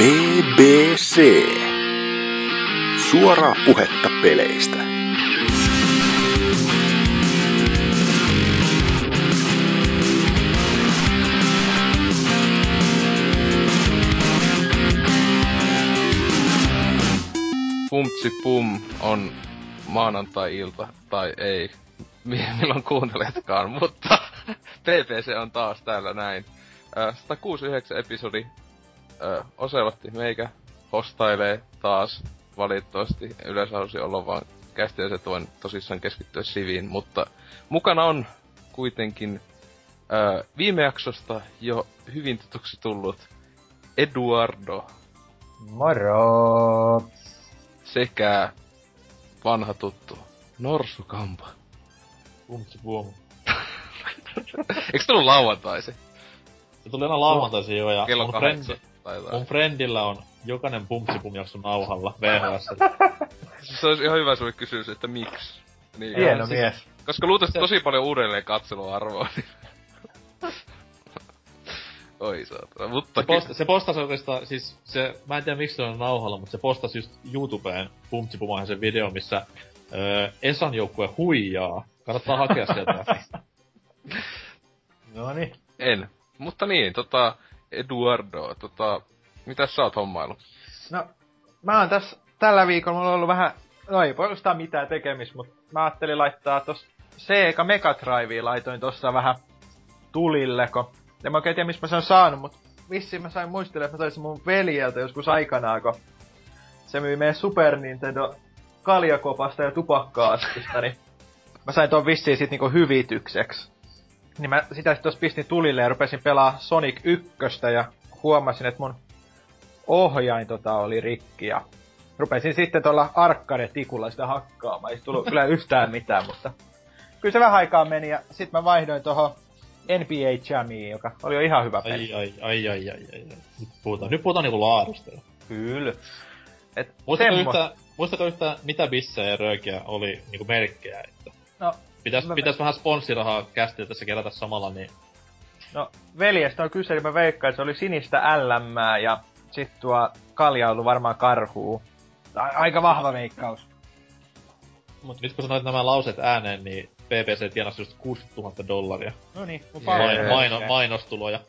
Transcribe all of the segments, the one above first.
PBC. Suoraa puhetta peleistä. Pumtsipum on maanantai-ilta, tai ei, milloin kuunteletkaan, mutta PBC on taas täällä näin. 169 episodi. Oselohti meikä hostailee taas valitettavasti. Yleensä olisi olla vaan kästi ja se tuon tosissaan keskittyä siviin, mutta mukana on kuitenkin viime jaksosta jo hyvin tutuksi tullut Eduardo. Moro! Sekä vanha tuttu Norsukampa. Pumtsipuomu. Eiks tullu lauantaisi? Se tuli aina lauantaisi jo ja kello 8. Mun friendillä on jokainen Pumtsipum-jakson nauhalla VHS. Se olisi ihan hyvä sulle kysyä, että miksi. Niin, hieno mies. Koska luultavasti tosi paljon uudelleen katseluarvoa. Oi saatana, mutta... Se postasi oikeastaan, siis se, mä en tiedä miksi se on nauhalla, mutta se postasi just YouTubeen Pumtsipumahan sen video, missä Esan joukkue huijaa. Kannattaa hakea sieltä. Noniin. Mutta niin, Eduardo, mitäs sä oot hommailu? No, mä oon tässä tällä viikolla, mulla on ollut vähän, no ei voi oikeastaan mitään tekemistä, mutta mä ajattelin laittaa tossa Sega Mega Drivea, laitoin tossa vähän tulille, kun en mä oikein tiedä, missä mä sen oon saanut, mutta vissiin mä sain muistella, että mä toisin mun veljeltä joskus aikanaan, kun se myi meidän Super Nintendo kaljakopasta ja tupakka-askista, niin mä sain ton vissiin sit niinku hyvitykseksi. Niin mä sitä sit tossa pistin tulille ja rupesin pelaa Sonic 1:stä ja huomasin, että mun ohjain oli rikki ja rupesin sitten tuolla arkkade-tikulla sitä hakkaamaan. Ei sit tullu kyllä yhtään mitään, mutta kyllä se vähän aikaa meni ja sit mä vaihdoin tohon NBA Jamiin, joka oli jo ihan hyvä peli. Ai. Nyt puhutaan niinku laadusta. Kyllä. Et muistatko yhtään mitä bissejä ja röökiä oli niinku merkkejä? Että... No. Pitäis vähän sponssirahaa kästiä tässä kerätä samalla, niin... No, veljestä on kyseli, mä veikkaan, se oli sinistä LM:ää ja sit tuo kalja on ollut varmaan karhuu. Aika vahva veikkaus. Mut nyt kun sanoit nämä lauseet ääneen, niin PPC tienasi just $60,000. No niin, mun mainostuloja.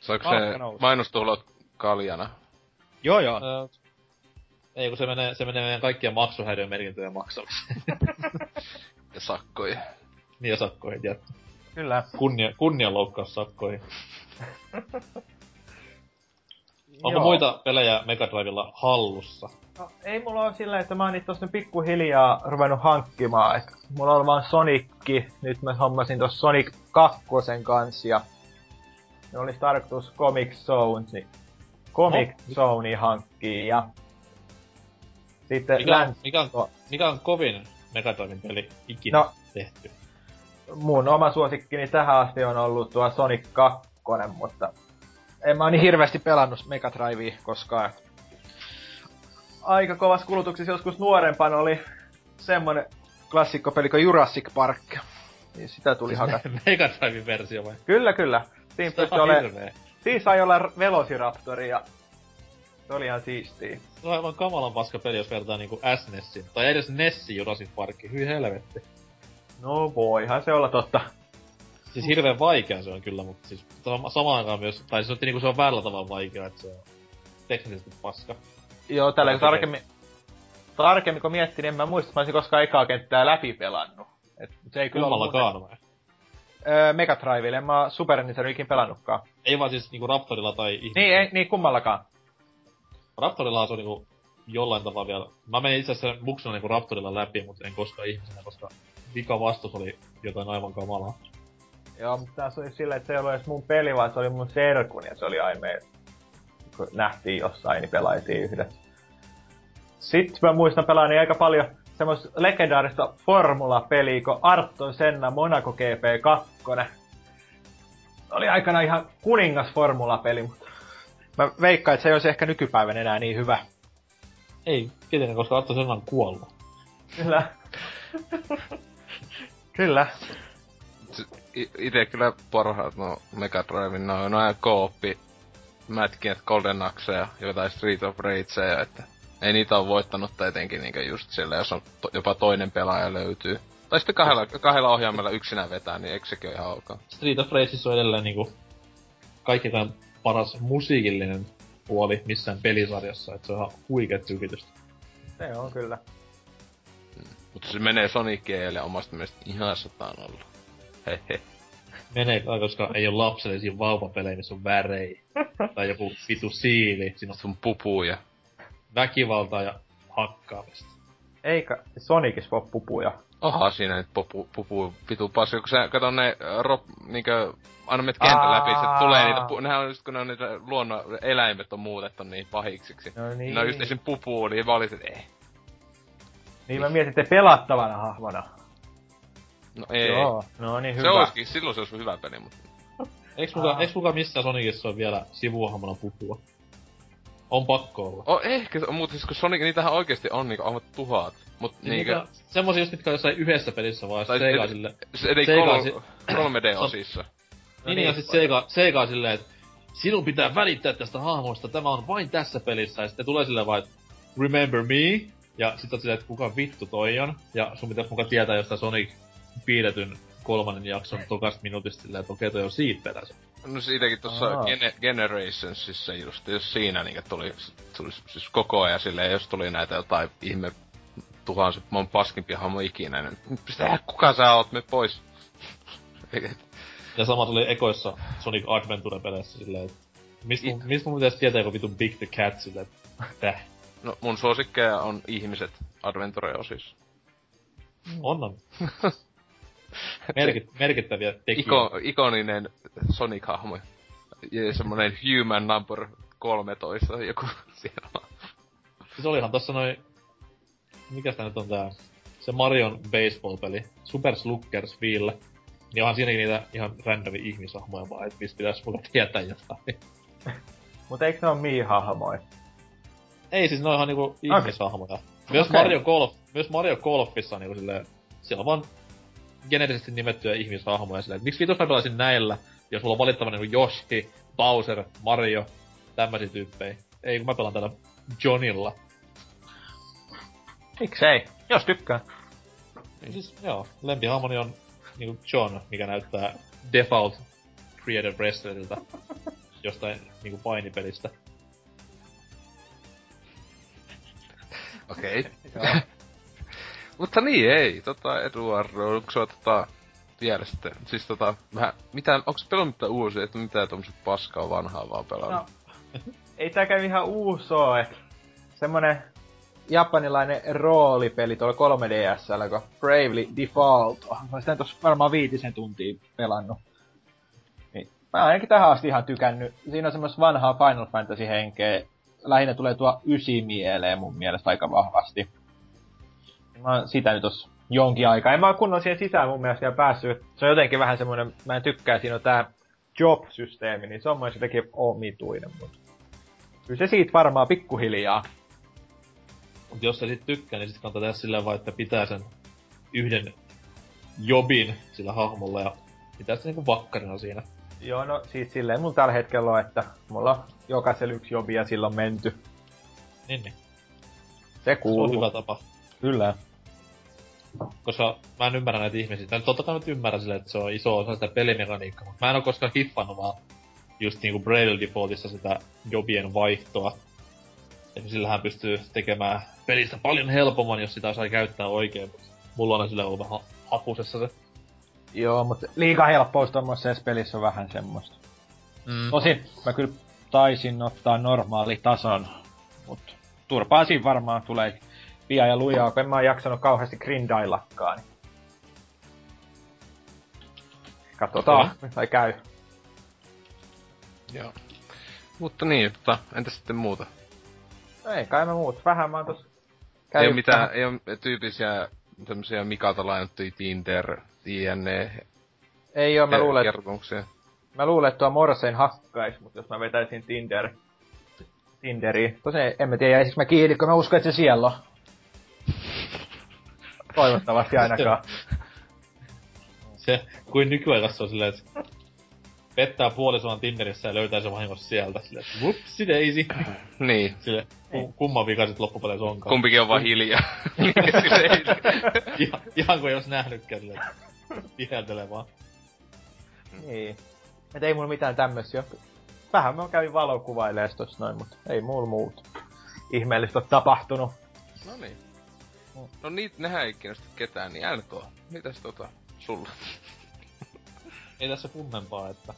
Saiko se mainostulot kaljana? Joo. Ei, kun se menee meidän kaikkien maksuhäiriömerkintöjen maksamiseen. Ja sakkoja. Niin ja sakkoja, tiedät. Kyllä. Kunnianloukkaus sakkoihin. Onko muita pelejä Megadrivella hallussa? No, ei mulla ole silleen, että mä oon niitä tossa pikkuhiljaa ruvennut hankkimaan. Et mulla on vaan Sonicki. Nyt mä hommasin tossa Sonic 2 kanssa ja... Ne olis tarkoitus Comic Zone, niin... Comic Zonea hankkii ja... Sitten mikä on kovin Megadriven peli ikinä tehty? Mun oma suosikkini tähän asti on ollut tuo Sonic 2, mutta en mä oo niin hirveästi pelannut Megadrivea koskaan. Aika kovassa kulutuksessa joskus nuorempana oli semmonen klassikkopeli kuin Jurassic Park. Niin sitä tuli hakattua. Megadriven versio vai? Kyllä. Siinä sai olla Velociraptori ja se oli ihan siistii. Se on aivan kamalan paska peli, jos vertaa niinku SNESin. Tai edes Nessin Jurassic Parkki, hyi helvetti. No voihan se olla totta. Siis hirveen vaikea se on kyllä, mutta siis samaan aikaan myös... Tai siis niinku se on väärällä tavalla vaikea, että se on teknisesti paska. Joo, tällä tarkemmin kun miettii, niin en mä muista, mä olisin koskaan ekaa kenttää läpi pelannut. Et se ei kyllä kummallakaan vai? Mega Drivelle, en mä Super Nintendo ikin pelannutkaan. Ei vaan siis niinku Raptorilla tai ihmisellä. Niin, kummallakaan. Raptorilla se on niinku jollain tavalla vielä... Mä menin itse asiassa buksena niinku Raptorilla läpi, mutta en koskaan ihmisenä, koska vika vastus oli jotain aivan kamalaa. Joo, mutta tää oli silleen, että se ei ollut edes mun peli, vaan se oli mun serkun ja se oli aina meillä. Kun nähtiin jossain, niin pelaitiin yhdessä. Sitten mä muistan pelaani aika paljon semmos legendaarista formula-peliä, kun Ayrton Senna Monaco GP 2. Oli aikana ihan kuningas formula-peli, mutta... Mä veikkaan, että se ei olisi ehkä nykypäivän enää niin hyvä. Ei, tietenkään, koska Ayrton Senna on kuollut. Kyllä. Itse kyllä parhaat Megadriven, no aina kooppi mätkiä Golden Axea ja jotain Street of Ragea, että ei niitä ole voittanut tai etenkin niinkö just sillä, jos on jopa toinen pelaaja löytyy. Tai sitten kahdella ohjaimella yksinään vetää, niin eikö sekin ole ihan alkaa? Street of Rageissa on edelleen niinku kaikkein paras musiikillinen puoli missään pelisarjassa, että se on ihan huikeet tykitystä. Se on kyllä. Mutta se menee Sonicille omasta mielestä ihan 100. Hehe. Menee, koska ei oo lapsellisia vauvapelejä, missä on värejä. Tai joku vitu siili. Siinä on sun pupuja. Väkivaltaa ja hakkaamista. Eikä Sonicissa voi pupuja. Oha, siinä nyt pupu vitu paska, kun sä kato ne niinkö aina menet kentän läpi, se tulee niitä, nehän on just kun ne on niitä luonnon eläimet on muutettu niin pahiksiksi. No niin. No just esim pupuu, niin valitset ei. Niin mä mietin te pelattavana hahmona. No ei. Joo, no niin hyvä. Se olisikin, silloin se olisi hyvä peli, mutta... Eiks mukaan missään Sonicissa on vielä sivuhahmona pupua? On pakko olla. Ehkä, mutta siis kun Sonic, niitähän oikeesti on niinku aivan tuhat. Mut niinkö... Semmosia just mitkä on jossain yhdessä pelissä vaan, tai Sega silleen... Eli 3D-osissa. Niin, ja sit Sega silleen, et... Sinun pitää välittää tästä hahmosta, tämä on vain tässä pelissä. Ja sitten tulee silleen vaan, remember me? Ja sit oot silleen, et kuka vittu toi on? Ja sun pitäis mukaan tietää jostain Sonic piirretyn kolmannen jakson tokasta minuutista silleen, et okei toi on siitä peräisin. No siitäkin tossa Generationsissa just, jos siinä niinkä tuli siis koko ajan silleen, jos tuli näitä jotain ihme... Tuhansi, mä oon paskimpi hahmo ikinä, niin pistää kuka sä oot, me pois. Ja sama tuli ekoissa Sonic Adventure-peleissä silleen, et... Mistä mun pitäis tietää, kun vitun Big the Cat silleen, täh? No mun suosikkeja on ihmiset Adventure-osissa. Onnan. Merkittäviä tekijöitä. Ikoninen Sonic-hahmo. Ja semmonen human number 13, joku siellä on. Siis olihan tossa noin... Mikäs tää nyt on tää? Se Marion baseball-peli. Super Sluggers Ville. Niin onhan siinäkin niitä ihan randomi ihmishahmoja vaan, et mistä pitäis mulle tietää jotain. Mut eiks ne oo Mii-hahmoja? Ei siis, ne on ihan niinku ihmishahmoja. Okay. Myös Mario Golfissa on niinku silleen... Siellä on vaan geneerisesti nimettyjä ihmishahmoja silleen, et miksi viitos mä pelaisin näillä, jos mulla on valittava niinku Yoshi, Bowser, Mario, tämmösiä tyyppejä. Ei kun mä pelaan täällä Johnilla. Miksei? Jos tykkään. Niin siis, joo. Lempihahmoni on niinku John, mikä näyttää Default Creative Wrestlerilta. Jostain niinku painipelistä. Okei. Okay. Mutta niin, ei. Eduardo, onko sua vielä sitten? Siis vähän... Mitään, onko pelannut mitään uusia, että mitään tommoset paskaa vanhaa vaan pelannut? No, ei tääkään ihan uusoo, et... Semmonen... japanilainen roolipeli tuolla 3DS:llä, joka Bravely Default. Mä sitä en tossa varmaan 5 tuntia pelannut. Niin. Mä ainakin tähän asti ihan tykännyt. Siinä on semmos vanhaa Final Fantasy-henkeä. Lähinnä tulee tuo 9 mieleen mun mielestä aika vahvasti. Mä oon sitä nyt tossa jonkin aikaa. En mä oon kunnon siihen sisään mun mielestä vielä päässyt. Se on jotenkin vähän semmonen, mä en tykkää, siinä on tää job-systeemi, niin se on mun jotenkin omituinen. Mutta kyllä se siitä varmaan pikkuhiljaa. Mut jos sä sit tykkää, niin sit kannattaa tehdä silleen vaan, että pitää sen yhden jobin sillä hahmolla ja pitää sitä niinku vakkarina siinä. Joo, no siis silleen mun tällä hetkellä on, että mulla on jokaisella 1 jobi ja silloin menty. Niin. Se kuuluu. Se on hyvä tapa. Kyllä. Koska mä en ymmärrä näitä ihmisiä. Tai totta kai nyt ymmärrän silleen, että se on iso osa sitä pelimekaniikkaa, mut mä en oo koskaan hiffannut vaan just niinku Braille Defaultissa sitä jobien vaihtoa. Ja sillähän pystyy tekemään pelistä paljon helpomman, jos sitä osaa käyttää oikein. Mulla on sillä ollut vähän hakusessa se. Joo, mutta liikaa helppous tommoisessa pelissä on vähän semmoista. Mm. Tosin mä kyllä taisin ottaa normaali tason, mutta turpaa siinä varmaan tulee pian ja lujaa, kun en mä oon jaksanut kauheasti grindaillakaan. Katsotaan, tai käy. Joo. Mutta niin, entä sitten muuta? No ei kai mä muut. Vähän mä oon tossa käy. Ei oo mitään, ei oo tyypisiä tämmösiä Mikalta lainattuja Tinder, TNE... Ei oo, mä luulen... Kertomuksia. Mä luulen, että tuo Morsein hakkais, mut jos mä vetäisin Tinderiin. Tosin en mä tiedä, jäisikö mä kiinni, kun mä uskon, että se siellä on. Toivottavasti ainakaan. Se, kuin nykyaikassa on silleen, että pettää puolisoan Tinderissä ja löytää se vahingossa sieltä. Silleen, whoopsi daisy. Niin. Silleen, kumman vika sit loppupeleissä onkaan. Kumpikin on vaan hiljaa. Ihan kuin ei ois nähnytkään silleen. Viheltelee vaan. Niin. Et ei mulla mitään tämmösiä. Vähän mä kävin valokuvailees tossa noin, mut ei mulla muuta ihmeellistä oo tapahtunut. No niin. No niit nähdään ei kiinnosta ketään, niin LK, mitäs sulla? Ei tässä kummempaa, että...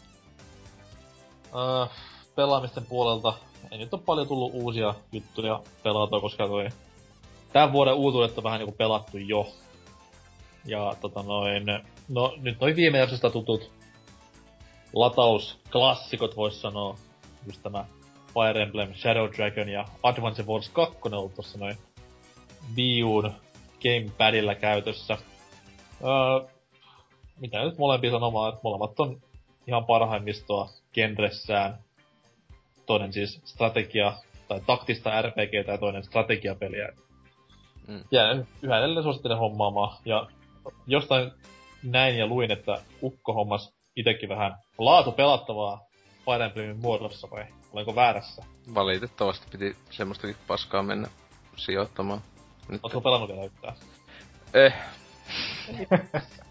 pelaamisten puolelta ei nyt oo paljon tullut uusia juttuja pelata, koska toi... Tän vuoden uutuudet on vähän niinku pelattu jo. Ja no nyt noi viime jaksosta tutut latausklassikot vois sanoa. Just tämä Fire Emblem, Shadow Dragon ja Advance Wars 2 on ollut tossa noin Biun gamepadilla käytössä. Mitä nyt molempia sanomaan, että molemmat on ihan parhaimmistoa genressään. Toinen siis strategia tai taktista RPG tai toinen strategiapeliä. Ja yhä edelleen suosittelen hommaamaan. Ja jostain näin ja luin, että ukko hommas itekin vähän laatu pelattavaa Fire Emblemin muodossa, vai olenko väärässä? Valitettavasti piti semmoistakin paskaa mennä sijoittamaan. Nyt... Ootko pelannut vielä yhtään?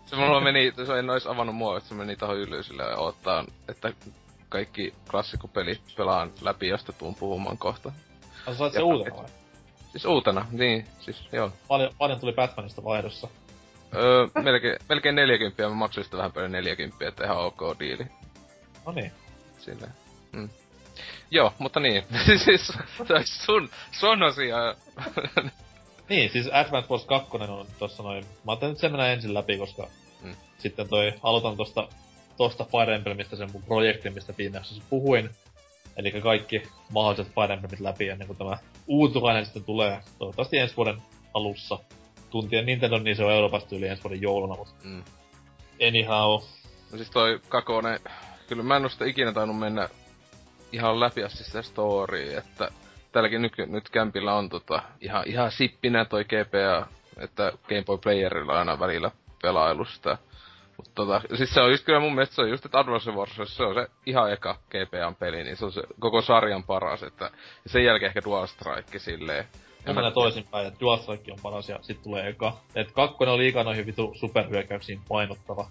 Se mulla meni, se en ois avannut mua, että se meni tohon ylyysille ja oottaan, että kaikki klassikkopelit pelaan läpi, josta tuun puhumaan kohta. No sä sait se uutena vai? Siis uutena, niin, siis joo. Paljon tuli Batmanista vaihdossa. Melkein 40, mä maksuin sitä vähän paljon 40, että ihan ok diili. No niin. Silleen. Joo, mutta niin, siis se ois sun asia. Niin, siis Advance Wars 2 on tossa noin... Mä ajattelin, että se mennään ensin läpi, koska... Sitten aloitan tosta Fire Emblemistä sen mun projektin, mistä viime jaksossa puhuin. Elikkä kaikki mahdolliset Fire Emblemit läpi ennen kuin tämä uuturainen sitten tulee. Toivottavasti ensi vuoden alussa. Tuntien Nintendo, niin se on Euroopasta yli ensi vuoden jouluna, mut... Anyhow. No siis toi kakone... Kyllä mä en oo sitä ikinä tainnut mennä ihan läpi asti sitä storya, että... Tälläkin nyt kämpillä on ihan sippinä toi GPA, että Game Boy Playerilla aina välillä pelailu sitä. Mut siis se on just kyllä mun mielestä se on just, että Advance Wars, se on se ihan eka GPAn peli, niin se on se koko sarjan paras, että... Ja sen jälkeen ehkä Dual Strike silleen. Ja mennään toisinpäin, että Dual Strike on paras ja sit tulee eka. Et kakkonen on liikaa noihin vitu superhyökkäyksiin painottava.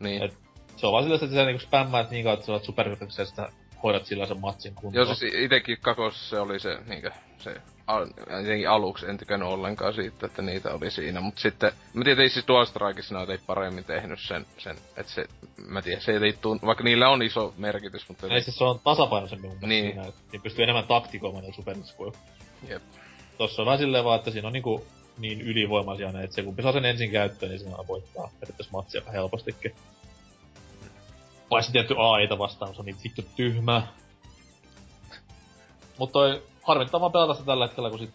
Niin. Et se on vaan sillä, että sä niinku spämmäät niinkaan, että sä olet superhyökkäyksiä sitä... Hoidat sillä sen matsin kuntoon. Joo, siis itekin kakos se oli se niinkö... Jotenkin aluksi en tykännyt ollenkaan siitä, että niitä oli siinä. Mut sitten... Mä tiedän, että siis Dual Strikeissa ne oot paremmin tehnyt sen... Että se... Mä tiedän, se ei tunnu... Vaikka niillä on iso merkitys, mutta... Eli siis se on tasapainoisempi mun mielestä siinä. Niin pystyy enemmän taktikoimaan niillä superniskuilla. Jep. Tossa on vähän silleen vaan, että siinä on niinku... Niin ylivoimaisia ne, että se kumpi saa sen ensin käyttöön, niin siinä voittaa periaatteessa matsia helpostikin. Vai se tietty AEta vastaan, se on niin vittu tyhmää. Mut toi harmittaa vaan pelata sitä tällä hetkellä, kun sit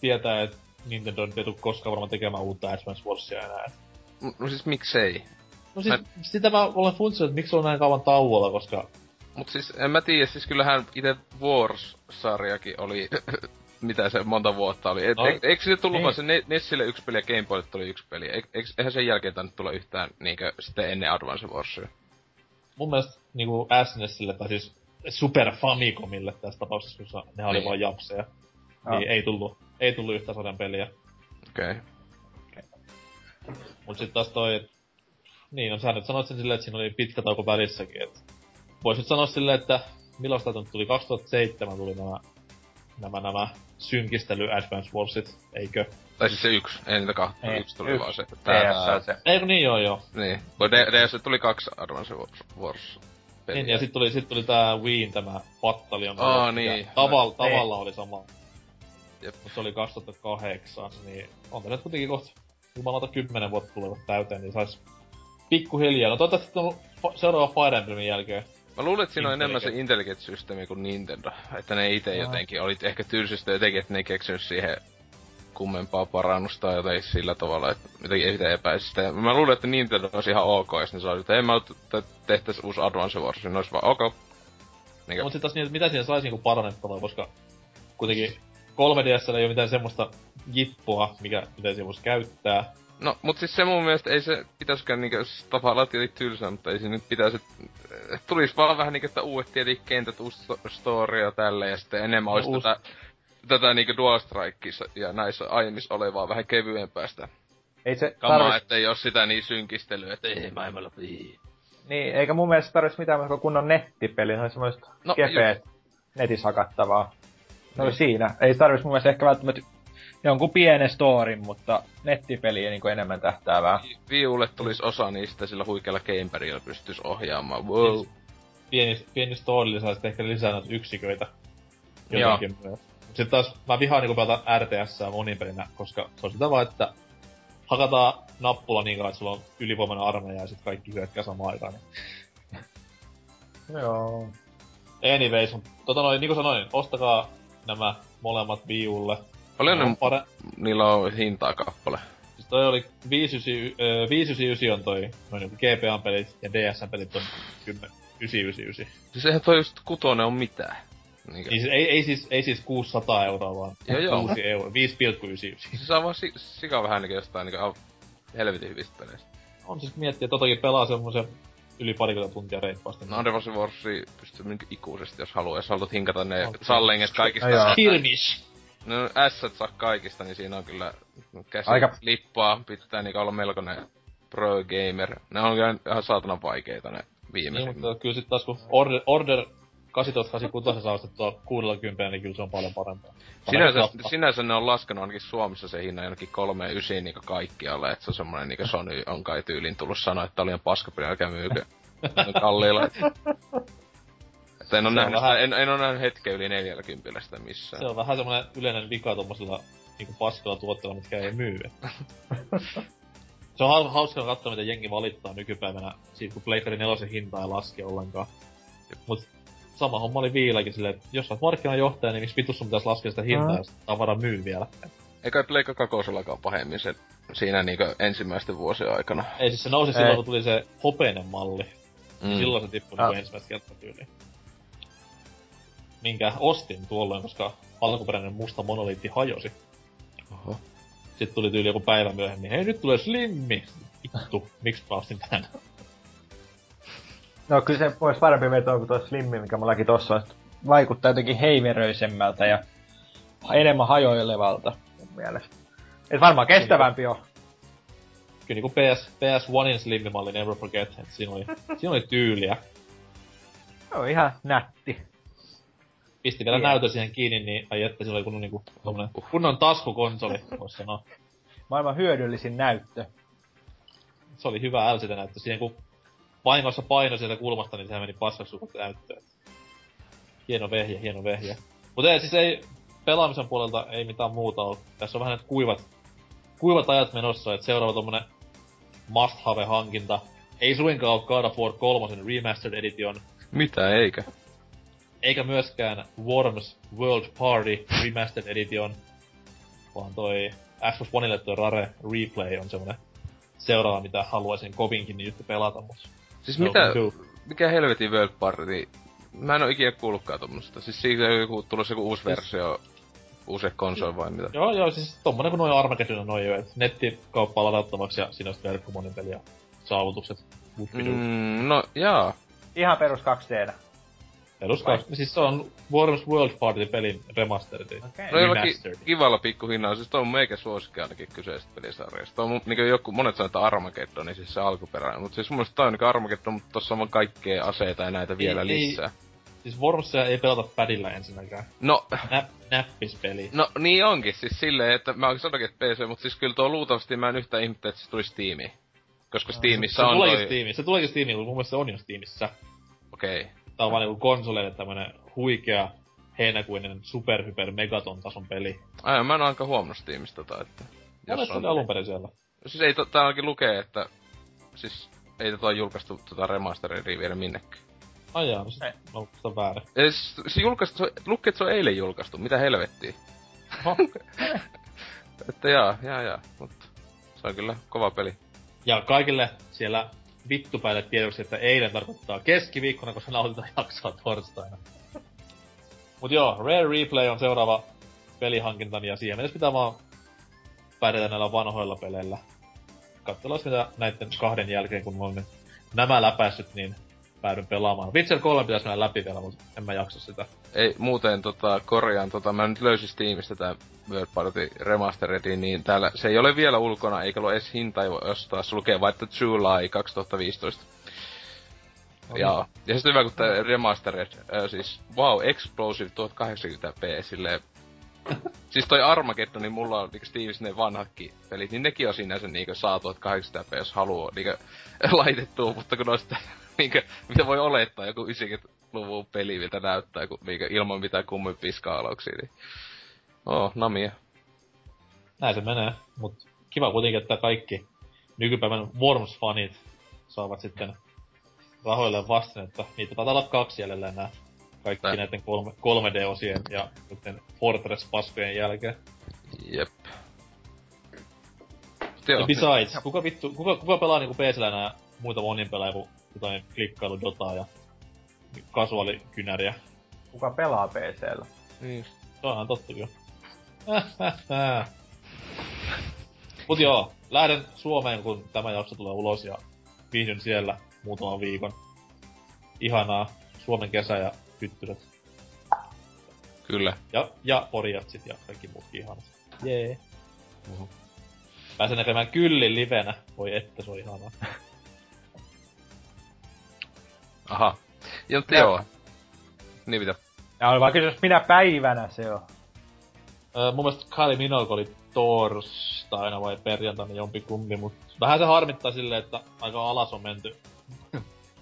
tietää, et Nintendo ei tuu koskaan varmaan tekemään uutta Advance Warsia enää. No siis miksei? No siis sitä mä olen funtsinut, et miksi on näin kauan tauolla, koska... Mut siis en mä tiiä, siis kyllähän ite Wars-sarjakin oli... Mitä se monta vuotta oli? Eikö se tullu vaan se Nessille yks peli ja Game Boylle tuli yks peli? Eihän sen jälkeen tainnut tulla yhtään niinkö sitten ennen Advance Warsia? Mun mielestä niinku SNESille tai siis Super Famicomille tässä tapauksessa, koska nehän oli vaan japseja. Niin ei tullu yhtään sodan peliä. Okei. Mut sit taas toi... Niin, no sä nyt sanoit sen silleen, että siinä oli pitkä tauko välissäkin, et... Vois nyt sanoa silleen, että milloin sitä tuli? 2007 tuli nämä synkistely Advance Warsit, eikö? Tai siis se yksi, ei niitä kahta, yksi tuli yksi. Vaan se. Eikö niin joo. Niin, kun DS tuli 2 Advance Wars -peliä. Niin, ja sit tuli tää Wiiin tämä Battalion. Niin. Tavalla oli sama. Jep. Mut se oli 2008, niin on tänne kuitenkin kohta jumalauta 10 vuotta tulevat täyteen, niin sais pikkuhiljaa. No toivottavasti on seuraava Fire Emblemin jälkeen. Mä luulen, että siinä on enemmän se intelligent-systeemi kuin Nintendo. Että ne ite jotenkin oli ehkä tylsistä jotenkin, että ne ei keksinyt siihen kummempaa parannusta jotain sillä tavalla, että jotenkin sitä epäisistä. Mä luulen, että Nintendo olisi ihan ok, jos ne saisi, että ei mä tehtäis uusi Advance Wars, niin olisi vaan ok. Niinkä? Mut sit taas niin, mitä siinä saisi niinku parannettavaa, koska kuitenkin 3DS:llä ei oo mitään semmoista jippoa, mitä siinä voisi käyttää. No, mut siis se mun mielestä ei se pitäiskään niinkö tapaa latia tylsää, mutta ei se nyt pitäis, tulisi vaan vähän niinku, että uudet tietyt kentät, uusi story ja tälleen, ja sitten enemmän olisi tätä niinku Dual Strikeissa ja näissä aiemmissa olevaa vähän kevyempää sitä. Ei se kamaa, ettei oo sitä niin synkistelyä, et ei maailmalla pii. Niin, eikä mun mielestä tarvitsi mitään kunnon nettipeliä, se olisi semmoista kepeet netissä hakattavaa. Se oli siinä. Ei tarvitsi mun mielestä ehkä välttämättä jonkun pienen storin, mutta nettipeliä niinku enemmän tähtäävää. Viulle tulisi osa niistä, sillä huikealla gamepadilla pystyisi ohjaamaan. Wow. Pieni storille saisi ehkä lisää noita yksiköitä. Jotenkin. Joo. Sitten taas mä vihaan niinku pelataan RTS-sää monin pelinä, koska se on sitä vaan, että hakataan nappula niin kauan, että sulla on ylivoimainen armeija ja sit kaikki hyökkää samaan aikaan. Joo. Anyways, niinku sanoin, ostakaa nämä molemmat viulle. Paljon niillä on hintaa kappale? Siis toi oli 599 on toi, noin joku GPA-pelit ja DS-pelit on 999. Siis eihän toi just kutonen on mitään. Niinkä. Siis ei siis 600 euroa vaan. Joo. 6 euroa, 5,99. Se on vaan sika vähän niinkö jostain niinkö helvetin hyvistä peleistä. On siis miettiä, totakin pelaa semmosen yli parikymmentä tuntia reippaasti. No Advance Warsi pystyy niinkö ikuisesti jos haluaa, jos haluat hinkata ne sallenget kaikista. Skirmish! No ässät saa kaikista, niin siinä on kyllä käsi lippaa, pitää niinkö olla melkoinen pro gamer. Ne on ihan saatanan vaikeita ne viimeiset. Niin, mutta kyllä sit taas kun Order 1886 saa ostettua 60, niin kyllä se on paljon parempaa. Sinänsä ne on laskenut ainakin Suomessa se hinnan jonnekin 39 niinku kaikkialle, et se on semmonen niinku Sony on kai tyyliin tullut sanoa, että oli ihan paskapeli, älkää myykö kalliilla. Et en oo nähny hetkeä yli 40 sitä missään. Se on vähän semmonen yleinen vika tommosilla niinku paskalla tuotteella, mitkä ei myy. Se on hauskaa katsoa, miten jengi valittaa nykypäivänä siitä, kun Pleikkari 4 hintaa ei laske ollenkaan. Mut sama homma oli viilläkin silleen, että jos olet markkinajohtaja, niin miksi vitus sun pitäis laskea sitä hintaa, jos tavara myy vielä? Eikä Pleikka kakosellakaan pahemmin se siinä niinkö ensimmäisten vuosien aikana. Ei siis se nousi silloin, kun tuli se hopeinen malli. Mm. Silloin se tippui niinku ensimmäistä kertaa tyyliin. Minkä ostin tuolloin, koska alkuperäinen musta monoliitti hajosi. Oho. Sitten tuli tyyli joku päivä myöhemmin, hei nyt tulee slimmi! Vittu, miksi mä ostin tän? No kyllä se olisi parempi veto kuin tuo slimmi, mikä mullakin tossa on. Vaikuttaa jotenkin heiveröisemmältä ja enemmän hajoilevalta mun mielestä. Et varmaan kestävämpi on. Kyllä niinku PS1in slimmimalli Never Forget, et siinä oli tyyliä. No ihan nätti. Pisti vielä näytön siihen kiinni, niin ai että siinä oli niinku tommonen kunnon taskukonsoli, vois sanoa. Maailman hyödyllisin näyttö. Se oli hyvä LCD-näyttö siihen, kun vahingossa paino sieltä kulmasta, niin sehän meni paskaksi sukuutta näyttöön. Hieno vehje. Mut ei, siis ei pelaamisen puolelta ei mitään muuta oo. Tässä on vähän nyt kuivat ajat menossa, et seuraava tommonen must have hankinta. Ei suinkaan oo God of War 3 Remastered Edition. Mitä, eikä? Eikä myöskään Worms World Party Remastered Edition. Vaan toi Xbox Oneille toi Rare Replay on semmonen seuraava, mitä haluaisin kovinkin niin nyt pelata, mut siis mikä helvetin World Party? Mä en oo ikinä kuullutkaan tommosesta. Siis siitä on joku uusi versio, uusi konsoli vai mitä? Joo, siis tommonen kun noi Armageddon on noi jo, et nettikauppaa ladattavaksi ja siinä on sit verkkomonin peli ja saavutukset. No jaa. Ihan perus 2D:nä. Siis se on Worms World Party pelin remasteredi. Okay. No jollakin kivalla pikkuhinnalla, siis toi on meikä suosikki ainakin kyseisestä pelisarjasta. On niinku monet sanoo, että Armageddon, niin siis se alkuperäinen. Mut siis mun mielestä toi on niinku Armageddon, mut tossa on vaan kaikkea aseita ja näitä vielä lisää. Siis Wormsia ei pelata padilla ensinnäkään. No. Näppispeli. No niin onkin, siis silleen, että mä oonkin sanokin, että PC, mut siis kyllä tuo luultavasti mä en yhtään ihmettä, että se tulisi Steamiin. Koska Steamissä on toi... Se tuleekin Steamiin, kun mun mielestä se on jo Steamissä. Okei. Okay. Tää on vaan niinku konsoleille tämmönen huikea, heinäkuinen, superhyper, megaton tason peli. Ai, mä en oo ainakaan huomannut Steamista tota, että... Olet on alunperin siellä. Siis ei, tää ainakin lukee, että... Siis ei tota julkaistu tota remasteredia vielä minnekään. Ai jaa, no sit mä lukastan väärin. Se julkaistu, lukee, että se on eilen julkaistu, mitä helvettiä. Että jaa, mutta... Se on kyllä kova peli. Ja kaikille siellä... vittupäille tiedoksi, että eilen tarkoittaa keskiviikkona, koska nautitaan jaksoa torstaina. Mut joo, Rare Replay on seuraava pelihankinta, ja siihen mennessä pitää vaan pärjätä näillä vanhoilla peleillä. Katsellaan mitä näitten kahden jälkeen, kun olemme nämä läpäissyt, niin päädyn pelaamaan. Witcher 3 pitäis mennä läpi vielä, mut en mä jaksa sitä. Ei, muuten korjaan, mä nyt löysin Steamista tää World Party Remasteredin, niin täällä se ei ole vielä ulkona, eikä ole edes hinta, jos taas lukee vaikka July 2015. On. Joo. Ja sitten hyvä, kun tää Remastered, siis wow, Explosive 1080p, silleen... siis toi Armageddon, niin mulla on niinku Steamissa ne vanhatkin pelit, niin nekin on sinänsä niinku saa 1080p, jos haluaa niinku laitettua, mutta kun on sitä niinkö, mitä voi olettaa joku 90-luvun peli, mitä näyttää, kun niinkö ilman mitään kummempia skaalauksia, niin... Oo, namia. Näin se menee, mut kiva kuitenkin, että kaikki nykypäivän Worms-fanit saavat sitten rahoilleen vastinetta. Niitä taitaa olla 2 jälleen nää. Kaikki näiden 3D-osien ja Fortress-paskujen jälkeen. Jep. Ja besides, kuka pelaa niinku PC-llä nää muita monin pelejä kuin jotain klikkailu Dotaa ja kasuaalikynäriä? Kuka pelaa PC-llä? Niin. Se on ihan totta kyllä. Mut joo, lähden Suomeen kun tämä jakso tulee ulos ja viihdyn siellä muutaman viikon. Ihanaa. Suomen kesä ja hyttyset. Kyllä. Ja porjatsit ja kaikki muutkin ihanat. Jee. Uh-huh. Pääsen näkemään Kyllin livenä. Voi että, se on ihanaa. Aha. Joo. Niin mitä? Ja oli vaan kysymys, minä päivänä se on. Mun mielestä Kylie Minogue oli torstaina vai perjantaina jompikumpi, mut vähän se harmittaa silleen, että aika alas on menty.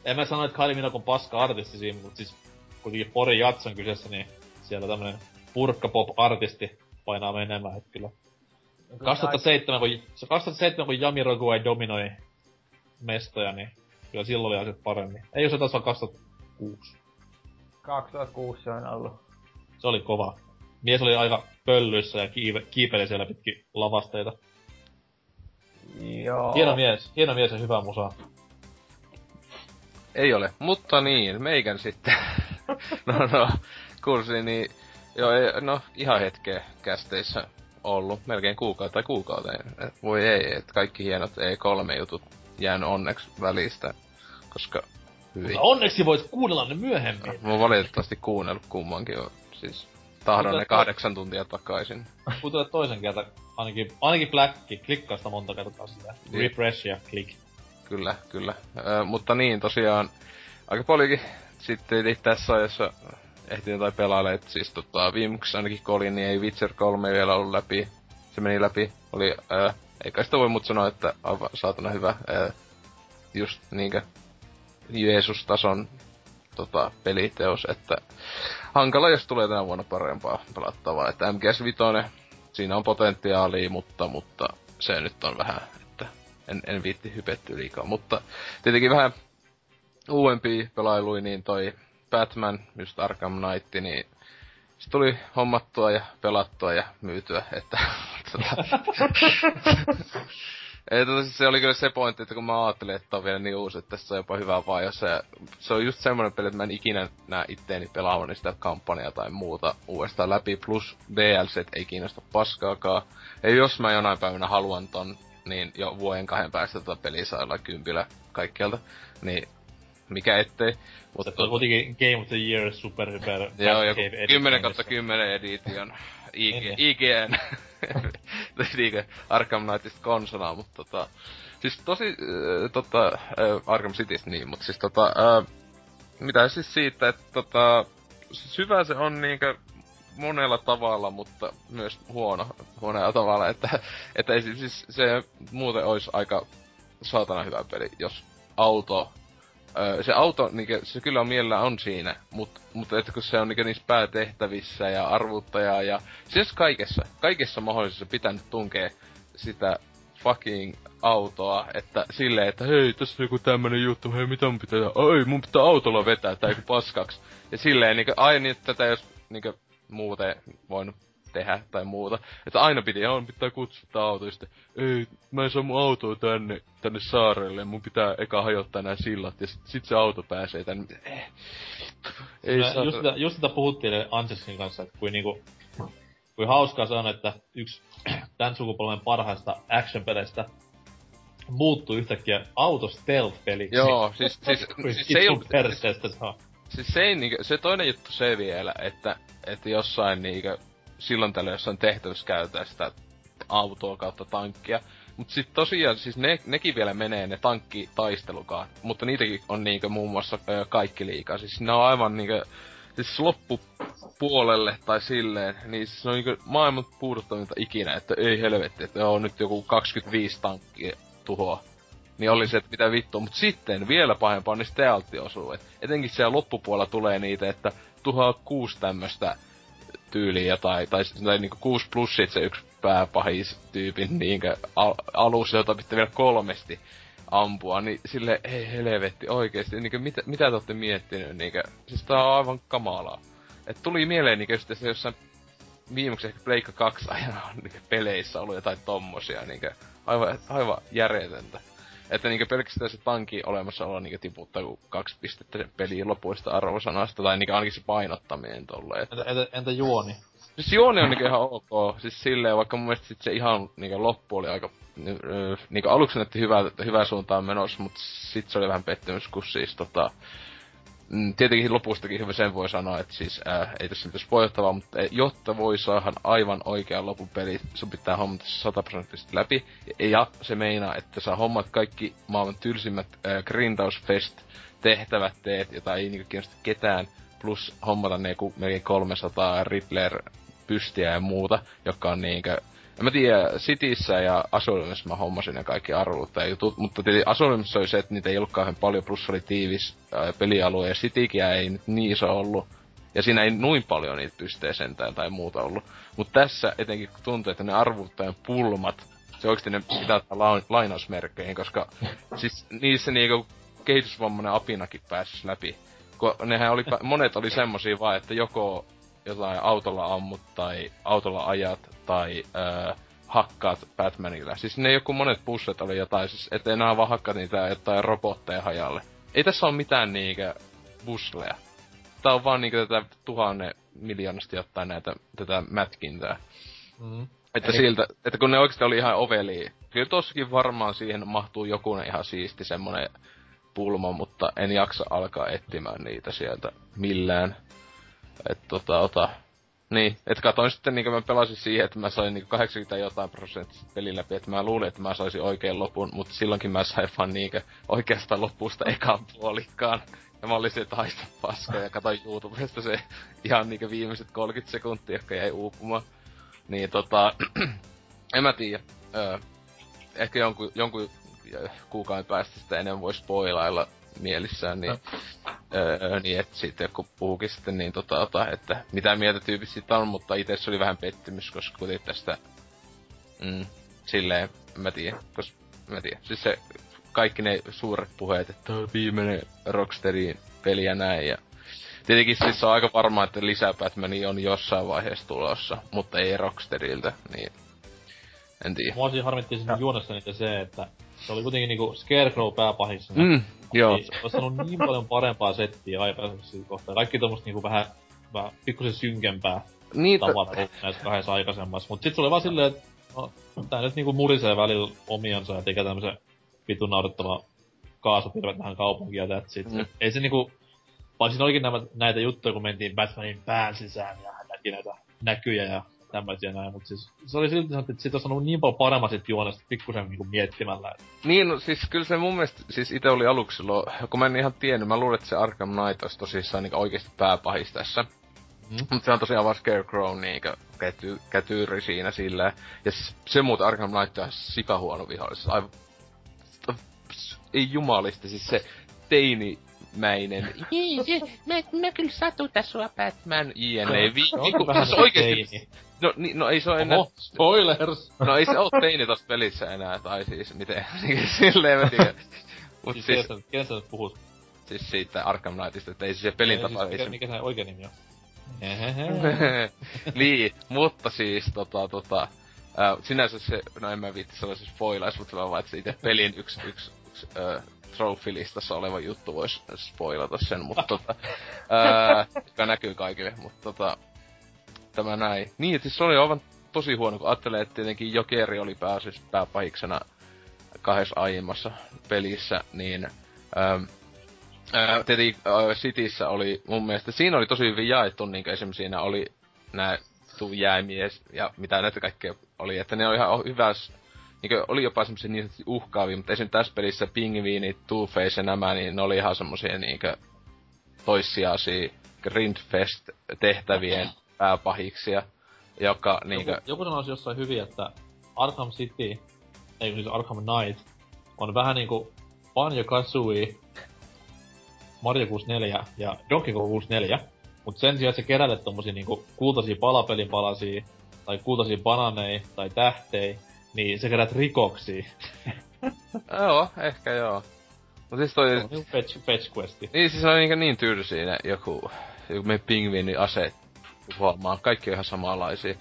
En mä sano, että Kylie Minogue on paska artisti siinä, mut siis kuitenkin Pori Jatson kyseessä, niin siellä tämmönen purkkapop-artisti painaa menemään, et kyllä. 2007, kun Jami Roguai dominoi mestoja, niin kyllä silloin oli asiat paremmin. Ei jos se taas vaan 2006. 2006 se on ollut. Se oli kova. Mies oli aika pöllyissä ja kiipeli siellä pitkin lavasteita. Joo. Hieno mies ja hyvä musa. Ei ole, mutta niin, meikän sitten. no, kurssi, niin... Joo, ihan hetkeä kästeissä ollut. Melkein kuukauteen. Voi ei, että kaikki hienot E3-jutut jään onneksi välistä, koska... Hyvin. Mutta onneksi voit kuunnella ne myöhemmin. Mä oon valitettavasti kuunnellut kummankin jo. Siis tahdon ne 8 tuntia takaisin. Kuuntele toisen kerta, ainakin Blacki. Klikkaa sitä monta kertaa sitä. Refresh ja click. Kyllä. Mutta niin, tosiaan aika paljonkin sitten tässä ajassa ehtin jotain pelailla, et siis viimeksi ainakin kun olin, niin ei Witcher 3 vielä ollut läpi. Se meni läpi, oli, eikä sitä voi mut sanoa, että aivan saatana hyvä, just niinkö Jeesus-tason peliteos, että hankala jos tulee tänä vuonna parempaa pelattavaa, että MGS Vitoinen, siinä on potentiaalia, mutta se nyt on vähän, että en viitti hypetty liikaa, mutta tietenkin vähän uudempia pelailuja, niin toi Batman, just Arkham Knight, niin se tuli hommattua ja pelattua ja myytyä, että se oli kyllä se pointti, että kun mä ajattelin, että tää on vielä niin uusi, että tässä on jopa hyvää vaiheessa. Ja se on just semmoinen peli, että mä en ikinä näe itteeni pelaavan sitä kampanjaa tai muuta uudestaan läpi. Plus DLC ei kiinnosta paskaakaan. Ja jos mä jonain päivänä haluan ton, niin jo vuoden 2 päästä tota peliä saadaan kympillä kaikkialta. Niin mikä ettei. Mutta se on kuitenkin Game of the Year Super joo, joku 10/10 edition. IGN. Niinkö Arkham Knightista konsolaa, mut siis tosi Arkham Citystä niin, mut siis mitä siis siitä, että siis hyvä se on niinkö monella tavalla, mutta myös huonolla tavalla, että ei siis se muuten olisi aika saatana hyvä peli, jos se auto, niinkö, se kyllä mielellään on siinä, mutta että kun se on niinkö niissä päätehtävissä ja arvuttajaa ja... Siis kaikessa mahdollisessa pitää nyt tunkea sitä fucking autoa, että silleen, että hei, tässä on joku tämmönen juttu, hei, mitä mun pitää... Ai, mun pitää autolla vetää, tää joku paskaks. Ja silleen, niinkö, niin tätä jos niinkö muuten voinut tehdä tai muuta. Että aina pitää kutsuttaa autoja, sitten ei, mä en saa mun autoa tänne saarelle, mun pitää eka hajottaa nää sillat, ja sit se auto pääsee tänne. Ei saa... Just tätä puhuttiin Anselsin kanssa, että kui hauskaa se on, että yksi tän sukupolven parhaista action-peleistä muuttui yhtäkkiä autostealth-peli. Joo, siis se ei ollut perseestä saa. Siis se ei niinkö, se toinen juttu se vielä, että jossain niinkö, silloin tällöin jossain tehtävässä käytää sitä autoa kautta tankkia. Mut sit tosiaan, siis nekin vielä menee ne tankkitaistelukaan, mutta niitäkin on niinkö muun muassa kaikki liikaa. Siis ne on aivan niinkö, siis loppupuolelle tai silleen, niin siis ne on niinkö maailman puuduttavinta ikinä, että ei helvetti, että on nyt joku 25 tankkia tuhoa. Niin oli se, että mitä vittua, mut sitten vielä pahempaa on niistä stealth-osuu. Etenkin siellä loppupuolella tulee niitä, että tuhaa 6 tämmöstä tyyliä tai niinku 6+ se yksi pääpahis tyypin niinkö alus, jota pitää vielä 3 ampua, niin silleen ei helvetti oikeesti, niinkö mitä te ootte miettinyt niinkö, siis tää on aivan kamalaa. Et tuli mieleen niinkö sitten se jossain viimeksi ehkä Pleikka 2 ajan niinkö peleissä ollut jotain tommosia niinkö, aivan järjetöntä. Että niinkö pelkästään se tankin olemassaolo niinkö tiputtaa ku 2 pistettä sen pelin lopuista arvosanasta, tai niinkö ainakin se painottaminen tolleen. Entä juoni? Siis juoni on niinkö ihan ok, siis silleen, vaikka mun mielestä sit se ihan niinkö loppu oli aika... Niinkö aluksi näytti hyvää suuntaan menossa, mut sit se oli vähän pettymys, kun siis tietenkin lopustakin hyvä sen voi sanoa, että siis ei tässä nyt spoilattavaa, mutta jotta voi saada aivan oikean lopun peli, sun pitää hommata 100% läpi. Ja se meinaa, että sä hommat kaikki maailman tylsimmät grindausfest-tehtävät teet, jota ei niinku kiinnosta ketään, plus hommata ne melkein 300 Riddler-pystiä ja muuta, joka on niinkö... En mä tiedä, Cityssä ja Asylumissa mä hommasin ne kaikki arvut tai jutut, mutta tietysti Asylumissa oli se, että niitä ei ollut kauhean paljon, plus oli tiivis pelialue, ja Citykin ei nyt niin iso ollut. Ja siinä ei noin paljon niitä pystee sentään tai muuta ollut. Mut tässä etenkin kun tuntuu, että ne arvuttajan pulmat, se oikeesti ne pitää lainausmerkkeihin, koska siis niissä niinku kehitysvammainen apinakin pääsis läpi. Kun nehän oli, monet oli semmosia vaan, että joko jotain autolla ammut tai autolla ajat tai hakkaat Batmanilla. Siis ne joku monet pusset oli jotain, siis ettei enää vaan hakkaat niitä jotain robotteja hajalle. Ei tässä oo mitään niinkö busleja. Tää on vaan niinkö tätä 1,000,000,000 jotain näitä tätä mätkintää. Mm. Että eli... siltä, että kun ne oikeesti oli ihan ovelia. Kyllä tossakin varmaan siihen mahtuu jokunen ihan siisti semmonen pulma, mutta en jaksa alkaa etsimään niitä sieltä millään. Että niin, et katoin sitten niinkö mä pelasin siihen, että mä sain niinku 80% pelin läpi, että mä luulin, että mä saisin oikeen lopun, mutta silloinkin mä sain vaan niinkö oikeastaan lopusta ekan puolikkaan. Ja mä olin se haista paskaa ja katoin YouTubesta se ihan niinkö viimeiset 30 sekuntia, jotka jäi uupumaan. Niin en mä tiiä. Ehkä jonkun kuukauden päästä sitä enemmän voi spoilailla mielissään, niin... niin et siitä joku puhukin sitten niin että mitä mieltä tyypit siitä on, mutta itse se oli vähän pettymys, koska kuitenkin tästä silleen, mä tiedän, siis se kaikki ne suuret puheet, että on viimeinen Rocksteadin peli ja näin, ja tietenkin siis on aika varmaa, että lisää Batmania on jossain vaiheessa tulossa, mutta ei Rocksteadiltä, niin en tiedä. Mua siinä harmittiin sinne juonessa niitä se, että se oli kuitenkin niinku Scarecrow pääpahisena. Joo. Niin, ois saanut niin paljon parempaa settiä aikaisemmin siitä kohtaa. Kaikki tommoset niinku vähän pikkusen synkempää tavata näissä kahdessa aikaisemmassa. Mut sit se oli vaan silleen, et no, tää nyt niinku murisee välillä omiansa ja tekee tämmösen vitun naurettavan kaasupirvet tähän kaupunkiin ja that's it. Ei se niinku... Vaan siinä olikin näitä juttuja, kun mentiin Batmanin pään sisään ja hän näki näitä näkyjä ja tämmöisiä näin, mut siis se oli silti, että siitä on saanut niin paljon paremmin sit juonesta pikkusen niinku miettimällä. Niin, no, siis kyllä se mun mielestä, siis ite oli aluksi silloin, kun mä en ihan tiennyt, mä luulin, että se Arkham Knight olisi tosissaan niinku oikeesti pääpahis tässä. Mut se on tosiaan vaan Scarecrow niinku kätyyri siinä silleen. Ja se muuten Arkham Knight on ihan sikahuono vihollis, aivan... Ei jumalisti, siis se teini... Mäinen. Mä kyllä satutan sua, Batman. Jne. Tässä oikeesti... No ei se oo enää... Spoilers! No ei se oo teini tossa pelissä enää, tai siis miten... Silleen mä tiedän. Mut siis... Kenen sä nyt puhut? Siis siitä Arkham Knightista, ettei se pelin tapa... Mikä se oikein nimi on? Niin, mutta siis sinänsä se... No en mä viitti sanoa se spoilais, mut se vaan että se ite pelin yks Trophy-listassa oleva juttu vois spoilata sen, mutta joka näkyy kaikille, mutta tämä näin. Niin, siis se oli aivan tosi huono, kun ajattelee, että tietenkin Jokeri oli pääpahiksena kahdessa aiemmassa pelissä, niin tietenkin Cityssä oli mun mielestä, siinä oli tosi hyvin jaettu, niin kuin esimerkiksi siinä oli nää jäämies ja mitä näitä kaikkea oli, että ne oli ihan hyvä, niin kuin oli jopa semmosia niin sanotusti uhkaavia, mutta esimerkiksi tässä pelissä pingviinit, Two-Face ja nämä, niin ne oli ihan semmosia niin kuin toissijaisia Grindfest-tehtävien pääpahiksia, joka niinkö... Joku sanoisi jossain hyvin, että Arkham City, ei siis Arkham Knight, on vähän niinku Banjo-Kazooie, Mario 64 ja Donkey Kong 64, mut sen sijaan, että sä keräilet tommosia niinku kultaisia palapelin palasia, tai kultaisia bananeja, tai tähtejä, niin sä kerät rikoksia. Joo, ehkä joo. Mut siis toi... on niinku fetch-questi. Niin, siis on niinkö niin tylsiä joku meidän pingviini aseet. Huomaa, kaikki on ihan samanlaisia.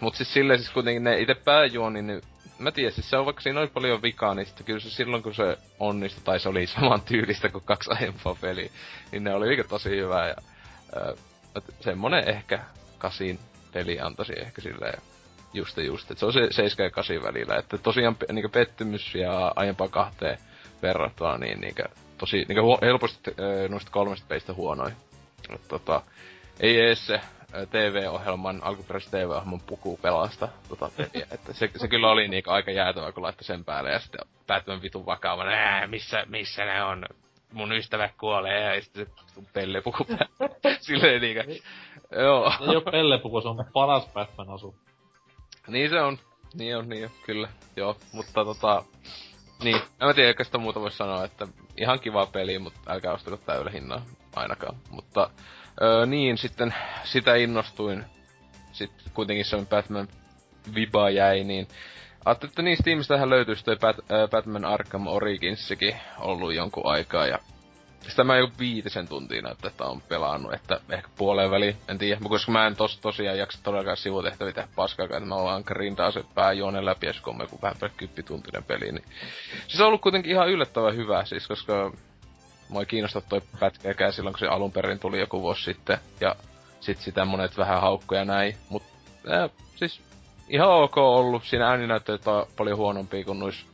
Mut siis silleen siis kuitenkin ne ite pääjuoni, niin mä tiedän, siis se on vaikka siinä oli paljon vikaa, niin sitten kyllä se silloin kun se onnistui, tai se oli saman tyylistä kuin kaksi aiempaa peliä, niin ne oli oikein tosi hyvää ja semmonen ehkä 8 peli antaisi ehkä silleen just, et se on se 7 ja 8 välillä, että tosiaan niinku pettymys ja aiempaa 2 verrattuna niin niinku tosi niinku helposti noista 3 pelistä huonoin. Ei ees se TV-ohjelman, alkuperäisen TV-ohjelman puku pelasta peliä, että se kyllä oli niinku aika jäätävä, kun laittoi sen päälle ja sitten Batman vitun vakaavan, missä ne on, mun ystävä kuolee ja sitten se pellepuku päälle, silleen niinkä, joo. Se ei oo pellepuku, se on paras Batman-asu. Niin se on, niin on, kyllä, joo, mutta niin, en mä tiedä, eikä sitä muuta voi sanoa, että ihan kiva peli, mutta älkää ostako täydellä hinnaa ainakaan, mutta... niin, sitten sitä innostuin. Sitten kuitenkin se Batman-viba jäi, niin... Ajattelin, että niin Steamistähän löytyy sitten Batman Arkham Originsikin ollut jonkun aikaa, ja... Sitä mä jo 5 tuntia näyttää, että on pelannut, että ehkä puoleen väliin, en tiedä. Koska mä en tosiaan jaksa todellakaan sivutehtäviä tehdä paskaakaan, että mä ollaan grindaa se pääjuonen läpi, ja se on joku vähän kyppituntinen peli, niin... Siis on ollut kuitenkin ihan yllättävän hyvä, siis, koska... Mua ei kiinnosta toi pätkääkään silloin, kun se alun perin tuli joku vuosi sitten. Ja sit sitä monet vähän haukkoja näin. Mut siis ihan ok ollut. Siinä ääninäytteet on paljon huonompia kuin noissa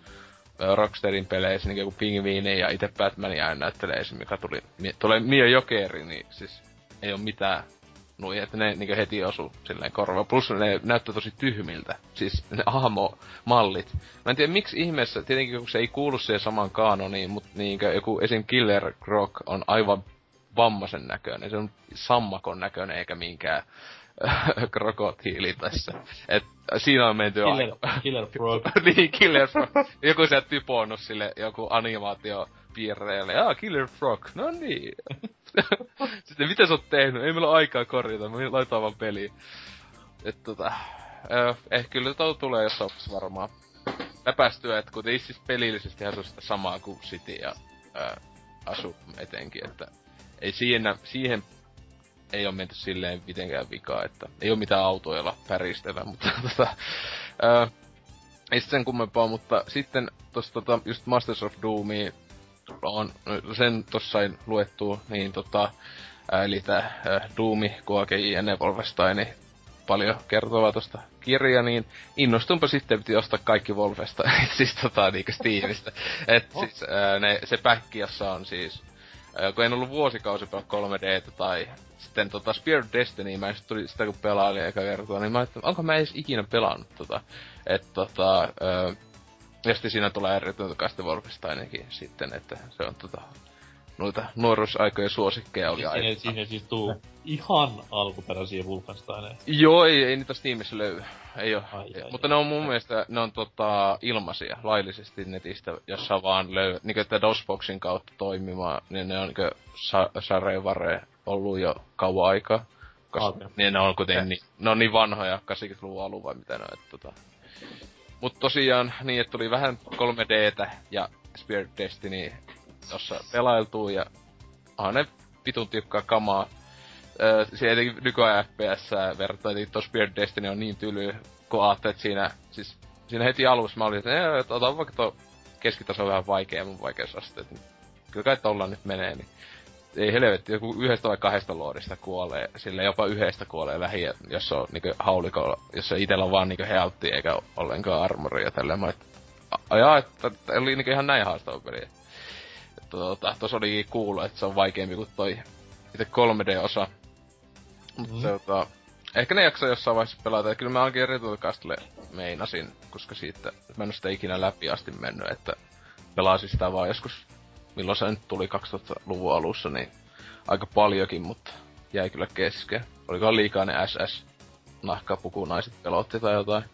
Rocksteadin peleissä. Niin kuin Pingviini ja ite Batmanin ääninäyttelee esimerkiksi, joka tulee Mio Jokeri. Niin siis ei oo mitään nuihin, että ne niin heti osu silleen korvaan. Plus ne näyttää tosi tyhmiltä. Siis ne hahmo-mallit. Mä en tiedä miksi ihmeessä, tietenkin kun se ei kuulu siihen samaan kaanoniin, mutta niin joku esim. Killer Croc on aivan vammaisen näköinen. Se on sammakon näköinen eikä minkään krokotiili tässä. Et siinä on menty aika. Killer Croc. Niin, Killer Croc. Joku sieltä typoonut sille joku animaatio piirreille. Killer Croc, no niin. Sitten mitä sä oot tehnyt? Ei meillä ole aikaa korjata, me laitetaan vaan peliin. Et ehkä kyllä tuo tulee jossain varmaan läpäistyä, et kuten siis pelillisestihän se on sitä samaa kuin City ja Asu etenkin, että ei siihen ei oo menty silleen mitenkään vikaa, että ei oo mitään autoilla päristellä, mutta ei sit sen kummempaa, mutta sitten tosta just Masters of Doomia on sen tossain luettua, niin eli tää Doomi, Kuake ja Wolfenstein paljon kertovaa tosta kirjaa, niin innostunpa sitten, piti ostaa kaikki Wolfensteinit, siis niinkö Steamista. Et siis se päkki, jossa on siis, kun en ollut vuosikausi pelannut 3D:tä tai sitten Spear of Destiny, mä en sit tuli sitä kun pelailin eka kertaa, niin mä ajattelin, onko mä edes ikinä pelannut et ja sitten siinä tulee erityisesti Wolfensteinikin sitten, että se on noita nuoruusaikojen suosikkeja oli aina. Siinä siis tuu ihan alkuperäisiä Wolfensteineja. Joo, ei niitä Steamissa löydy. Ei oo. Mutta ne on mun mielestä, ne on ilmaisia laillisesti netistä, jossa vaan löydy, niinku että DOSBoxin kautta toimimaan, niin ne on niinku Sarevare ollut jo kauan aikaa. Niin ne on kuitenkin ne on niin vanhoja, 80-luvun alun vai mitä ne on, että Mut tosiaan niin, että tuli vähän 3D:tä ja Spear of Destiny tossa pelailtuu ja ne vitun tiukkaa kamaa. Siellä etenkin nykyajan FPS-sää vertaan, että tos Spear of Destiny on niin tyly, kun ajattelet siinä heti alussa mä olin, että otan vaikka tuo keskitaso vähän vaikea mun vaikeusasteet. Kyllä kai tollaan nyt menee, niin ei helvetti, joku 1 tai 2 loodista kuolee, sille jopa 1 kuolee lähiä, jos se on niinku haulikolla, jos se itellä on vaan niinku healthia eikä ollenkaan armoria tälleen. Mä Jaa, oli niinku ihan näin haastava peli. Tuossa oli kuullut, että se on vaikeampi kuin toi itse 3D-osa. Mutta ehkä ne jaksaa jossain vaiheessa pelata, ja kyllä mä ainakin Returcastille meinasin, koska siitä mä en ole sitä ikinä läpi asti mennyt, että pelasin sitä vaan joskus, milloin se nyt tuli 2000-luvun alussa, niin aika paljonkin, mutta jäi kyllä kesken. Olikohan liikaa ne SS-nahkapukunaiset pelotti tai jotain.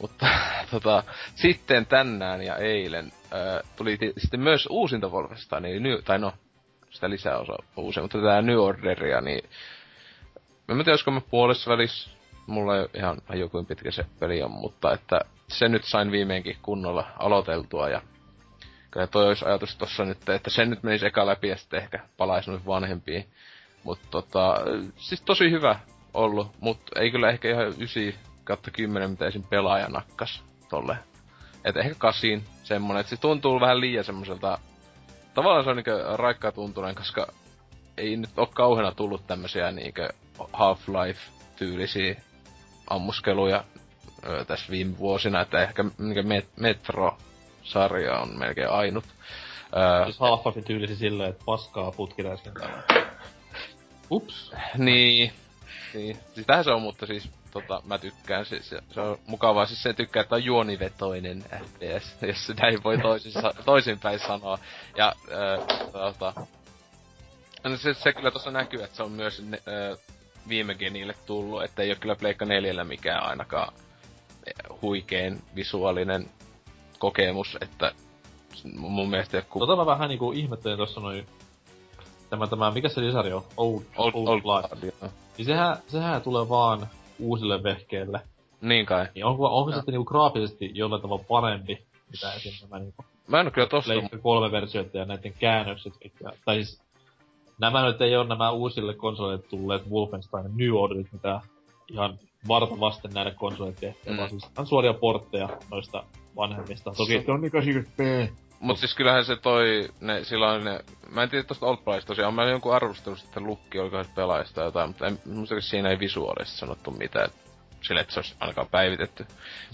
Mutta sitten tänään ja eilen tuli sitten myös uusinta Wolfenstein, niin, tai no, sitä lisäosaa uusia, mutta tää New Orderia, niin en tiedä, olisiko mä puolessa välissä, mulla ei ihan haju kuin pitkä se peli on, mutta että se nyt sain viimeinkin kunnolla aloiteltua, ja kyllä toi olisi ajatus tossa nyt, että sen nyt menisi eka läpi ja sitten ehkä palaisi nyt vanhempiin, mutta siis tosi hyvä ollut, mutta ei kyllä ehkä ihan 9/10, mitä esim. Pelaaja nakkas tolle. Et ehkä 8, semmonen, et se tuntuu vähän liian semmoselta, tavallaan se on niinkö raikkaa tuntunen, koska ei nyt oo kauheena tullut tämmösiä niinkö Half-Life-tyylisiä ammuskeluja tässä viime vuosina, että ehkä niinkö Metro-sarja on melkein ainut. Siis Half-Life-tyylisiä silleen, että paskaa putkiläisken täällä. Ups. Niin. Siis tähän se on, mutta siis mä tykkään, siis se on mukavaa, siis se tykkää, että on juonivetoinen FPS, jos sitä ei voi toisinpäin sanoa. Ja no se kyllä tuossa näkyy, että se on myös viime genille tullut, että ei ole kyllä Pleikka 4:llä mikään ainakaan huikein visuaalinen kokemus, että mun mielestä joku... mä vähän niinku ihmettelen tuossa noin... Tämä, mikä se lisäri on? Old Life. Niin sehän tulee vaan uusille vehkeille. Niin kai. Niin onko se sitten niinku graafisesti jollain tavalla parempi, mitä esim. Nämä niinku... Mä en oo kyllä tosta... Pleikka 3-versioita ja näiden käännökset, tai siis... Nämä nyt ei oo nämä uusille konsoleille tulleet Wolfenstein New Orderit, mitä ihan varta vasten näille konsoleille tehtiin, vaan siis on suoria portteja noista vanhemmista. Toki se on niin 80p. Mut siis kyllähän se toi, ne silloin ne, mä en tiedä tosta Old Price tosiaan, mä jonkun arvostelun sitten lukki, oliko se pelaajista jotain, mutta muistakin siinä ei visuaalisesti sanottu mitään, sille että se olisi ainakaan päivitetty.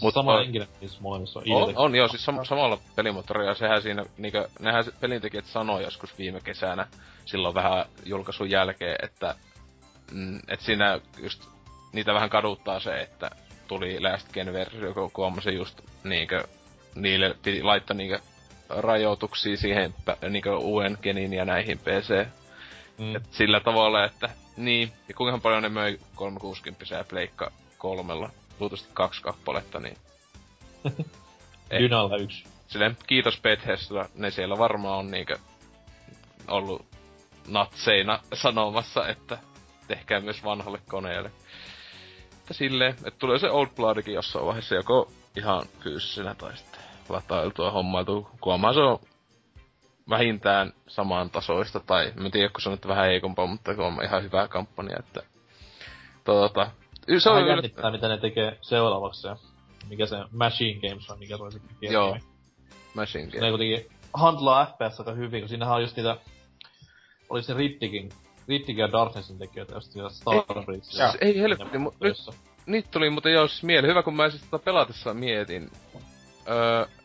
Mut sama henkilö siis molemmissa on joo, siis samalla pelimoottorilla, sehän siinä, niinkö, nehän pelintekijät sanoi joskus viime kesänä, silloin vähän julkaisun jälkeen, että siinä just niitä vähän kaduttaa se, että tuli Last Gen versio, kun on se just niinkö, niille piti laittaa niinkö rajoituksia siihen niinku uuden genin ja näihin PC. Et sillä tavalla, että niin, ja kuinka paljon ne möi 360 ja Pleikka 3:lla, luultavasti 2 kappaletta, niin... Dynalla 1. Silleen kiitos Bethesda, ne siellä varmaan on niinkö ollu natseina sanomassa, että tehkää myös vanhalle koneelle. Että silleen, että tulee se Old Bloodikin jossain vaiheessa joko ihan fyysisena tai sitten latailtua, hommailtua, kuomaan se on vähintään samaan tasoista, tai mä tiedä, kun se on nyt vähän heikompaa, mutta kun on ihan hyvää kampanja, että... Vähän jännittää, mitä ne tekee seuraavaksi, mikä se Machine Games on, mikä toi se kieli. Joo, Machine Games. Ne kuitenkin handlaa FPS aika hyvin, kun siinähän on just niitä... Oli se Riddicke ja Darknessin tekijöitä, just niitä Starbreeze. Ei helppi, niitä tuli muuten joo siis mieleen. Hyvä, kun mä siis pelatessa mietin.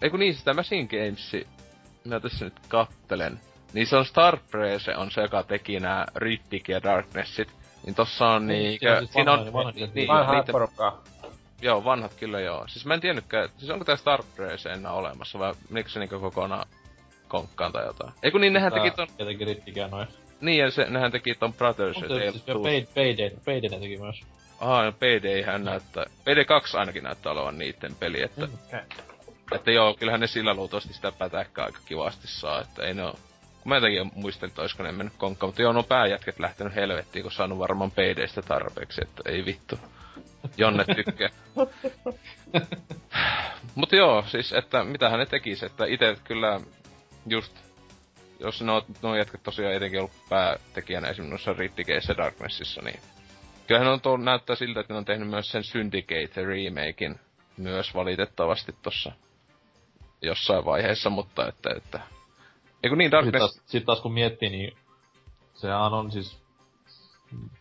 Eiku niin, sitä Machine Gamesi, minä tässä nyt kattelen, niin se on Starbreeze on se, joka teki nää Riddicke ja Darknessit, niin tossa on niinkö... Vanhat porukkaa. Joo, vanhat kyllä joo. Siis mä en tiennytkään, siis onko tää Starbreeze enää olemassa, vai menikö se niinkö kokonaan konkkaan tai jotain? Eiku niin, nehän teki ton... Jotenkin Riddickeä noin. Niin, ja nehän teki ton Brothers... Mutta siis Paid teki myös. Ahaa, no Paydayhän näyttää... Payday 2 ainakin näyttää olevan niitten peli, että... Että joo, kyllähän ne sillä luultavasti sitä pätäkkää aika kivasti saa, että ei ne oo... Kun mä jotenkin muistelin, että oisko ne mennyt konkkaan, mutta joo, no pääjätket lähtenyt helvettiin, kun saanut varmaan Paydaystä tarpeeksi, että ei vittu. Jonne tykkää. Mut joo, siis, että mitähän ne tekis, että ite kyllä just... Jos nuo jätket tosiaan etenkin ollu päätekijänä esimerkiksi noissa Riddickeissä ja Darknessissa, niin... Kyllähän on näyttää siltä, että ne on tehnyt myös sen Syndicate-remakein myös valitettavasti tossa jossain vaiheessa, mutta että... Eiku niin, Darkness... Sit taas kun miettii, niin sehän on siis...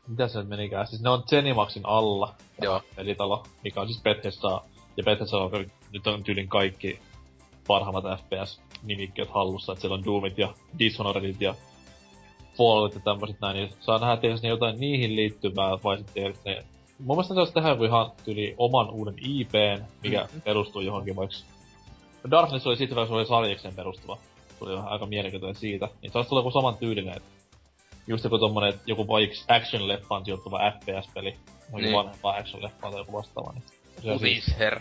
Mitä se nyt menikään? Siis ne on Zenimaxin alla. Joo. Pelitalo, mikä on siis Bethesda. Ja Bethesda on nyt on tyylin kaikki parhaimmat FPS-nimikkeet hallussa, että siellä on Doomit ja Dishonoredit ja Fallout ja tämmöset näin, niin saa nähdä tietysti jotain niihin liittyvää, vai sitten tietysti ne... Mun mielestä se olisi tähän ihan yli oman uuden IPn, mikä perustuu johonkin vaikka... Darkness oli sitten, kun se oli sarjekseen perustuva. Tuli ihan aika mielenkiintoinen siitä. Niin saisi tulla joku saman tyylinen, että... Just joku tommonen, että joku vaikka action-leffaan sijoittuva FPS-peli. Joku vanhempaa action-leffaa tai joku vastaava, niin... Punisher.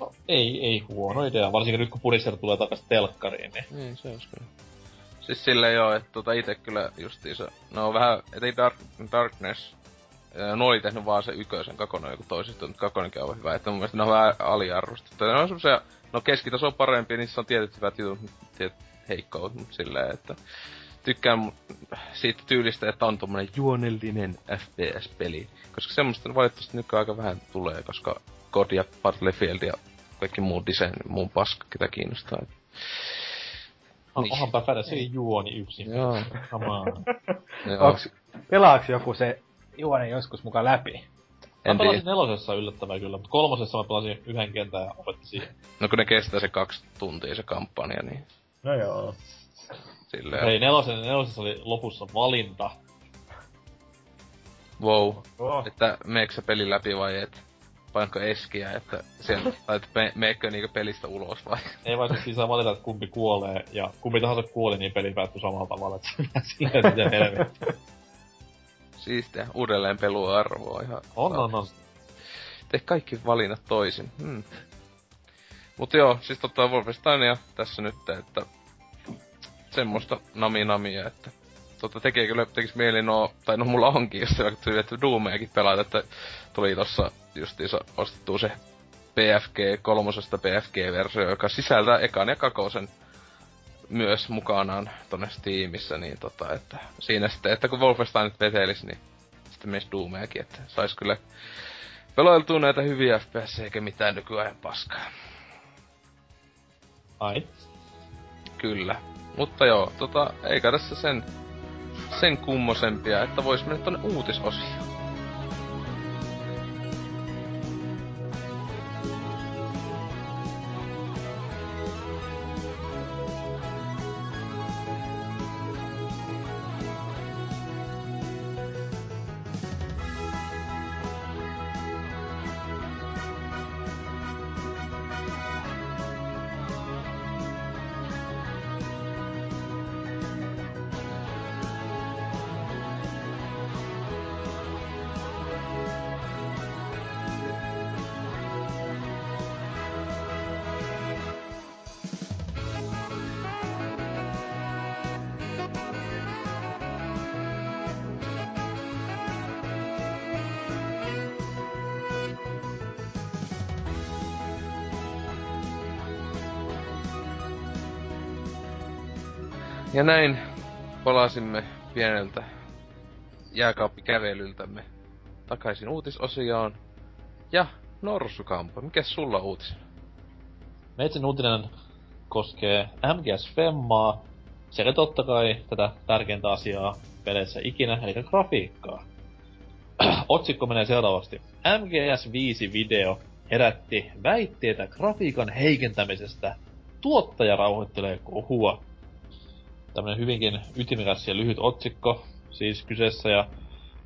No, ei huono idea, varsinkin nyt kun Punisher tulee takas telkkariin, niin... Ei, se olisi kyllä. Siis silleen joo, että ite kyllä justiinsa... No vähän, ettei Darkness... No oli tehnyt vaan se yköisen kakona joku toisista, mutta kakonenkin on hyvä, että mun mielestä ne on vähän aliarvostettu. Ne on semmosia... No keskitaso on parempi, niissä on tietyt hyvät jutut, tietyt heikkoudet, mut silleen, että... Tykkään siitä tyylistä, että on tommonen juonellinen FPS-peli. Koska semmoista valitettavasti nykyään aika vähän tulee, koska God ja Battlefield ja kaikki muu design, muun paska, ketä kiinnostaa. Onhan päivänä se juoni yksin. Joo. Pelaaks joku se juoni joskus mukaan läpi? En tiedä. Mä pelasin nelosessa yllättävää kyllä, mutta kolmosessa mä pelasin yhden kentän ja opettin siihen. No kun ne kestää se 2 tuntia se kampanja, niin... No joo. Silleen. Hei, nelosessa oli lopussa valinta. Wow. Oh. Että meekö sä peli läpi vai et? Painko eskiä, että sieltä, tai meekö niinku pelistä ulos vai? Ei vaan, siis saa valita, että kumpi kuolee, ja kumpi tahansa kuoli, niin peli päättyy samalla tavalla, että silleen sitä helvettiä. Siistiä, uudelleen pelua arvoa ihan... On. Tee kaikki valinnat toisin, Mut joo, siis totta Wolfensteinia tässä nyt, että... Semmosta nami-namia, että... tekee kyllä, tekis mieli tai mulla onkin just vaikka tyyletty Doomeakin pelata, että... Tuli tossa justiinsa ostettua se PFG, kolmosesta PFG-versio, joka sisältää ekan ja kakosen myös mukanaan tonne Steamissä, niin että... Siinä sitten, että kun Wolfensteinit vetelis, niin... Sitten myös Doomeakin, että sais kyllä... Peloiltuu näitä hyviä FPS, eikä mitään nykyajan paskaa. Ai? Kyllä. Mutta joo, eikä tässä sen kummosempia, että vois mennä tonne uutisosioon. Ja näin palasimme pieneltä jääkaappikävelyltämme takaisin uutisosioon. Ja Norsukampa, mikäs sulla uutisena? Meitsin uutinen koskee MGS Femmaa sekä totta kai tätä tärkeintä asiaa peleissä ikinä, eli grafiikkaa. Otsikko menee seuraavasti. MGS 5-video herätti väitteitä grafiikan heikentämisestä. Tuottaja rauhoittelee kohua. Tämmönen hyvinkin ytimekäs ja lyhyt otsikko siis kyseessä, ja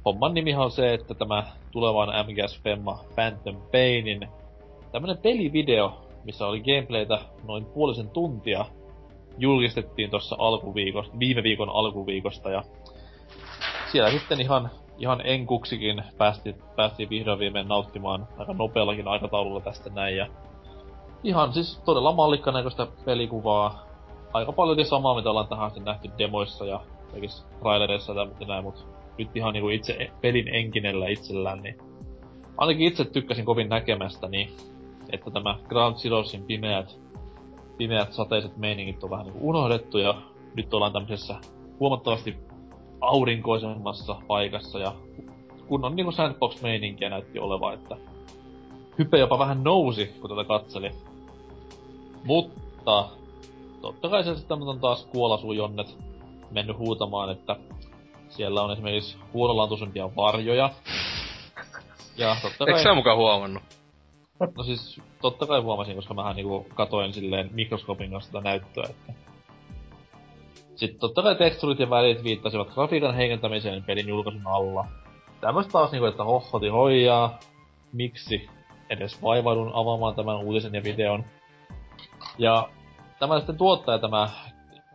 homman nimihan on se, että tämä tulevan MGS Femma Phantom Painin tämmönen pelivideo, missä oli gameplaytä noin puolisen tuntia, julkistettiin tossa viime viikon alkuviikosta, ja siellä sitten ihan enkuksikin päästiin vihdoin viimein nauttimaan aika nopeallakin aikataululla tästä näin, ja ihan siis todella mallikkanäköistä pelikuvaa. Aika paljonkin samaa, mitä ollaan tähän asti nähty demoissa ja kaikissa trailereissa ja näin, mut nyt ihan niinku itse pelin enkinellä itsellään, niin ainakin itse tykkäsin kovin näkemästäni, että tämä Ground Zeroesin pimeät sateiset meiningit on vähän niinku unohdettu, ja nyt ollaan tämmöisessä huomattavasti aurinkoisemmassa paikassa, ja kun on niinku sandbox-meininkiä näytti oleva, että hype jopa vähän nousi, kun tätä katseli. Mutta totta kai se sitten on taas kuolasujonnet mennyt huutamaan, että siellä on esimerkiksi huonolaatuisempia varjoja. Ja totta kai... Eikö sä mukaan huomannut? No siis totta kai huomasin, koska mähän niinku katoin silleen mikroskoopin kanssa sitä näyttöä, että... Sitten totta kai teksturit ja välit viittasivat grafiikan heikentämiseen pelin julkaisun alla. Tämmöstä taas niinku, että hohoti hoijaa, miksi edes vaivaudun avaamaan tämän uutisen ja videon. Ja tämä sitten tuottaja, tämä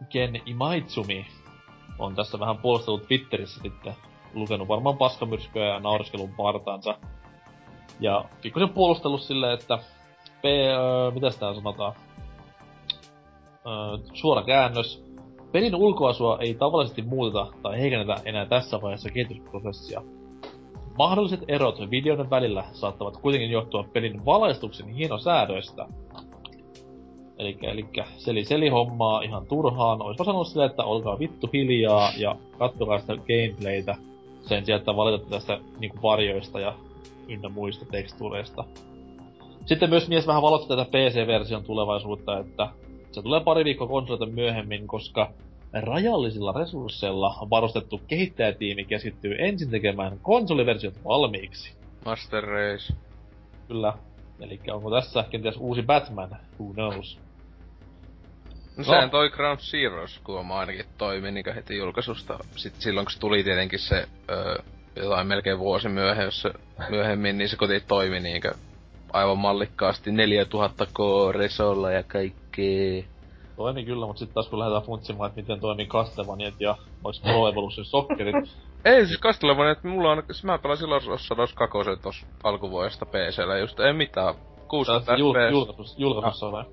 Ken Imaitsumi, on tässä vähän puolustellut Twitterissä sitten, lukenut varmaan paskamyrskyä ja naureskelun partaansa. Ja pikkusen puolustellut silleen, että mitäs tää sanotaan? Suora käännös. Pelin ulkoasua ei tavallisesti muuteta tai heikennetä enää tässä vaiheessa kehitysprosessia. Mahdolliset erot videoiden välillä saattavat kuitenkin johtua pelin valaistuksen hienosäädöistä. Elikkä seli hommaa ihan turhaan. Oispa sanonut silleen, että olkaa vittu hiljaa ja katsokaa sitä gameplaytä. Sen sijaan, että valitatte tästä niinku varjoista ja ynnä muista tekstuureista. Sitten myös mies vähän valotti tätä PC-version tulevaisuutta, että se tulee pari viikkoa konsolilta myöhemmin, koska rajallisilla resursseilla varustettu kehittäjätiimi keskittyy ensin tekemään konsoliversiot valmiiksi. Master Race. Kyllä. Elikkä onko tässä kenties uusi Batman? Who knows? No sehän toi Ground Zeroes, kun mä ainakin toimi niinkö heti julkaisusta. Sitten silloin kun se tuli tietenkin se jotain melkein vuosi myöhemmin, niin se koti toimi niinkö aivan mallikkaasti 4000K resolla ja kaikkee. Toimi kyllä, mut sit taas kun lähdetään funtsimaan, että miten toimii Castlevaniat ja ois Pro Evolution Soccerit. Ei siis Castlevaniat, mulla on... Mä pelaan silloin Los Kakosen tos alkuvuodesta PC:llä just, ei mitään. 60 FPS. Julkaisussa ole.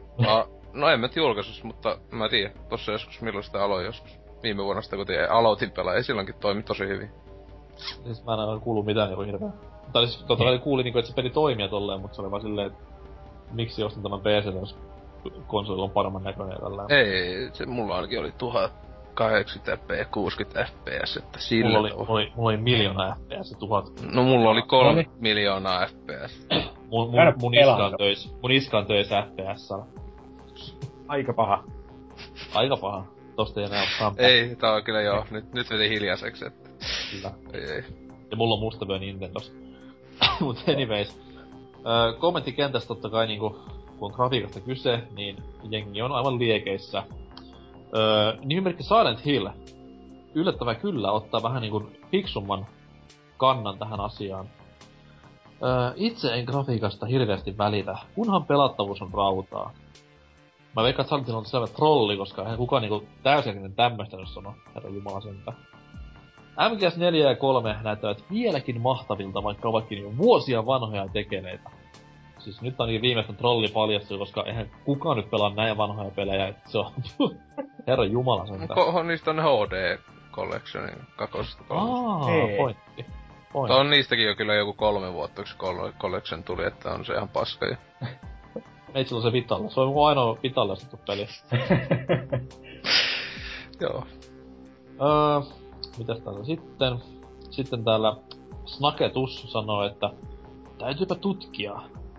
No en mä julkaisussa, mutta mä tiedän. Tossa joskus milloin sitä aloin joskus. Viime vuonna sitä kotiin aloitin pelaa, ei silloinkin toimi tosi hyvin. Siis mä en ole kuullu mitään joku hirveä. Tai siis totta kai kuulin niinku, et se peli toimii tolleen, mut se oli vaan silleen, et... Miksi ostin tämän PC:n, jos konsolilla on paremman näköinen tällä. Ei, se mulla ainakin oli 1080p ja 60 fps, että sillä... Mulla oli 1 000 000 fps, 1000... No mulla oli 3 miljoonaa fps. Mun iskaan töissä fps. Aika paha. Aika paha. Tosta ei enää ole. Ei, tää on kyllä joo. Nyt veti hiljaiseksi, että... Kyllä. Ei. Ja mulla on mustavia Nintendossa. Mut anyways. Kommenttikentässä tottakai niinku... Kun on grafiikasta kyse, niin jengi on aivan liekeissä. Nimimerkki Silent Hill yllättävän kyllä ottaa vähän niinku fiksumman kannan tähän asiaan. Itse en grafiikasta hirveästi välitä, kunhan pelattavuus on rautaa. Mä veikkaan, että Silent Hill on selvä trolli, koska eihän kukaan niinku täysin tämmöstä nyt sano, herra jumalasenta. MGS 4 ja 3 näyttävät vieläkin mahtavilta, vaikka ovatkin jo vuosia vanhoja tekeleitä. Siis nyt ainakin viimeisten trolli paljastui, koska eihän kukaan nyt pelaa näin vanhoja pelejä, et se on... Herran jumala sentään. Niistä on HD Collectionin kakosesta pointti. On niistäkin jo kyllä joku 3 vuotta, kun Collection tuli, että on se ihan paska jo. Meitsillä on se Vitalla. Se on joku ainoa Vitalle ostettu peli. Joo. Mitäs täällä sitten? Sitten täällä Snaketus sanoo, että täytyypä tutkia.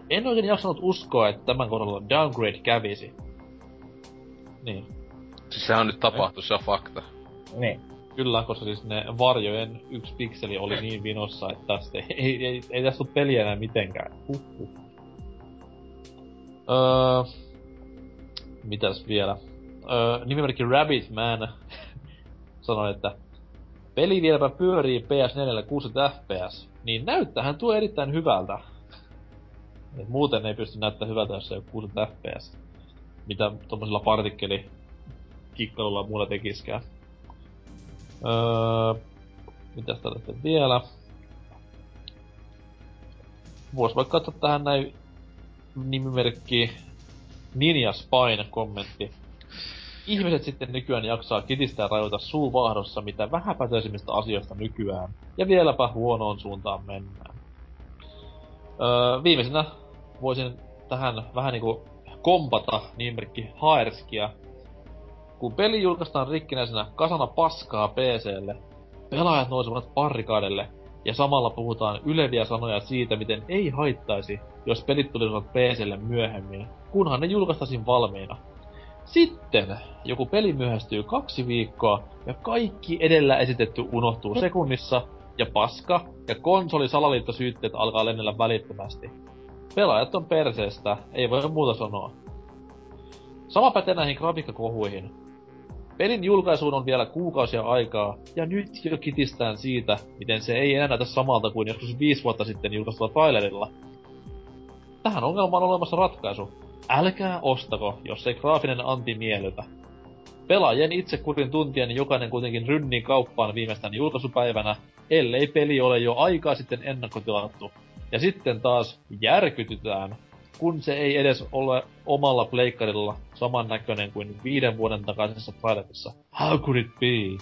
En oikein jaksanut uskoa, että tämän kohdalla downgrade kävisi. Niin. Siis sehän on nyt tapahtu, se on fakta. Niin. Kyllä, koska siis ne varjojen yksi pikseli oli niin vinossa, että tästä ei tästä ole peliä enää mitenkään. Mitäs vielä? Nimimerkki Rabbit Man sanoi, että peli vieläpä pyörii PS4 60 fps, niin näyttähän tuo erittäin hyvältä. Et muuten ei pysty näyttää hyvältä, jos ei ole 60 fps. Mitä tommosilla partikkelikikkailulla ja muulla tekiskään. Mitäs täällä sitten vielä? Vois vaikka katsoa tähän näin nimimerkki Ninja Spine kommentti. Ihmiset sitten nykyään jaksaa kitistää ja rajoita suuvaahdossa mitä vähäpätöisimmistä asioista nykyään. Ja vieläpä huonoon suuntaan mennään. Viimeisenä voisin tähän vähän niinku kompata nimimerkki Haerskia. Kun peli julkaistaan rikkinäisenä kasana paskaa PC:lle, pelaajat nousevat parrikaadelle ja samalla puhutaan yleviä sanoja siitä, miten ei haittaisi, jos pelit tulisivat PC:lle myöhemmin, kunhan ne julkaistaisiin valmiina. Sitten joku peli myöhästyy 2 viikkoa ja kaikki edellä esitetty unohtuu sekunnissa ja paska ja konsolisalaliittosyytteet alkaa lennellä välittömästi. Pelaajat on perseestä, ei voi muuta sanoa. Sama pätee näihin grafiikkakohuihin. Pelin julkaisuun on vielä kuukausia aikaa, ja nyt jo kitistään siitä, miten se ei enää näytä samalta kuin joskus 5 vuotta sitten julkaistulla trailerilla. Tähän ongelmaan on olemassa ratkaisu. Älkää ostako, jos ei graafinen anti miellytä. Pelaajien itsekurin tuntien jokainen kuitenkin rynnii kauppaan viimeistään julkaisupäivänä, ellei peli ole jo aikaa sitten ennakkotilattu. Ja sitten taas järkytytään, kun se ei edes ole omalla pleikkarilla samannäköinen kuin 5 vuoden takaisessa trailerissa. How could it be?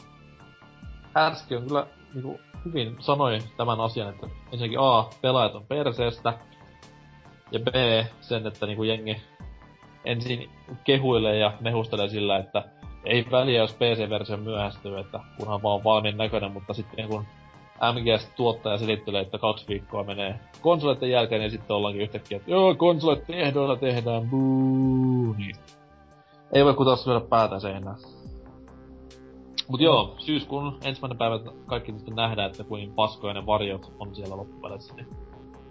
Härski on kyllä niin hyvin sanoi tämän asian, että ensinnäkin A, pelaajat on perseestä, ja B, sen, että niin jengi ensin kehuilee ja mehustelee sillä, että ei väliä, jos PC-versio myöhästyy, että kunhan vaan on valmiin näköinen, mutta sitten kun MGS-tuottaja selittelee, että 2 viikkoa menee konsoleiden jälkeen, niin sitten ollaankin yhtäkkiä, että joo, konsoleiden ehdoilla tehdään, buuuu, niin ei voi kuitenkaan syödä päätään seinään. Mut joo, syyskuun 1. päivä kaikki sitten nähdään, että kuin paskoja ne varjot on siellä loppuvälissä, niin...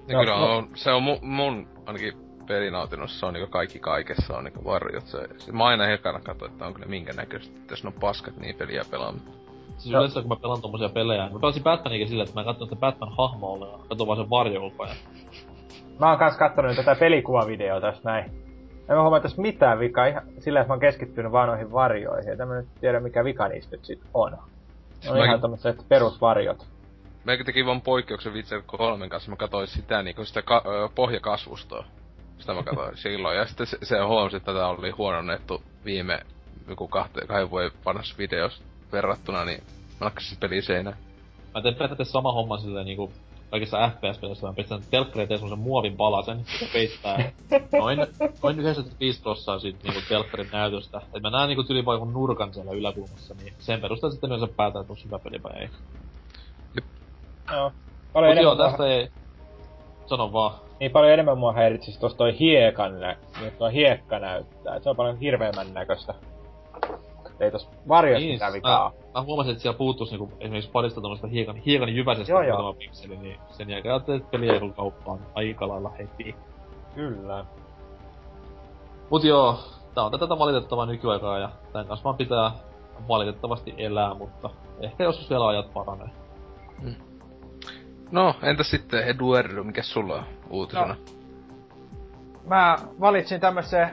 Ja kyllä on, se on mun ainakin pelinautinnossa, se on niinku kaikki kaikessa, on niinku varjot. Se mä aina ekana katsoin, että on kyllä minkä näköistä, jos on paskat niin peliä pelaamatta. Siis yleensä kun mä pelaan tommosia pelejä, mä pelasin Batmanikin sillä, että mä en kattonut sitä Batman-hahmoa ollenkaan, katson vaan sen varjoulpajan. Mä oon kans kattonut tätä pelikuvavideoa tässä näin. En mä huomaa tässä mitään vikaa, ihan sillä, että mä oon keskittynyt vaan noihin varjoihin, et en mä nyt tiedä mikä vika niistä nyt sit on. On mä... ihan tommoset perusvarjot. Mä kuitenkin vaan poikkeuksen Witcher 3 kanssa, mä katsoin sitä niinku sitä pohjakasvustoa. Sitä mä katsoin silloin, ja sitten se huomasin, että tätä oli huononnettu viime joku 2 vuoden vanhassa videossa verrattuna, niin mä nakkasin peliä seinään. Mä teen periaatteessa sama homma silleen niinku kaikissa FPS-pelissä, mä pistän telkkareita semmosen muovin palasen, ja peittää noin 95% siitä niinku telkkarin näytöstä. Et mä näen niinku tyli vaan jonkun nurkan siellä yläkulmassa, niin sen perusteella sitten yleensä päätään, että on hyvä peli vai ei. No, paljon enemmän joo, tästä ei... Sano vaan. Niin paljon enemmän mua häiritsis tos toi hiekka näyttää. Et se on paljon hirveemmän näköstä. Ei tos varjosta niin, mitään vikaa. Mä huomasin, että siellä puuttuis niinku esimerkiksi parista tommoista hiekan jyväsestä muutama pikseli, niin sen jälkeen ajattelin, että peli ei tullut kauppaan aika lailla heti. Kyllä. Mut joo, tää on tätä valitettavaa nykyaikaa ja tän kanssa vaan pitää valitettavasti elää, mutta ehkä joskus vielä ajat paranee. Mm. No, entäs sitten Eduardo, mikä sulla on uutisena? No, mä valitsin tämmösen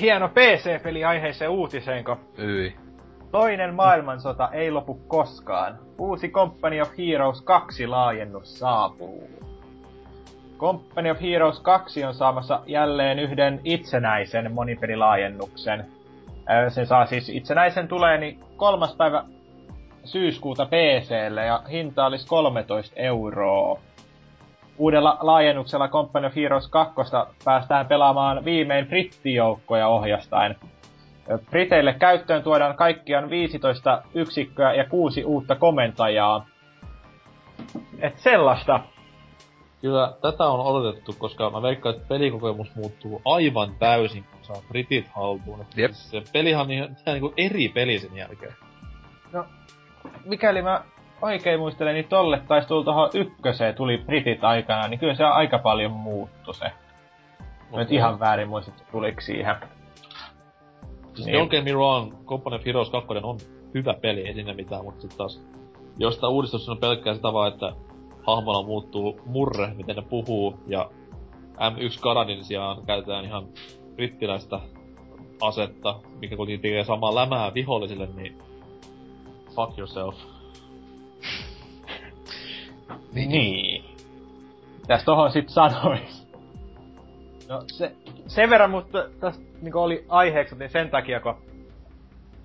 hieno PC-peli aiheeseen uutiseenko. Yi. Toinen maailmansota ei lopu koskaan. Uusi Company of Heroes 2 laajennus saapuu. Company of Heroes 2 on saamassa jälleen yhden itsenäisen monipelilaajennuksen. Sen saa siis itsenäisen tulee niin 3. päivä syyskuuta PC:lle ja hinta olisi 13€. Uudella laajennuksella Company of Heroes 2 päästään pelaamaan viimein brittijoukkoja ohjastaen. Briteille käyttöön tuodaan kaikkiaan 15 yksikköä ja 6 uutta komentajaa. Et sellaista. Kyllä tätä on odotettu, koska mä veikkaan, että pelikokemus muuttuu aivan täysin, kun saa britit haltuun. Yep. Se pelihan on ihan niinku eri peli sen jälkeen. No. Mikäli mä oikein muistelen, niin tolle taisi tulla tohon 1 tuli britit aikana, niin kyllä se aika paljon muuttui se. Okay. Nyt ihan väärin muistettu, tuliko siihen. Siis niin. Don't get me wrong, Company of Heroes 2 on hyvä peli, ei siinä mitään, mutta sit taas... Jos tää uudistus on pelkkää sitä vaan, että hahmolla muuttuu murre, miten ne puhuu, ja M1 Garanin sijaan käytetään ihan brittiläistä asetta, mikä kuitenkin tekee samaa lämää vihollisille, niin... Fuck yourself. Niin. Mitäs tohon sit sanois? No sen verran, mutta tästä niinku oli aiheeksi, niin sen takia, kun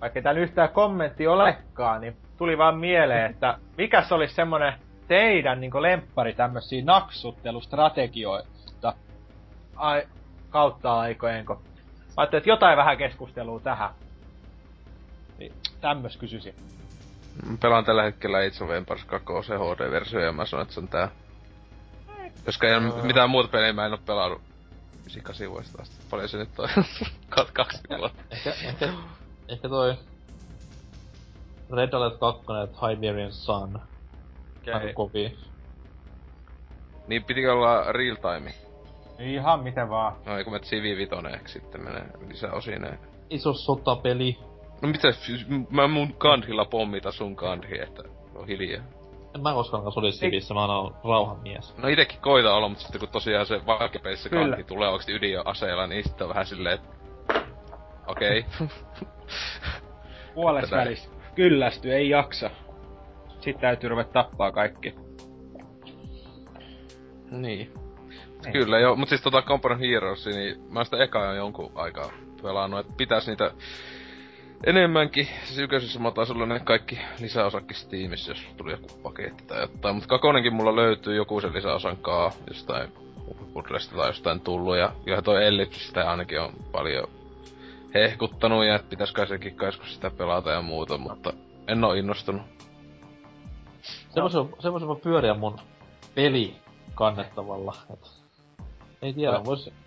vaikkei täällä yhtään kommentti olekaan, niin tuli vaan mieleen, että mikäs olis semmonen teidän niinku lemppari tämmösiä naksuttelustrategioita kautta aikojenko? Mä ajattelin, että jotain vähän keskustelua tähän. Niin tämmös kysyisin. Mä pelaan tällä hetkellä Age of Empires 2 HD-versio, ja mä sanon, että se on tää. Koska ei oo mitään muuta pelejä, mä en oo pelannut 8 vuodesta asti. Paljon se nyt on? 2 vuotta. Ehkä toi... Red Alert 2, Hiberian Sun. Okay. Aika kovii. Niin pitikö olla real time? Ihan miten vaan. No ei kun menet Civi-vitoneeksi sitten menee lisäosineen. Iso sotapeli. No mitä, mä mun Gandhilla pommita sun Gandhi, että on hiljaa. En mä koskaan kanssa ole Civissä, mä oon rauhanmies. No itekin koitan olla, mutta sitten kun tosiaan se vaikeapelissä Gandhi tulee oikeesti ydinaseella, niin sitten on vähän silleen, että... Okei. Okay. Puoleks välis. Kyllästy, ei jaksa. Sit täytyy ruveta tappaa kaikki. Niin. Ei. Kyllä joo, mut siis Company of Heroes, niin mä sitä ekaa jo jonkun aikaa pelannut, et pitäis niitä enemmänkin. Siis yköisessä mä otan sellainen kaikki lisäosakki Steamissa, jos tuli joku paketti tai jotain. Mut kakonenkin mulla löytyy joku sen lisäosan kaa, jostain Budlesta tai jostain tullu, ja kyllähän toi Ellipsistä ainakin on paljon hehkuttanut, ja et pitäis kai senkin kaiskus sitä pelata ja muuta, mutta en oo innostunut. Semmosella mä pyöriän mun peli kannettavalla, et... Ei tiedä,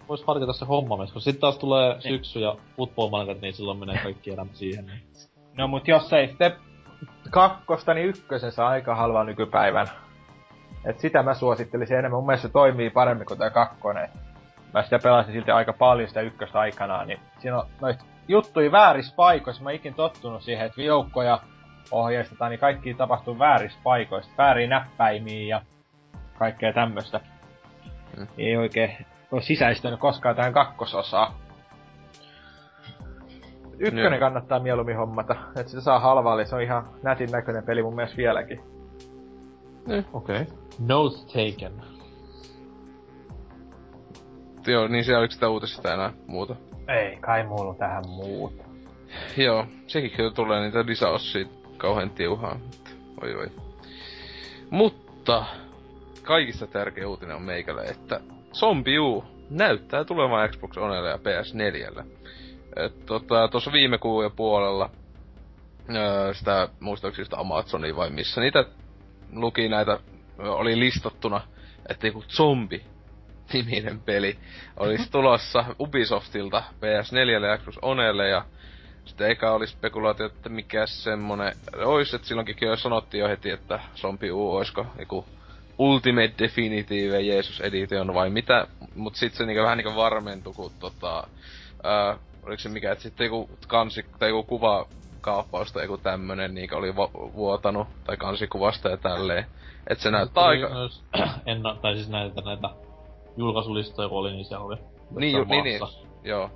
vois harkita se homma myös, kun sit taas tulee syksy ja football-managat, niin silloin menee kaikki elämä siihen. Niin. No mut jos ei sitten kakkosta, niin ykkösen saa aika halvaa nykypäivänä. Et sitä mä suosittelisin enemmän, mun mielestä se toimii paremmin kuin tää kakkonen. Mä sitä pelasin silti aika paljon sitä ykköstä aikanaan, niin siinä on noit juttuja väärissä paikoissa. Mä ikin tottunut siihen, että joukkoja ohjeistetaan, niin kaikki tapahtuu väärissä paikoissa. Väärin näppäimiin ja kaikkea tämmöstä. Ei oikein ole sisäistänyt koskaan tähän kakkososaa. Ykkönen kannattaa mieluummin hommata, että sitä saa halvaa, se on ihan nätin näköinen peli mun mielestä vieläkin. Okei. Okay. Note taken. Joo, niin siellä oliko sitä uutisista enää muuta? Ei kai mulla tähän muuta. Joo, sekin kyllä tulee niitä lisäosia kauhean tiuhaan. Oi oi. Mutta... Kaikista tärkeä uutinen on meikälle, että Zombie U näyttää tulemaan Xbox Onelle ja PS4:lle. Tuossa viime kuun ja puolella, sitä muistaakseni sitä Amazonia vai missä, niitä luki näitä, oli listattuna, että joku Zombie-niminen peli olisi tulossa Ubisoftilta PS4:lle ja Xbox Onelle, ja sitten eka oli spekulaatio, että mikä semmonen olisi, että silloinkin jo sanottiin jo heti, että Zombie U olisiko joku Ultimate Definitive Jeesus Edition vai mitä, mut sit se niinku vähän niinku varmentu, kun oliks se mikä, et sitten joku kansi, tai joku kuvakaappaus tai joku tämmönen niinku oli vuotanu, tai kansikuvasta ja tälleen. Et se näyttää aika... Tai siis näitä julkaisulistoja oli, niin siellä oli. Niin, joo.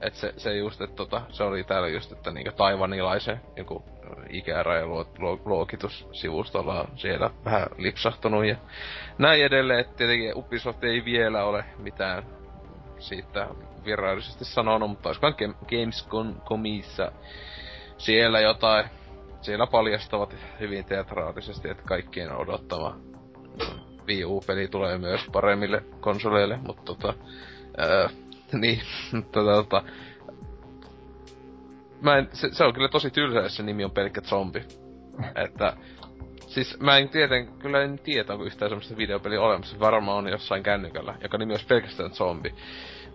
Et se just, et se oli täällä just, että niinku taivanilaisen joku ikäraja luokitussivustolla on siellä vähän lipsahtunut ja näin edelleen, että tietenkin Ubisoft ei vielä ole mitään siitä virallisesti sanonut, mutta olisikohan Gamescomissa siellä jotain, siellä paljastavat hyvin teatraalisesti, että kaikkien odottama Wii U-peli tulee myös paremmille konsoleille, mutta se on kyllä tosi tylsä, jos se nimi on pelkkä zombi. Että... Siis mä en kyllä en tiedä, onko yhtään semmoista videopeliä olemassa. Varmaan on jossain kännykällä, joka nimi olisi pelkästään zombi.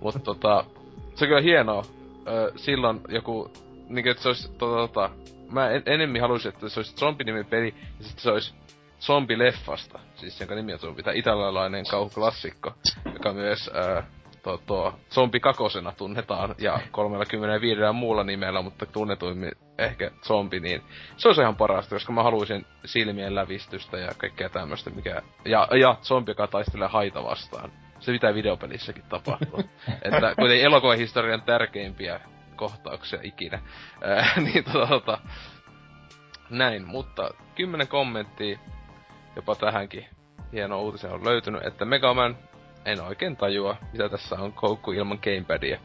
Mutta se on kyllä hienoa. Silloin joku... Niin että se olisi mä enemmän haluaisin, että se olisi zombi-nimi peli, ja sitten se olisi zombi-leffasta. Siis jonka nimi on zombi. Tämä italialainen kauhuklassikko, joka myös... Zombi kakosena tunnetaan, ja 35 muulla nimellä, mutta tunnetuimmin ehkä zombi, niin se olisi ihan parasta, koska mä haluaisin silmien lävistystä ja kaikkea tämmöstä, mikä... Ja zombi, joka taistelee haita vastaan. Se mitä videopelissäkin tapahtuu. Että kun ei elokuvahistorian tärkeimpiä kohtauksia ikinä. Niin näin, mutta 10 kommenttia jopa tähänkin hieno uutisen on löytynyt, että Megaman... En oikein tajua, mitä tässä on koukku ilman gamepadia.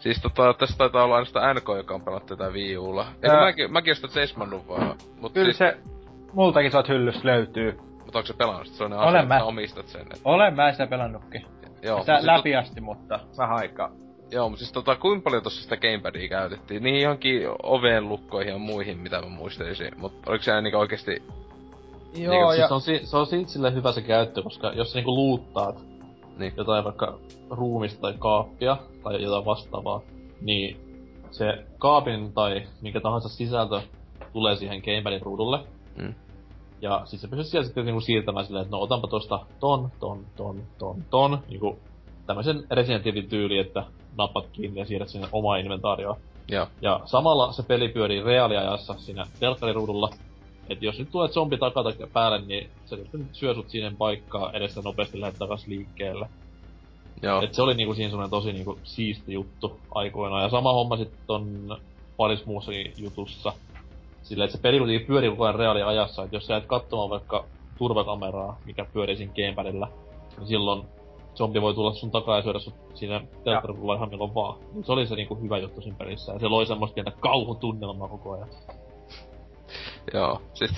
Siis tässä taitaa olla ainoastaan NK, joka on pelannut tätä Wii U:lla. Eikö mäkin oon sitä tesmannut vaan, mut... Kyllä siis... se multakin suot hyllystä löytyy. Mut onko se pelannut sitä? Se on ne asia, että omistat sen. Että... Olen mä sitä pelannutkin. Joo, sitä läpi asti, mutta vähän aikaa. Joo, mut siis kuinka paljon tossa sitä gamepadia käytettiin? Niihin johonkin ovenlukkoihin ja muihin, mitä mä muistelisin. Mut oliko se niinku oikeesti... Joo, niinku, ja... Siis on siitä silleen hyvä se käyttö, koska jos niinku luuttaat... Niin. Jotain vaikka ruumista tai kaappia tai jotain vastaavaa, niin se kaapin tai minkä tahansa sisältö tulee siihen gamepadin ruudulle. Mm. Ja siis se pystyy siellä sitten niinku siirtämään silleen, että no otanpa tosta ton, niinku tämmöisen Resident Evil-tyyli, että nappat kiinni ja siirrät sinne omaa inventaarioon. Joo. Ja samalla se peli pyörii reaaliajassa siinä telkkariruudulla. Et jos nyt tulee zombi takatakia päälle, niin se nyt syö sut siihen paikkaan edestä nopeasti lähdet takas liikkeelle. Joo. Et se oli niinku siinä semmonen tosi niinku siisti juttu aikoinaan. Ja sama homma sitten on parissa muussakin jutussa. Sillä et se peli kuitenkin pyörii koko ajan reaaliajassa. Et jos sä et katsomaan vaikka turvakameraa, mikä pyörii siinä gamepadilla, niin silloin zombi voi tulla sun takaa ja syödä sut siinä telttarulla ihan milloin vaan. Mut se oli se niinku hyvä juttu siinä pelissä. Ja se loi semmoista pientä kauhutunnelmaa koko ajan. Joo, siis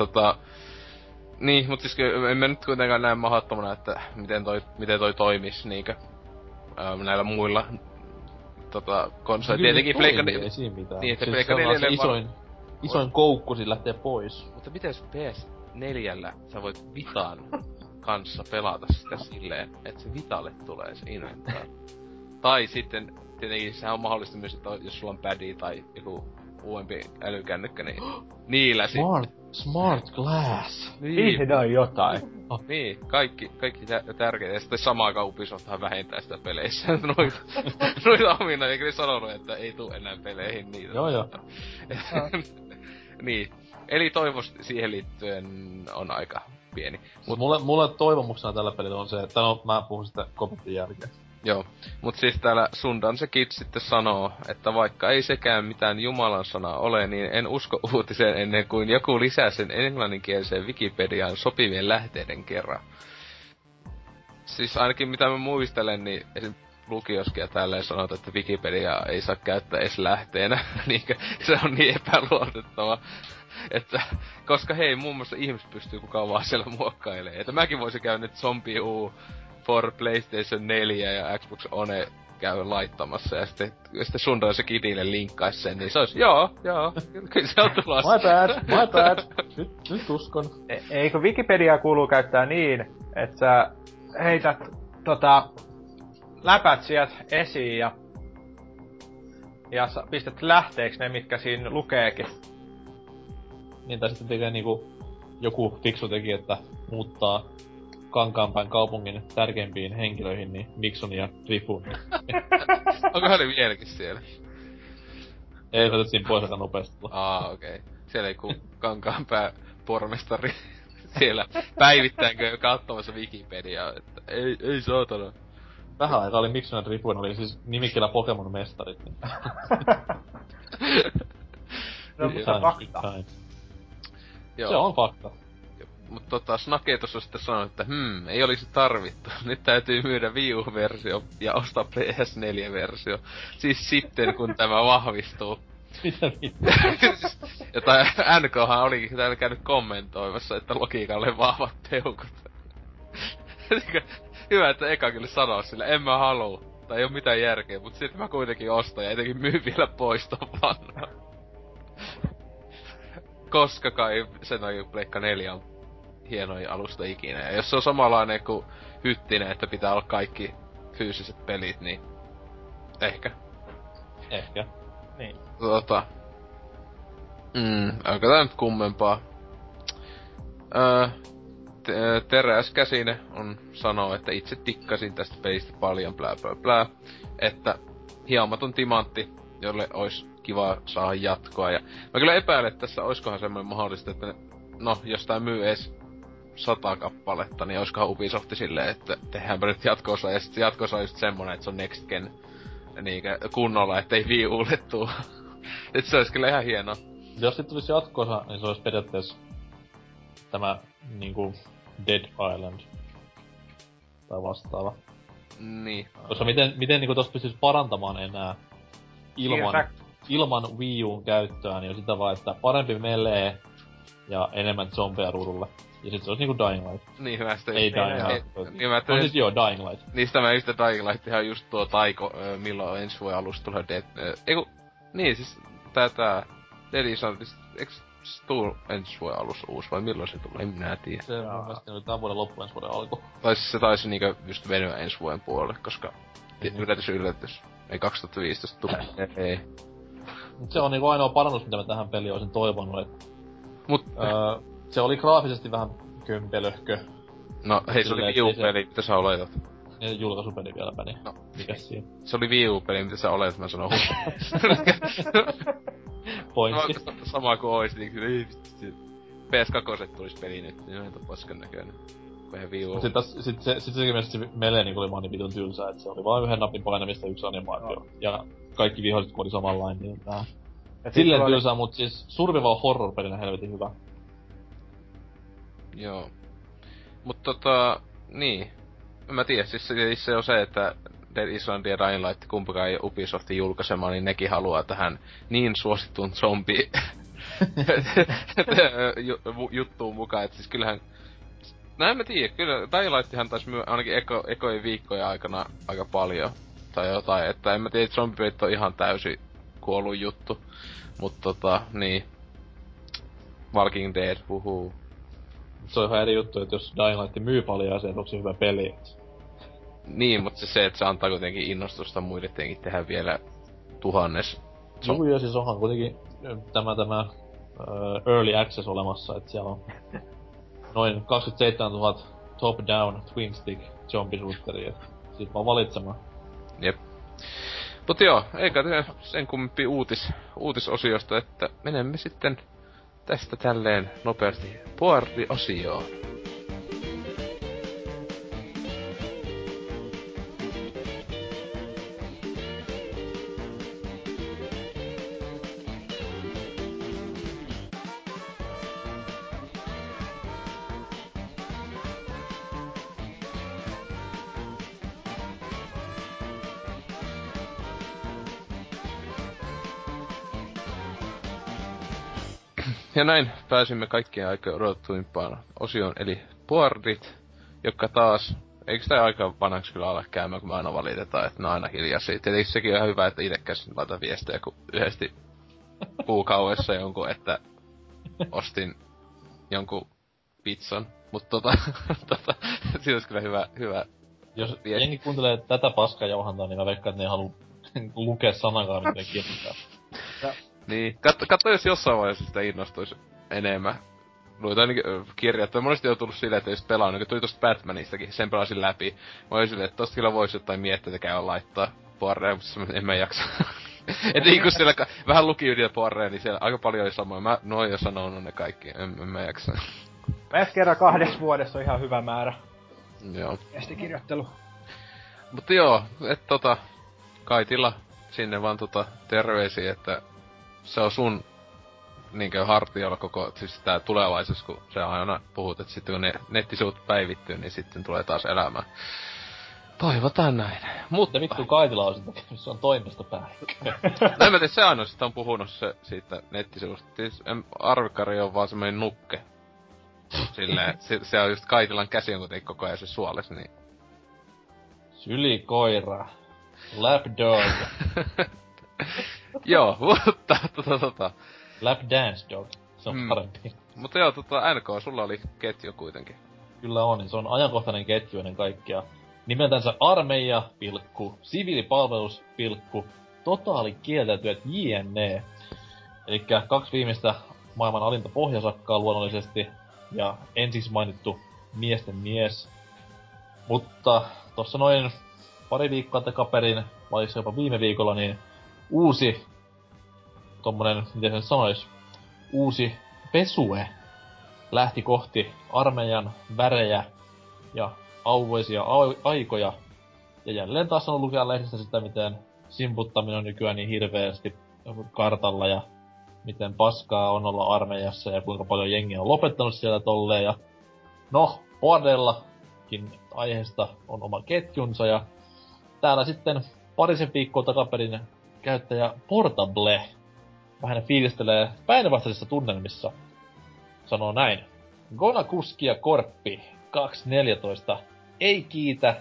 niin, mut siis en mä nyt kuitenkaan näe mahdottomana, että miten toi toimis niinkö näillä muilla konsoleilla. Tietenkin Pleikka 4... Niin, että Pleikka 4... Isoin koukku siinä lähtee pois. Mutta miten jos PS4:llä sä voit Vitan kanssa pelata sitä silleen, että se Vitalle tulee se inventaari? Tai sitten tietenkin sehän on mahdollista myös, että jos sulla on padi tai joku uudempi älykännykkä, niin niillä sit... Smart glass! Niin, se on jotain. Oh. Niin, kaikki tärkeitä. Ja sitten samaa kaupisothan vähentää sitä peleissä. Noita omina, eikä ne sanonut, että ei tuu enää peleihin niitä. Joo. Niin. Eli toivos siihen liittyen on aika pieni. Mut mulle toivomuksena tällä pelillä on se, että mä puhun sitä kommentin jälkeen. Joo, mut siis täällä Sundance Kid sitten sanoo, että vaikka ei sekään mitään Jumalan sanaa ole, niin en usko uutiseen ennen kuin joku lisää sen englanninkieliseen Wikipediaan sopivien lähteiden kerran. Siis ainakin mitä mä muistelen, niin esim. Lukioskia tälleen sanotaan, että Wikipediaa ei saa käyttää edes lähteenä, niinkö, se on niin epäluotettava. Että, koska hei, muun muassa ihmiset pystyy kukaan vaan siellä muokkailemaan, että mäkin voisin käydä nyt zombie for PlayStation 4 ja Xbox One käy laittamassa ja sitten sundoin se kidille linkkais sen, niin se ois joo, kyllä se on tulossa. My bad, nyt uskon. Eikö Wikipediaa kuuluu käyttää niin, että sä heität läpät sieltä esiin ja pistät lähteeksi ne, mitkä siinä lukeekin? Niin, tai sitten tekee niinku joku fiksu teki, että muuttaa Kankaanpäin kaupungin tärkeimpiin henkilöihin, niin Nixon ja Trifun. Onkohan ne vieläkin siellä? Ei, se otettiin pois aika nopeasti. Okei. Siellä ei ku Kankaanpää pormestari siellä päivittäinkö jo katsomassa Wikipediaa, että ei saatana. Vähän aikaa oli Nixon ja Trifun, oli siis nimikkeellä Pokemon-mestarit. No, mutta fakta. Se on fakta. Mut Snake tossa sitten sanoi, että ei olisi tarvittu. Nyt täytyy myydä Wii U-versio ja ostaa PS4-versio. Siis sitten, kun tämä vahvistuu. Mitä siis, jotain NKhan olikin täällä käynyt kommentoimassa, että logiikalle vahvat teukut. Hyvä, että eka kyllä sanoo sillä, en mä haluu. Tai ei oo mitään järkeä, mut sitten mä kuitenkin ostan ja etenkin myy vielä pois ton vanhan. Koska kai sen takia Pleikka 4 on hienoin alusta ikinä. Ja jos se on samanlainen kuin Hyttinen, että pitää olla kaikki fyysiset pelit, niin ehkä. Niin. Onko tää nyt kummempaa? Teräs Käsinen on sanoo, että itse tikkasin tästä pelistä paljon blää. Että hiamaton timantti, jolle olisi kiva saada jatkoa. Ja mä kyllä epäilen, että tässä oiskohan semmoinen mahdollista, että jos tää myy ees 100 kappaletta, niin oiskohan Ubisofti silleen, että tehdäänpä nyt jatko-osa, ja sit jatko-osa on just semmonen, että se on next gen niinkä kunnolla, ettei Wii U:lle tuu. Et se ois kyllä ihan hieno. Jos sit tulis jatko-osa, niin se ois periaatteessa tämä niinku Dead Island tai vastaava. Niin. Koska miten niinku tosta pystyis parantamaan enää ilman Wii U:n käyttöä, niin on sitä vaan, että parempi melee ja enemmän zombeja ruudulla. Ja sit se olis niinku Dying Light. Niin hyvä sitä. Ei Dying Light. Dying Light. Niistä mä ystä Dying Light ihan just tuo Taiko, milloin ensi vuoden alussa tulee Dead... Siis Dead Island, eikö se tuu ensi vuoden alussa uusi vai milloin se tulee? En minä tiedä. Se on mielestäni oli tän vuoden loppu ensi vuoden alku. Tai siis se taisi niinkö just venyä ensi vuoden puolelle, koska... Yllätys. Ei 2015 tuli. Ei. Mut se on niinku ainoa parannus, mitä mä tähän peliin olisin toivonut, että... Mut... Se oli graafisesti vähän kömpelöhkö. No, hei, se oli Wii U-peli, mitä sä oletat? julkaisupeli vieläpä, niin no, mikäs siinä? Se oli Wii U-peli, mitä sä olet, mä sanon pointti. Sama kuin ois, niin kyllä PS2 tulis peli nyt, niin on paskan näköinen. Sitten sekin mielestä se melee niin oli vaan niin vitun tylsää, että se oli vaan yhden napin painamista yksi animaatio. No. Ja kaikki viholliset kun oli samanlainen, niin tää. Silleen tylsää, mut siis survival horror-pelinä helvetin hyvä. Joo. Mut niin. Mä tiedän, siis se on se, että Dead Island ja Dying Light kumpikaan ei Ubisoftin julkaisemaan, niin nekin haluaa tähän niin suosittuun zombi juttuun mukaan, että siis kyllähän... No en mä tiedä, kyllä Dying Lighthan taisi ainakin ekojen viikkojen aikana aika paljon tai jotain, että en mä tiedä, että zombipeit on ihan täysin kuollut juttu, mut niin... Walking Dead, huhuu. Se on ihan eri juttu, että jos Dying Light myy paljon asiaa, onko se hyvä peli? Niin, mutta se, että se antaa kuitenkin innostusta muille tietenkin tehdä vielä tuhannes. No joo, siis onhan kuitenkin tämä Early Access olemassa, että siellä on noin 27 000 top-down twin stick zombie-shooteria. Siitä vaan valitsemaan. Jep. Mut joo, eikä tehdä sen kummempi uutisosiosta, että menemme sitten tästä tälleen nopeasti boardiosioon. Ja näin pääsimme kaikkien aikojen odotetuimpaan osioon, eli boardit, jotka taas... Eikö sitä aika vanhaksi kyllä ala käymään, kun me aina valitetaan, että ne on aina hiljaisia. Tietenkin sekin on ihan hyvä, että itsekäs laita viestejä, kun yhdesti kuukaudessa jonkun, että ostin jonkun pizzan. Mutta siinä olisi kyllä hyvä jos viesti. Jengi kuuntelee tätä paskaa jauhantaa, niin mä veikkaan, että ne ei halua lukea sanakaan, miten kirjoittaa. Niin, katso jos jossain vaiheessa sitä innostuisi enemmän. Luit ainakin kirjat, monesti on tullut silleen, että ei sit pelannut, kun tuli tosta Batmanistakin, sen pelasin läpi. Mä olin silleen, että tosta kyllä voisi jotain miettiä, että käydä laittaa poarreja, mutta en mä jaksa. Et niinku siellä vähän luki yliä poarreja, niin siellä aika paljon oli samoja. Mä noin jo sanonut ne kaikki, en mä jaksa. Pääs kerran 2 vuodessa on ihan hyvä määrä. Joo. Ja sitten kirjoittelu. Mutta joo, et Kaitila sinne vaan terveisiä, että... Se on sun niinkö hartiolla koko, siis tää tulevaisuus, kun sä aina puhut, että sitten kun ne nettisivut päivittyy, niin sitten tulee taas elämään. Toivotaan näin. Mutta vittu Kaitila on sitten, se on toimistopäällikkö. No en mä tiedä, se ainoa sit on puhunut se siitä nettisivusta. Siis Arvikari on vaan semmoinen nukke. Silleen, se on just Kaitilan käsi on kuitenkin koko ajan se suoles, niin... Sylikoira. Lapdog. Joo, mutta Lap Dance Dog, se on parempi. Mutta joo, NK, sulla oli ketju kuitenkin. Kyllä on, se on ajankohtainen ketju ennen kaikkea. Nimeltänsä armeija, siviilipalvelus, totaalikieltäytyjät JNE. Elikkä 2 viimeistä maailman alinta pohjasakkaa luonnollisesti, ja ensiksi mainittu miesten mies. Mutta tossa noin pari viikkoa takaperin, vai jopa viime viikolla, niin uusi, tommonen, miten sen sanois, uusi pesue lähti kohti armeijan värejä ja auvoisia aikoja. Ja jälleen taas on lukea lehdistä sitä, miten simputtaminen on nykyään niin hirveästi kartalla ja miten paskaa on olla armeijassa ja kuinka paljon jengiä on lopettanut siellä tolleen. Ja no, Boardellakin aiheesta on oma ketjunsa ja täällä sitten parisen viikkoa takaperin käyttäjä Portable vähän fiilistelee päinvastaisissa tunnelmissa. Sanoo näin. Gonakuski ja Korppi 2.14 ei kiitä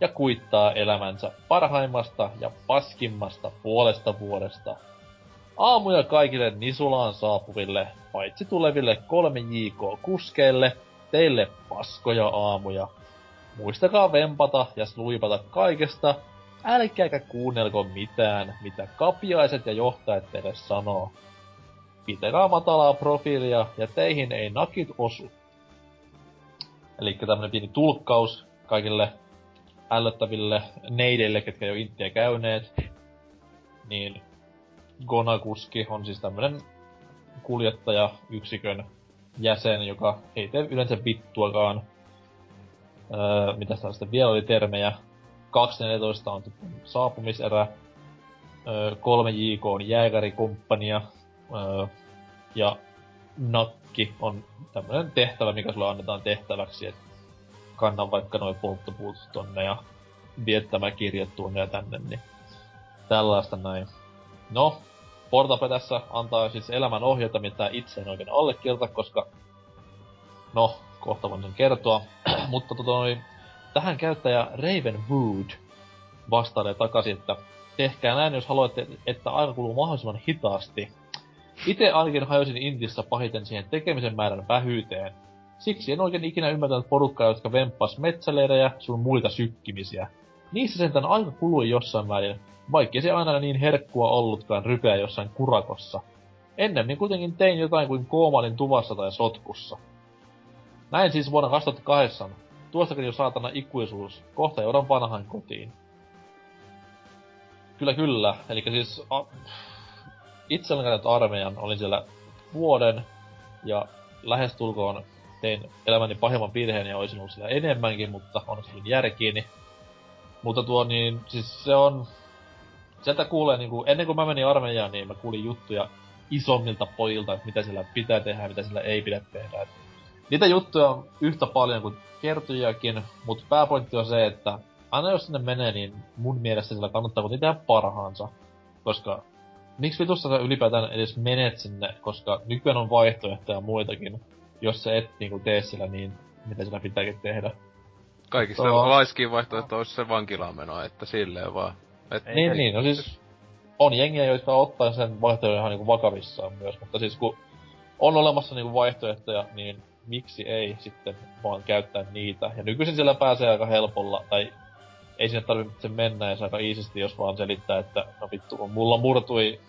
ja kuittaa elämänsä parhaimmasta ja paskimmasta puolesta vuodesta. Aamuja kaikille Nisulaan saapuville, paitsi tuleville 3JK-kuskeille, teille paskoja aamuja. Muistakaa vempata ja sluipata kaikesta. Älkääkä kuunnelko mitään, mitä kapiaiset ja johtajat teille sanoo. Pitäkää matalaa profiilia ja teihin ei nakit osu. Elikkä tämmönen pieni tulkkaus kaikille ällöttäville neideille, ketkä jo Inttiä käyneet, niin Gonakuski on siis tämmönen kuljettajayksikön jäsen, joka ei tee yleensä vittuakaan. Mitäs tällaista vielä oli termejä? 2.14 on saapumiserä, 3JK on jääkärikomppania, ja nakki on tämmönen tehtävä, mikä sulle annetaan tehtäväksi, että kannan vaikka noi polttopuut tonne ja viettämä kirjat tuonne ja tänne, niin tällaista näin. No, Portape tässä antaa siis elämän ohjeita, mitä itse en oikein allekirjoita, koska no, kohta voin sen kertoa. Mutta tähän käyttäjä Ravenwood vastailee takaisin, että tehkää näin, jos haluatte, että aika kuluu mahdollisimman hitaasti. Itse ainakin hajosin Intissä pahiten siihen tekemisen määrän vähyyteen. Siksi en oikein ikinä ymmärtänyt porukkaa, jotka vemppas metsäleirejä sun muita sykkimisiä. Niissä sentään aika kului jossain määrin, vaikkei se aina niin herkkua ollutkaan rypeä jossain kurakossa. Ennemmin kuitenkin tein jotain kuin koomailin tuvassa tai sotkussa. Näin siis vuonna 2008. Tuostakin jo saatana ikuisuus. Kohta joudan vanhain kotiin. Kyllä kyllä, elikkä siis... Itse olen käynyt armeijan, olin siellä vuoden ja lähestulkoon tein elämäni pahimman virheen ja olisin ollut siellä enemmänkin, mutta onneksi olin järkiini. Mutta siis se on... Sieltä kuulee niinku, ennen kuin mä menin armeijaan, niin mä kuulin juttuja isommilta pojilta, että mitä siellä pitää tehdä, mitä siellä ei pidä tehdä. Et niitä juttuja on yhtä paljon kuin kertyjäkin, mutta pääpointti on se, että aina jos sinne menee, niin mun mielestä siellä kannattaa kuitenkin tehdä parhaansa, koska... Miksi vitussa sä ylipäätään edes menet sinne, koska nykyään on vaihtoehtoja muitakin, jos sä et niinku tee sillä niin, mitä sillä pitääkin tehdä. Kaikista laiskin vaihtoehto olisi se vankilaan meno, että silleen vaan. Et... Niin, no siis on jengiä, jotka ottaa sen vaihtoehtoja ihan niinku vakavissaan myös, mutta siis kun on olemassa niinku vaihtoehtoja, niin miksi ei sitten vaan käyttää niitä. Ja nykyisin siellä pääsee aika helpolla, tai... Ei sinne tarvitse mennä ja se aika iisisti, jos vaan selittää, että no vittu, kun mulla murtui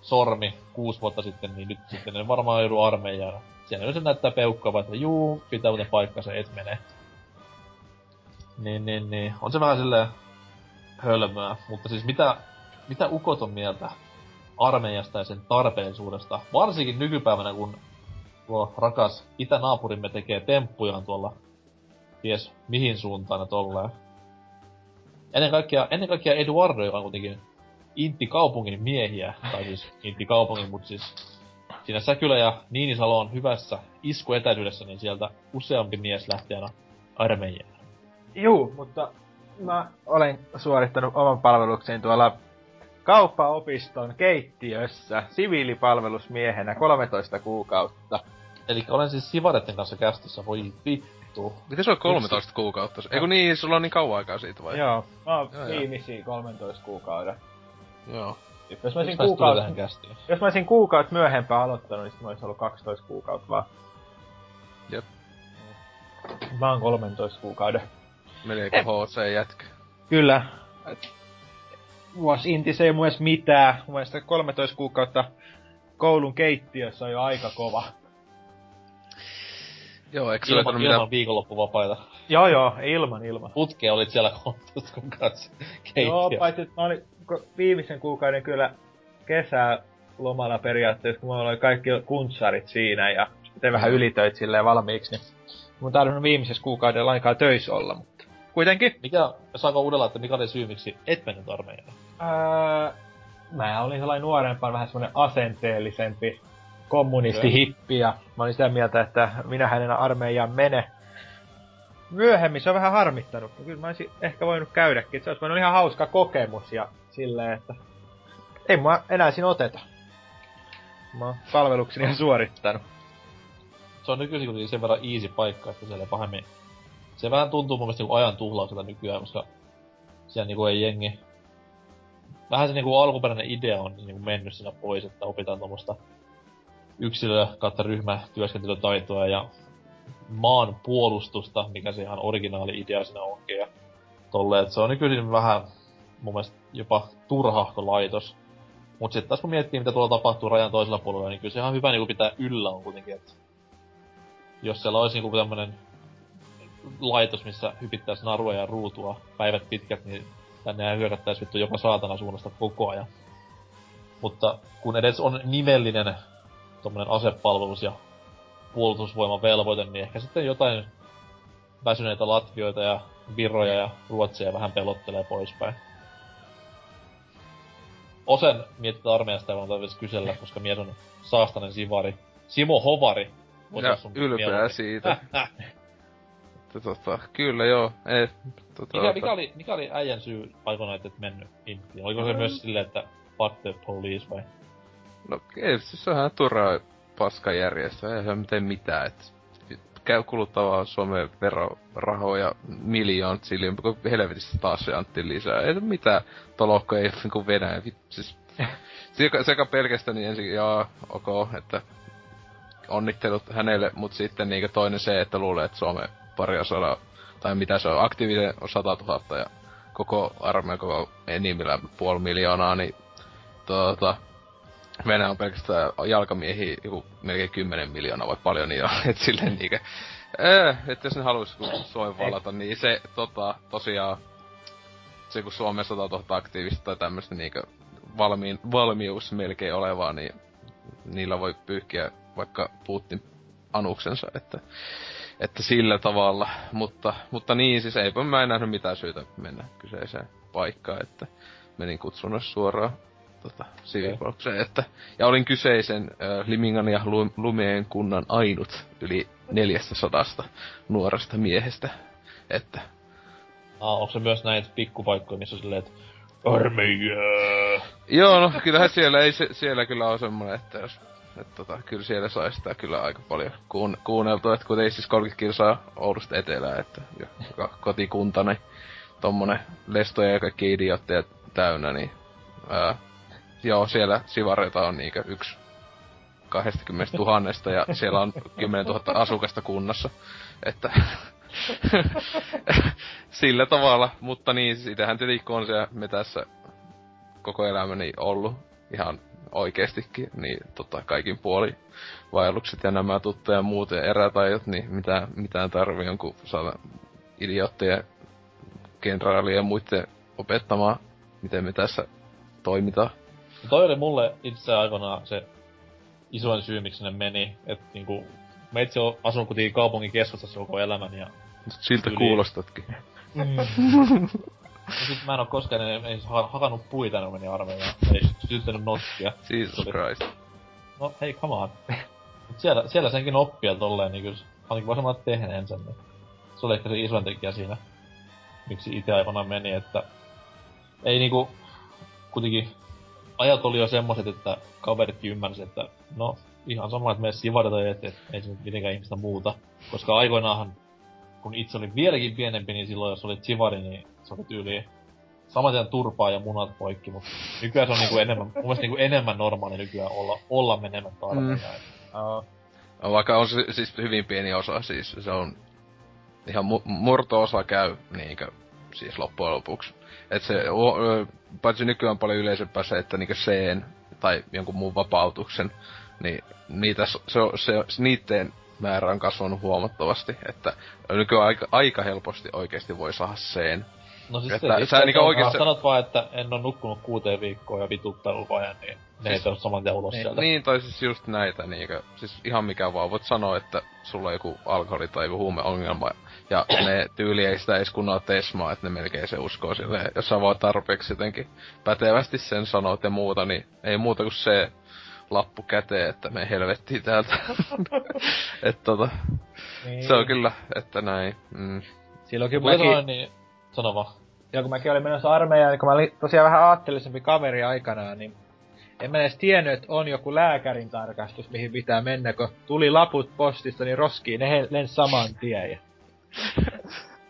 sormi 6 vuotta sitten, niin nyt sitten en varmaan joudu armeijaan. Siellä yleensä näyttää peukkaa, että juu, pitää muuten paikkansa, et mene. Niin. On se vähän silleen hölmöä, mutta siis mitä ukot on mieltä armeijasta ja sen tarpeellisuudesta? Varsinkin nykypäivänä, kun tuo rakas itänaapurimme tekee temppujaan tuolla ties mihin suuntaan ja tolleen. Ennen kaikkea Eduardo, joka on kuitenkin Intti-kaupungin miehiä, tai siis Intti-kaupungin, mutta siis siinä Säkylä ja Niinisalo on hyvässä iskuetäisyydessä, niin sieltä useampi mies lähtee aina armeijaan. Juu, mutta mä olen suorittanut oman palvelukseni tuolla kauppaopiston keittiössä siviilipalvelusmiehenä 13 kuukautta. Eli olen siis sivaretten kanssa kästissä, voi vittu. Miten se on 13 kuukautta? Eiku niin, sulla on niin kauan aikaa siitä vai? Joo, mä oon viimeisiä 13 kuukauden. Joo. Jos mä olisin kuukautta myöhempään aloittanut, niin sit mä olis ollut 12 kuukautta vaan. Jep. Mä oon 13 kuukauden. Meneekö HC jätkä? Kyllä. Vuos Intis ei mun edes mitään. Mun mielestä 13 kuukautta koulun keittiössä on jo aika kova. Joo, eikö sillä ole mitään viikonloppuvapaita? Joo, ilman. Putkeen olit siellä 13 kuukautta keittiössä. Joo, paitsi että mä olin viimeisen kuukauden kyllä kesälomalla periaatteessa, kun mulla oli kaikki kuntsarit siinä ja tein vähän ylitöit silleen valmiiksi, niin mun tarvinnut viimeisessä kuukauden lainkaan töissä olla, mutta kuitenkin. Saanko uudella, että mikä oli syy, miksi et mennyt armeijaan? Mä olin sellainen nuorempaan, vähän semmonen asenteellisempi kommunisti-hippi, ja mä olin sitä mieltä, että minähän en armeijaan mene. Myöhemmin se on vähän harmittanut, mutta kyllä mä olisin ehkä voinut käydäkin. Se olisi voinut ihan hauska kokemus, ja silleen, että ei mua enää siinä oteta. Mä oon palvelukseni ihan suorittanut. Se on nykyisin kuitenkin sen verran easy paikka, että siellä pahemmin... Se vähän tuntuu mun mielestä niin ajan tuhlaukselta nykyään, koska siellä niinku ei jengi... Vähän se niinku alkuperäinen idea on niinku mennyt siinä pois, että opitaan tommosta... yksilö-ryhmätyöskentelytaitoa ja maan puolustusta, mikä se ihan originaali idea siinä onkin ja tolleen, että se on nykyisin vähän mun mielestä jopa turhahko laitos. Mut sit taas kun miettii mitä tuolla tapahtuu rajan toisella puolella, niin kyllä se ihan hyvä niinku pitää yllä on kuitenkin, että jos siellä olisi niinku tämmönen laitos, missä hypittäis narua ja ruutua päivät pitkät, niin tännehän hyökättäis vittu joka saatana suunnasta koko ajan. Mutta kun edes on nimellinen tommonen asepalvelus ja puolustusvoiman velvoite, niin ehkä sitten jotain väsyneitä latvioita ja viroja ja ruotsia vähän pelottelee poispäin. Osen mietitään armeijasta, ei vaan tarvitse kysellä, koska mies on saastainen sivari. Simo Hovari! Ja ylpeä siitä. Kyllä joo. Mikä oli äijän syy aikoinaan, että et mennyt intiin? Oliko se myös silleen, että fuck the police vai? No ei, siis se on ihan turhaa paskajärjestö. Ei se miten mitään, et käy kuluttavaa Suomen verorahoja miljoonat silleen, kun helvetissä taas se Antti lisää. Ei mitään tolohko, ei niinku Venäjä. Siis, sekä pelkästään niin ensin, jaa, ok, että onnittelut hänelle, mut sitten niinku toinen se, että luulee, että Suomen paria sadaa, tai mitä se on, aktiivinen on 100 000 ja koko armeijan koko enimmillään 500 000, niin Venäjä on pelkästään jalkamiehiä joku melkein 10 miljoonaa vai paljon niitä on, et silleen niinkö. Et jos ne haluis Suomen vallata, niin se tosiaan, se kun Suomen 100 000 aktiivista tai tämmöstä niinkö valmius melkein olevaa, niin niillä voi pyyhkiä vaikka Putin anuksensa, että sillä tavalla, mutta niin siis eipä mä en nähnyt mitään syytä mennä kyseiseen paikkaan, että menin kutsunnassa suoraan siviilipalvelukseen, että ja olin kyseisen Limingan ja Lumeen kunnan ainut yli 400 nuoresta miehestä, että onko se myös näitä pikkupaikkoja, missä silleen, että armeijaa? Joo, no kyllähän siellä ei siellä kyllä on semmoinen, että jos kyllä siellä sai sitä kyllä aika paljon kuunneltua, että kun ei siis 30 kilsaa Oulusta etelään, että kotikuntani, tommonen lestoja ja kaikki idiootteja täynnä, niin joo, siellä sivareita on niinkö 1 20 000 ja siellä on 10 000 asukasta kunnassa, että sillä tavalla, mutta niin, sitähän tietenkin on siellä me tässä koko elämäni ollut ihan oikeestikin, niin kaikin puolin vaellukset ja nämä tuttuja muut ja erätajot, niin mitään tarvii jonkun saada idiootteja, kenraalia ja muiden opettamaan, miten me tässä toimitaan. No toi oli mulle itse aikanaan se isoin syy, miksi sinne meni, että niinku mä itse asun kuitenkin kaupungin keskustassa koko elämäni ja siltä kuulostatkin. No sit mä en oo koskaan edes hakannut puita, ne meni armeijaan, ei syyttänyt notkia. Jesus Christ. No hei, come on. Mut siellä senkin oppia tolleen, niin kyllä ainakin voi sanoa tehneensä, niin se oli ehkä se isoin tekijä siinä, miksi ite aikanaan meni, että ei niinku kuitenkin ajat oli jo semmoset, että kaveritkin ymmärsi, että no ihan sama, että me edes sivarita, että ei se mitenkään ihmistä muuta, koska aikoinaanhan kun itse oli vieläkin pienempi, niin silloin jos olit sivari, niin se oli tyyliin samaten turpaa ja munat poikki, mutta nykyään se on niinku enemmän, mun mielestä niinku enemmän normaali nykyään olla menemättä armeijaan. Vaikka on siis hyvin pieni osa, siis se on ihan murto-osa käy niinkö siis loppujen lopuksi. Et se paitsi nykyään paljon yleisempää se, että niinkö sen tai jonkun muun vapautuksen, niin niitä niitten määrä on kasvanut huomattavasti, että nykyään aika helposti oikeesti voi saada sen. No siis että, se niinku oikeesti sanot vaan, että en oo nukkunut 6 viikkoa ja vituttanut vajan, niin ne siis, ei ole saman tien ulos sieltä. Niin, tai siis just näitä niinkö, siis ihan mikä vaan voit sanoa, että sulla on joku alkoholi tai joku huumeongelma, ja ne tyyli ei sitä edes kunnolla tesmaa, että ne melkein se uskoo silleen, jos sä vaan tarpeeksi jotenkin pätevästi sen sanot ja muuta, niin ei muuta kuin se lappu käteen, että me helvettiin täältä. Että niin. Se on kyllä, että näin. Mm. Silloin kun mäkin... Niin, sano vaan. Ja kun mäkin olin menossa armeijaan, niin kun mä olin tosiaan vähän aatteellisempi kaveri aikanaan, niin en mä edes tiennyt, että on joku lääkärin tarkastus, mihin pitää mennä, kun tuli laput postista, niin roskiin ne lensi saman tien. Ja...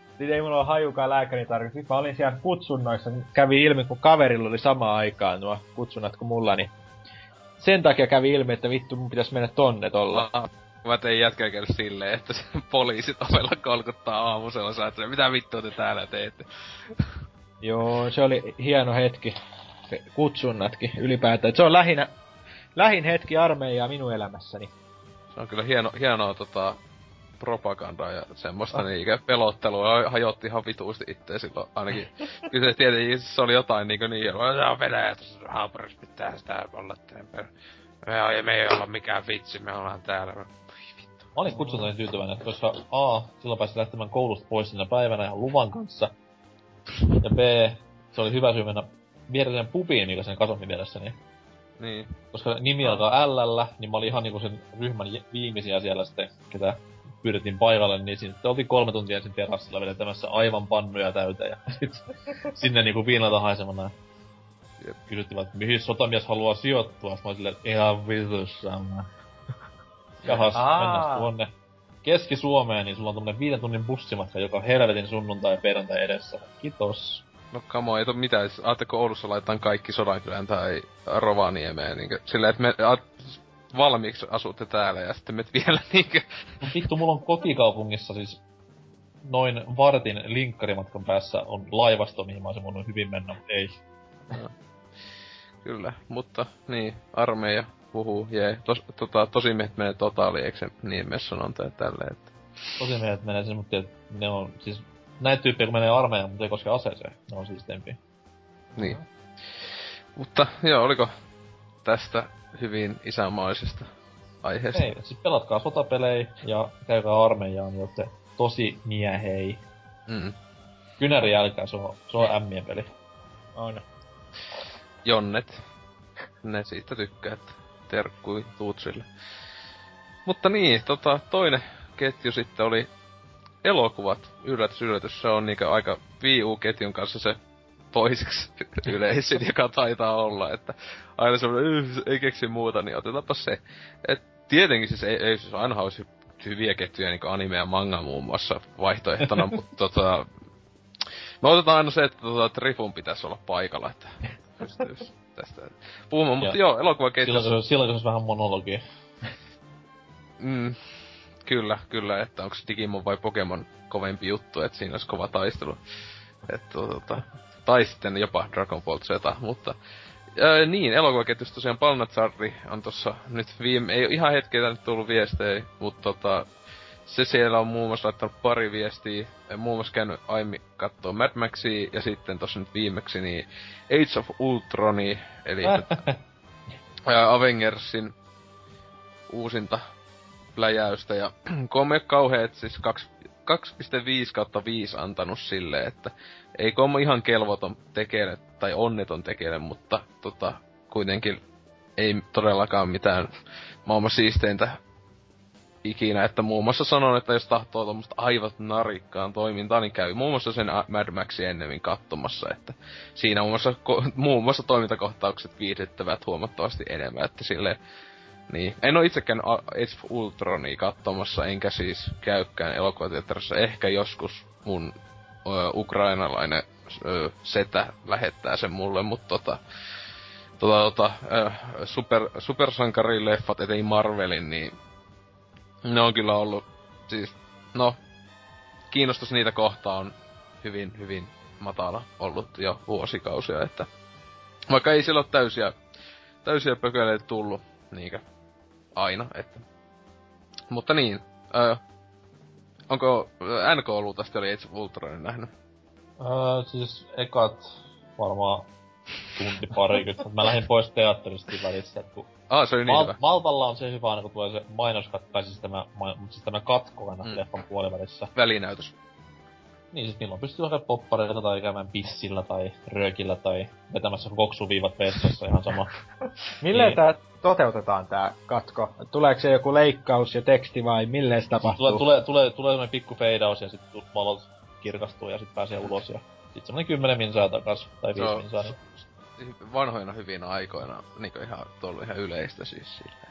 Sitten ei mulla ole hajukaan lääkärin tarkastus. Sitten mä olin siellä kutsunnoissa, niin kävi ilmi, kun kaverilla oli samaan aikaan nuo kutsunnat kuin mulla, niin sen takia kävi ilmi, että vittu mun pitäis mennä tonne tollaan. Mä tein jätkäkään silleen, että poliisit ovella kolkuttaa aamusella säätöä. Mitä vittua te täällä teette? Joo, se oli hieno hetki. Kutsunnatkin ylipäätään. Et se on lähin hetki armeijaa minun elämässäni. Se on kyllä hienoa propagandaa ja semmoista niinkö pelottelua, hajotti ihan vituusti itse silloin ainakin. Kyllä se tietenkin se oli jotain niinkö niin, että Venäjä tuossa haapurissa pitää sitä olla temper. Me ei olla mikään vitsi, me ollaan täällä. Mä olin kutsuntoinen tyytyväinen, koska A, silloin pääsi lähtemään koulusta pois siinä päivänä ihan luvan kanssa. Ja B, se oli hyvä syy mennä vierelleen pubiin, mikä sen kasvatti vieressä, niin... Niin. Koska nimi alkaa L:llä, niin mä olin ihan niinku sen ryhmän viimeisiä siellä sitten, ketä pyydettiin paikalle, niin siinä oltiin 3 tuntia ensin terassilla vedetämässä aivan pannuja täyteen ja sit sinne niinku viinalta haisemana. Ja kysyttiin, että mihin sotamies haluaa sijoittua, sit mä olin silleen, että ihan vitussa mä. Jahas, mennään tuonne Keski-Suomeen, niin sulla on tommonen 5 tunnin bussimatka, joka on helvetin sunnuntai perjantai edessä. Kiitos. No kamo, ei oo mitään. Aatteko Oulussa laitetaan kaikki Sodankylään tai Rovaniemeen niinkö? Silleen, et me valmiiksi asutte täällä ja sitten met vielä niinkö... No vittu, mulla on kotikaupungissa siis noin vartin linkkarimatkan päässä on laivasto, mihin mä oisin voinut hyvin mennä, mut ei. No. Kyllä, mutta niin, armeija puhuu, jee. Tosi miehet menee totaali, eikö se niin me sanonta ja tälleen, että... Tosi miehet menee siis, mutta ne on siis... Näitä tyyppejä kun menee armeijaan, mutta ei koske aseeseen. Ne on siistempiä. Niin. Mutta joo, oliko tästä hyvin isänmaallisesta aiheesta? Ei, siis pelatkaa sotapelejä ja käykää armeijaan, niin olette tosi miehei. Mm. Kynäri jälkää, se on ämmien peli. Aina. Jonnet. Ne siitä tykkää, että terkkui tuutsille. Mutta niin, toinen ketju sitten oli... Elokuvat, yllätys, se on niinkö aika VU-ketjun kanssa se toiseksi yleisin, joka taitaa olla, että aina semmoinen, ei keksi muuta, niin otetaanpa se. Et tietenkin siis ei siis aina olisi hyviä ketjuja, niinkö anime ja manga muun muassa vaihtoehtona, mutta me otetaan aina se, että Trifun pitäisi olla paikalla, että pystyisi tästä puhumaan, mutta joo, elokuvaketju... Silloin se olisi vähän monologia. Kyllä, että onko Digimon vai Pokemon kovempi juttu, että siinä olisi kova taistelu. Että, tai sitten jopa Dragon Ball Z, mutta... niin, elokuvaketjussa tosiaan Palnatsaari on tossa nyt viime... Ei ihan hetkeä tänne tullut viestejä, mutta se siellä on muun muassa laittanut 2 viestiä, muun muassa käynyt aiemmin kattoo Mad Maxia, ja sitten tossa nyt viimeksi niin Age of Ultronia, eli Avengersin uusinta läjäystä, ja Come kauheet siis 2.5/5 antanut silleen, että ei Come ihan kelvoton tekele tai onneton tekele, mutta kuitenkin ei todellakaan mitään maailman siisteintä ikinä, että muun muassa sanon, että jos tahtoo tommoista aivot narikkaan toimintaa, niin käy muun muassa sen Mad Maxia ennemmin katsomassa, että siinä muun muassa toimintakohtaukset viihdyttävät huomattavasti enemmän, että silleen. Niin. En oo itsekään Age of Ultronia kattomassa, enkä siis käykään elokuvateatterissa. Ehkä joskus mun ukrainalainen setä lähettää sen mulle, mutta supersankarileffat, ettei Marvelin, niin ne on kyllä ollut, siis no, kiinnostus niitä kohtaan on hyvin, hyvin matala ollut jo vuosikausia, että vaikka ei sillä oo täysiä pököleitä tullut, niinkö. Aina, että. Mutta niin, onko NK-luuta sitten oli Age of Ultronin nähnyt? Siis ekat varmaan tunti parikymmentä. Mä lähdin pois teatterista välissä, kun... se oli niin hyvä. Maltalla on se hyvä aina, kun tulee se mainoskatko, siis tämä katko aina leffan puolivälissä. Välinäytös. Niin, siis milloin pystyy hakemaan poppareita tai käymään pissillä tai röökillä tai vetämässä koksuviivat vessassa, ihan sama. Milleen tää toteutetaan tää katko? Tuleeko se joku leikkaus ja teksti vai milleen se tapahtuu? Tulee semmonen pikku feidaus ja sit valot kirkastuu ja sit pääsee ulos ja sit semmonen 10 minsaa takas tai 5 minsaa. Niin. Vanhoina hyvinä aikoina niinku ihan tollu ihan yleistä siis silleen.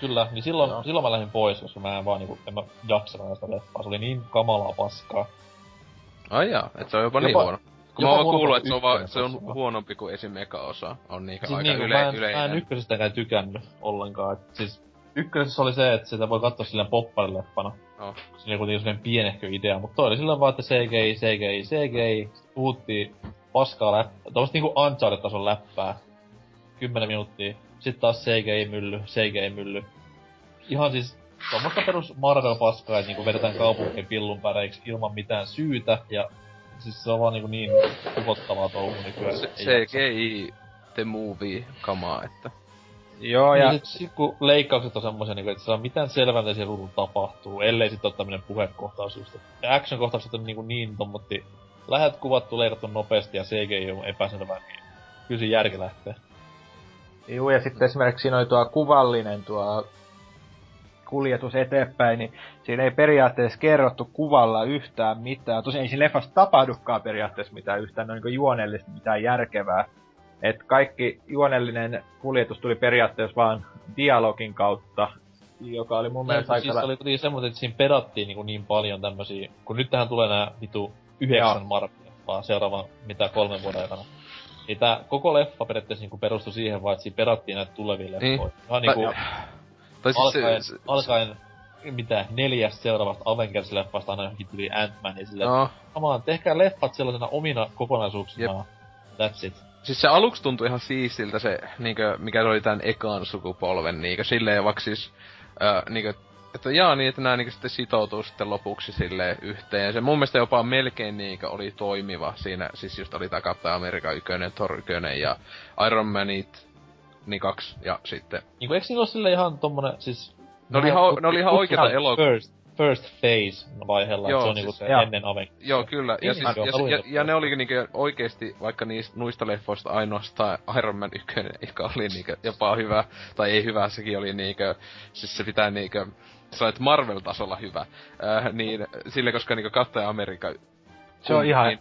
Kyllä, niin silloin mä lähdin pois, koska mä en vaan niinku, en mä jaksanut sitä leffaa, se oli niin kamalaa paskaa. Ai jaa, et se on jopa niin huono. Kun mä oon kuullut, että se on huonompi kuin esim. Eka-osa. On niinkä siis aika niin, yleinen. Mä en ykkösestäkään tykännyt ollenkaan. Et siis ykkösessä oli se, että sitä voi katsoa silleen popparileffana. Oh. Siinä kuitenkin sellainen pienehkö idea, mutta toi oli silleen vaan, että CGI. Sitten puhuttiin paskaa läppää. Tuollaista niinku Uncharted-tason läppää. 10 minuuttia. Sitten taas CGI-mylly. Ihan siis tommoista perus Marvel-paskaa, että niinku vedetään kaupunkien pillun päreiksi ilman mitään syytä, ja siis se on vaan niinku niin tuhottavaa touhu nykyään. CGI The Movie-kamaa, että... Joo, ja... Niin, kun leikkaukset on semmosia, niinku, että se on mitään selvää, mitä siellä tapahtuu, ellei sit oo tämmönen puhekohtaus just. Ja action-kohtaukset on niinku niin tommotti... Lähet kuvattu, leikattu nopeasti ja CGI on epäselvää, niin kyllä se järki lähtee. Juu, ja sitten esimerkiksi siinä oli tuo kuvallinen tuo kuljetus eteenpäin, niin siinä ei periaatteessa kerrottu kuvalla yhtään mitään. Tosin ei siinä leffassa tapahdukaan periaatteessa mitään yhtään, no niin juonellisesti mitään järkevää. Et kaikki juonellinen kuljetus tuli periaatteessa vaan dialogin kautta, joka oli mun mielestä aikala... Siis oli kuitenkin semmoinen, että siinä pedattiin niin paljon tämmösiä, kun nyt tähän tulee nää vitu 9 markkia, vaan seuraavan mitä 3 vuoden aikana. Niin tää koko leffa periaatteessa niinku perustui siihen vaan, että siinä perattiin näitä tulevia leffoja. Ihan niinku... Alkaen mitä 4 seuraavasta Avengers-leffasta aina johonkin tuli Ant-Man ja silleen. No. Samaan, tehkää leffat sellaisena omina kokonaisuuksina. That's it. Siis se aluksi tuntui ihan siistiltä se, niinkö, mikä oli tän ekan sukupolven, niinkö, silleen vaikka siis, niinkö, että jaa niin, että nää niinkö sitten sitoutuu sitten lopuksi silleen yhteen. Ja se mun mielestä jopa melkein niinkö oli toimiva siinä, siis just oli tää Captain America 1, Thor 1 ja Iron Manit, niin 2 ja sitten. Niinku eiks niillä oo silleen ihan tommonen, siis... Ne oli ihan oikeeta elokuvia. First phase vaiheella, joo, se on siis, niinku ennen Avengers. Joo, kyllä. Ja, siis, ja ne oli niinku oikeesti, vaikka nuista leffoista ainoastaan Iron Man 1, joka oli niinku jopa hyvä, tai ei hyvä, sekin oli niinku, siis se pitää niinku, sä olet Marvel-tasolla hyvä, niin sille, koska niinku Captain America... Se on ihan...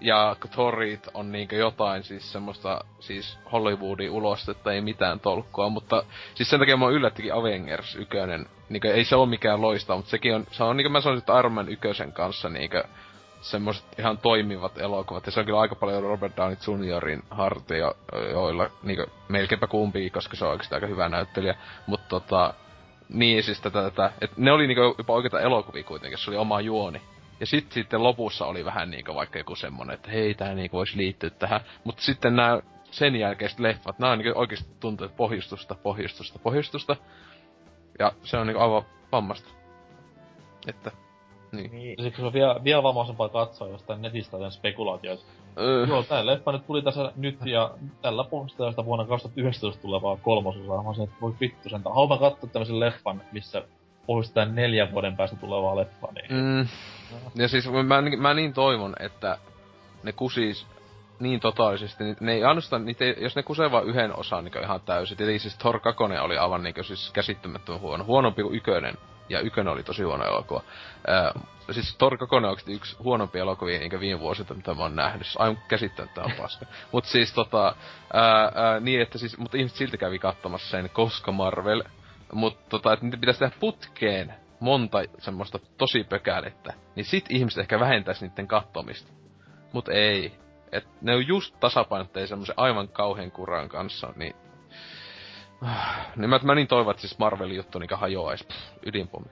Ja Thorit on niinkö jotain siis semmoista, siis Hollywoodin ulostetta, ei mitään tolkkua, mutta siis sen takia mä yllättikin Avengers 1, niinkö ei se oo mikään loista, mutta sekin on, se on niinkö mä sanoisin, että Iron Man 1 kanssa niinkö semmoset ihan toimivat elokuvat, ja se on kyllä aika paljon Robert Downey Juniorin hartioilla, niinkö melkeinpä kumpikin, koska se on oikeesti aika hyvä näyttelijä, mutta niin siis tätä, et ne oli niinkö jopa oikeita elokuvia kuitenkin, se oli oma juoni. Ja sitten lopussa oli vähän niinku vaikka joku semmonen, että hei, tää niinku vois liittyä tähän. Mut sitten nää sen jälkeiset leffat, nää on niinku oikeesti tuntuu, että pohjustusta. Ja se on niinku aivan vammasta. Että, niin. Siksi se on vielä vammaisempaa katsoa jostain netistä jotain spekulaatioita. Joo, tää leffa nyt tuli tässä nyt ja tällä puolesta vuonna 2019 tulevaa kolmososaa. Mä sanoin, että voi vittu sen. Haluan katsoa tämmösen leffan, missä... Pohjustetaan 4 vuoden päästä tulevaa leffa, niin... Ja siis mä niin toivon, että ne kusis niin totaalisesti, ne ei ainoastaan, jos ne kusee vaan yhden osan niin ihan täysin. Eli siis Thor 2 oli aivan niin siis käsittämättömän huonompi kuin 1, ja 1 oli tosi huono elokuva. Siis Thor 2 on oikeesti yksi huonompi elokuvia niin viime vuosilta, mitä mä oon nähnyt. Aivan käsittämättömän paska. Mut siis niin että siis, mut ihmiset silti kävi katsomassa sen, koska Marvel... Mut et niitä pitäis tehdä putkeen monta semmoista tosi pökälettä, niin sit ihmiset ehkä vähentäis niitten kattomista. Mut ei. Et ne on just tasapainotteja semmosen aivan kauheen kuran kanssa, niin... Niin mä niin toivon, et siis Marvelin juttu niinkä hajoais. Ydinpommi.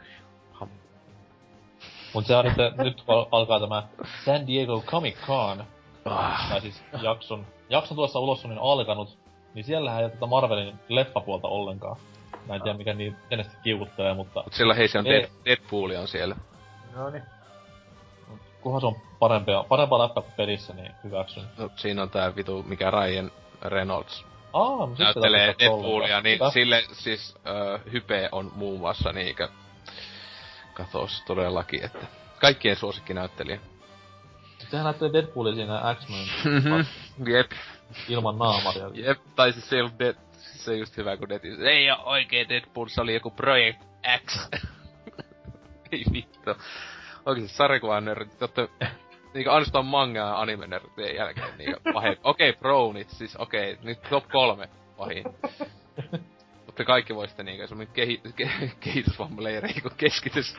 Mut se on nyt kun alkaa tämä San Diego Comic Con, tai siis jakson tuossa ulos on alkanut, niin siellähän ei tätä Marvelin leffapuolta ollenkaan. Mä en tiedä mikä niin tietysti kiukuttelee, mutta... Mut sillä hei se on Deadpool on siellä. No niin. Kunhan se on parempaa läppä kuin pelissä, niin hyväksyn. No, siinä on tää vitu, mikä Ryan Reynolds. No näyttelee Deadpoolia, niin sille siis hype on muun muassa niinkö... Katos todellakin, että... Kaikkien suosikkinäyttelijä. Sehän näyttelee Deadpoolia siinä X-Men. Jep. Ilman naamaria. Jep, tai siis ei se on just hyvä, kun netissä... Ei oo oikee Deadpool, se oli joku Project X. Ei vittu. Oikeesti sarjakuvanörtit, te ootte... Niinkö ainoastaan manga- ja anime-nörttien jälkeen niinkö pahin. Okei, Brownit, siis okei, nyt top 3 pahin. Mutta kaikki voisitte niinkö, se on kehitysvammaleiri, kun keskitys.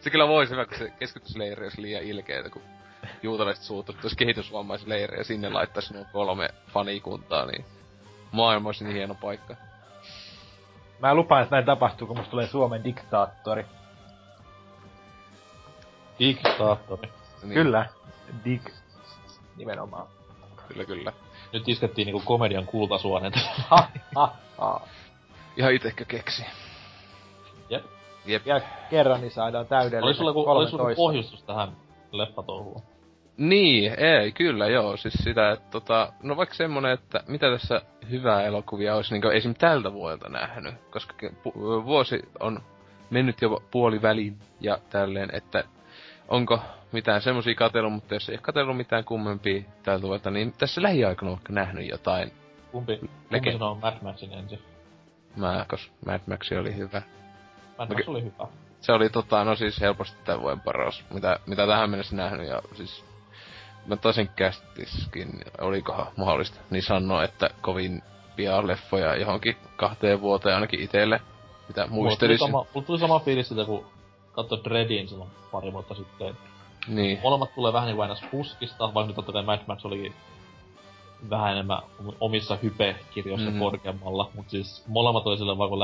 Se kyllä voisi hyvä, kun se keskitysleiri olisi liian ilkeetä, kun juutalaiset suututtuisi kehitysvammaisleiri ja sinne laittaisi nuo 3 fanikuntaa, niin... Maailma olisi niin hieno paikka. Mä lupaan, että näin tapahtuu, kun musta tulee Suomen diktaattori. Diktaattori? Niin. Kyllä. Nimenomaan. Kyllä. Nyt iskettiin niinku komedian kultasuonet. Ihan itekö keksi. Jep. Ja kerran niin saadaan täydellinen 13. Oli sulla pohjustus tähän leffatouhuun? Niin, ei, kyllä joo. Siis sitä, että no vaikka semmonen, että mitä tässä hyvää elokuvia olisi niin esim. Tältä vuodelta nähnyt. Koska vuosi on mennyt jo puoliväliin ja tälleen, että onko mitään semmosia katsellut, mutta jos ei ole katsellut mitään kummempia tältä vuodelta, niin tässä lähiaikana on nähnyt jotain. Kumpi sanoo Mad Maxin ensin? Koska Mad Max oli hyvä. Mad Max oli hyvä. Se oli no siis helposti tämän vuoden paras, mitä tähän mennessä nähnyt ja siis... Mä tosin kästiskin, olikohan mahdollista, niin sanoo, että kovimpia leffoja johonkin 2 vuoteen ainakin itelle, mitä muistelisin. Mulla tuli sama fiilis sitä, kun katsoi Dreadin silloin pari vuotta sitten. Niin. Molemmat tulee vähän niin kuin aina puskista, vaikka nyt totta kai Mad Max olikin vähän enemmän omissa hype-kirjoissa korkeammalla. Mut siis molemmat oli silleen vaan, kun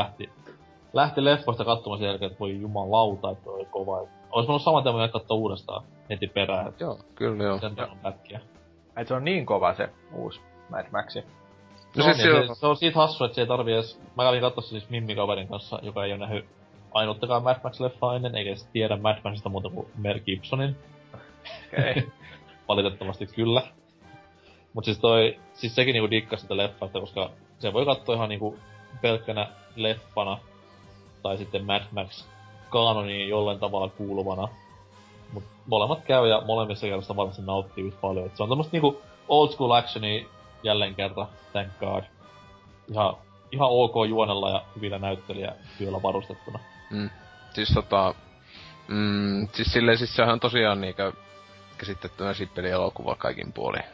lähti leffoista katsomaan sen jälkeen, että voi jumalauta, että oli kova. Ois ollut sama teema, että kattoo uudestaan heti perään. Joo, kyllä joo. Sen on pätkiä. Et se on niin kova se uusi Mad Maxi. No siis se on siitä hassua, että se ei tarvii edes... Mä kävin katsoa siis Mimmi-kaverin kanssa, joka ei ole nähnyt ainuttakaan Mad Max-leffaa ennen, eikä edes tiedä Mad Maxista muuta kuin Mel Gibsonin. Okei. Valitettavasti kyllä. Mut siis sekin niinku dikkas sitä leffaa, koska se voi katsoa ihan niinku pelkkänä leffana. Tai sitten Mad Max kaanoniin jollain tavalla kuuluvana. Mut molemmat käy ja molemmissa kerrassa varmasti nauttii yhtä paljon. Et se on tämmöstä niinku old school actionia jälleen kerta, thank god. Ihan ok juonella ja hyvillä näyttelijätyöllä varustettuna. Siis siis silleen siis sehän on tosiaan niinkö käsittettynä sippelielokuva kaikin puolin.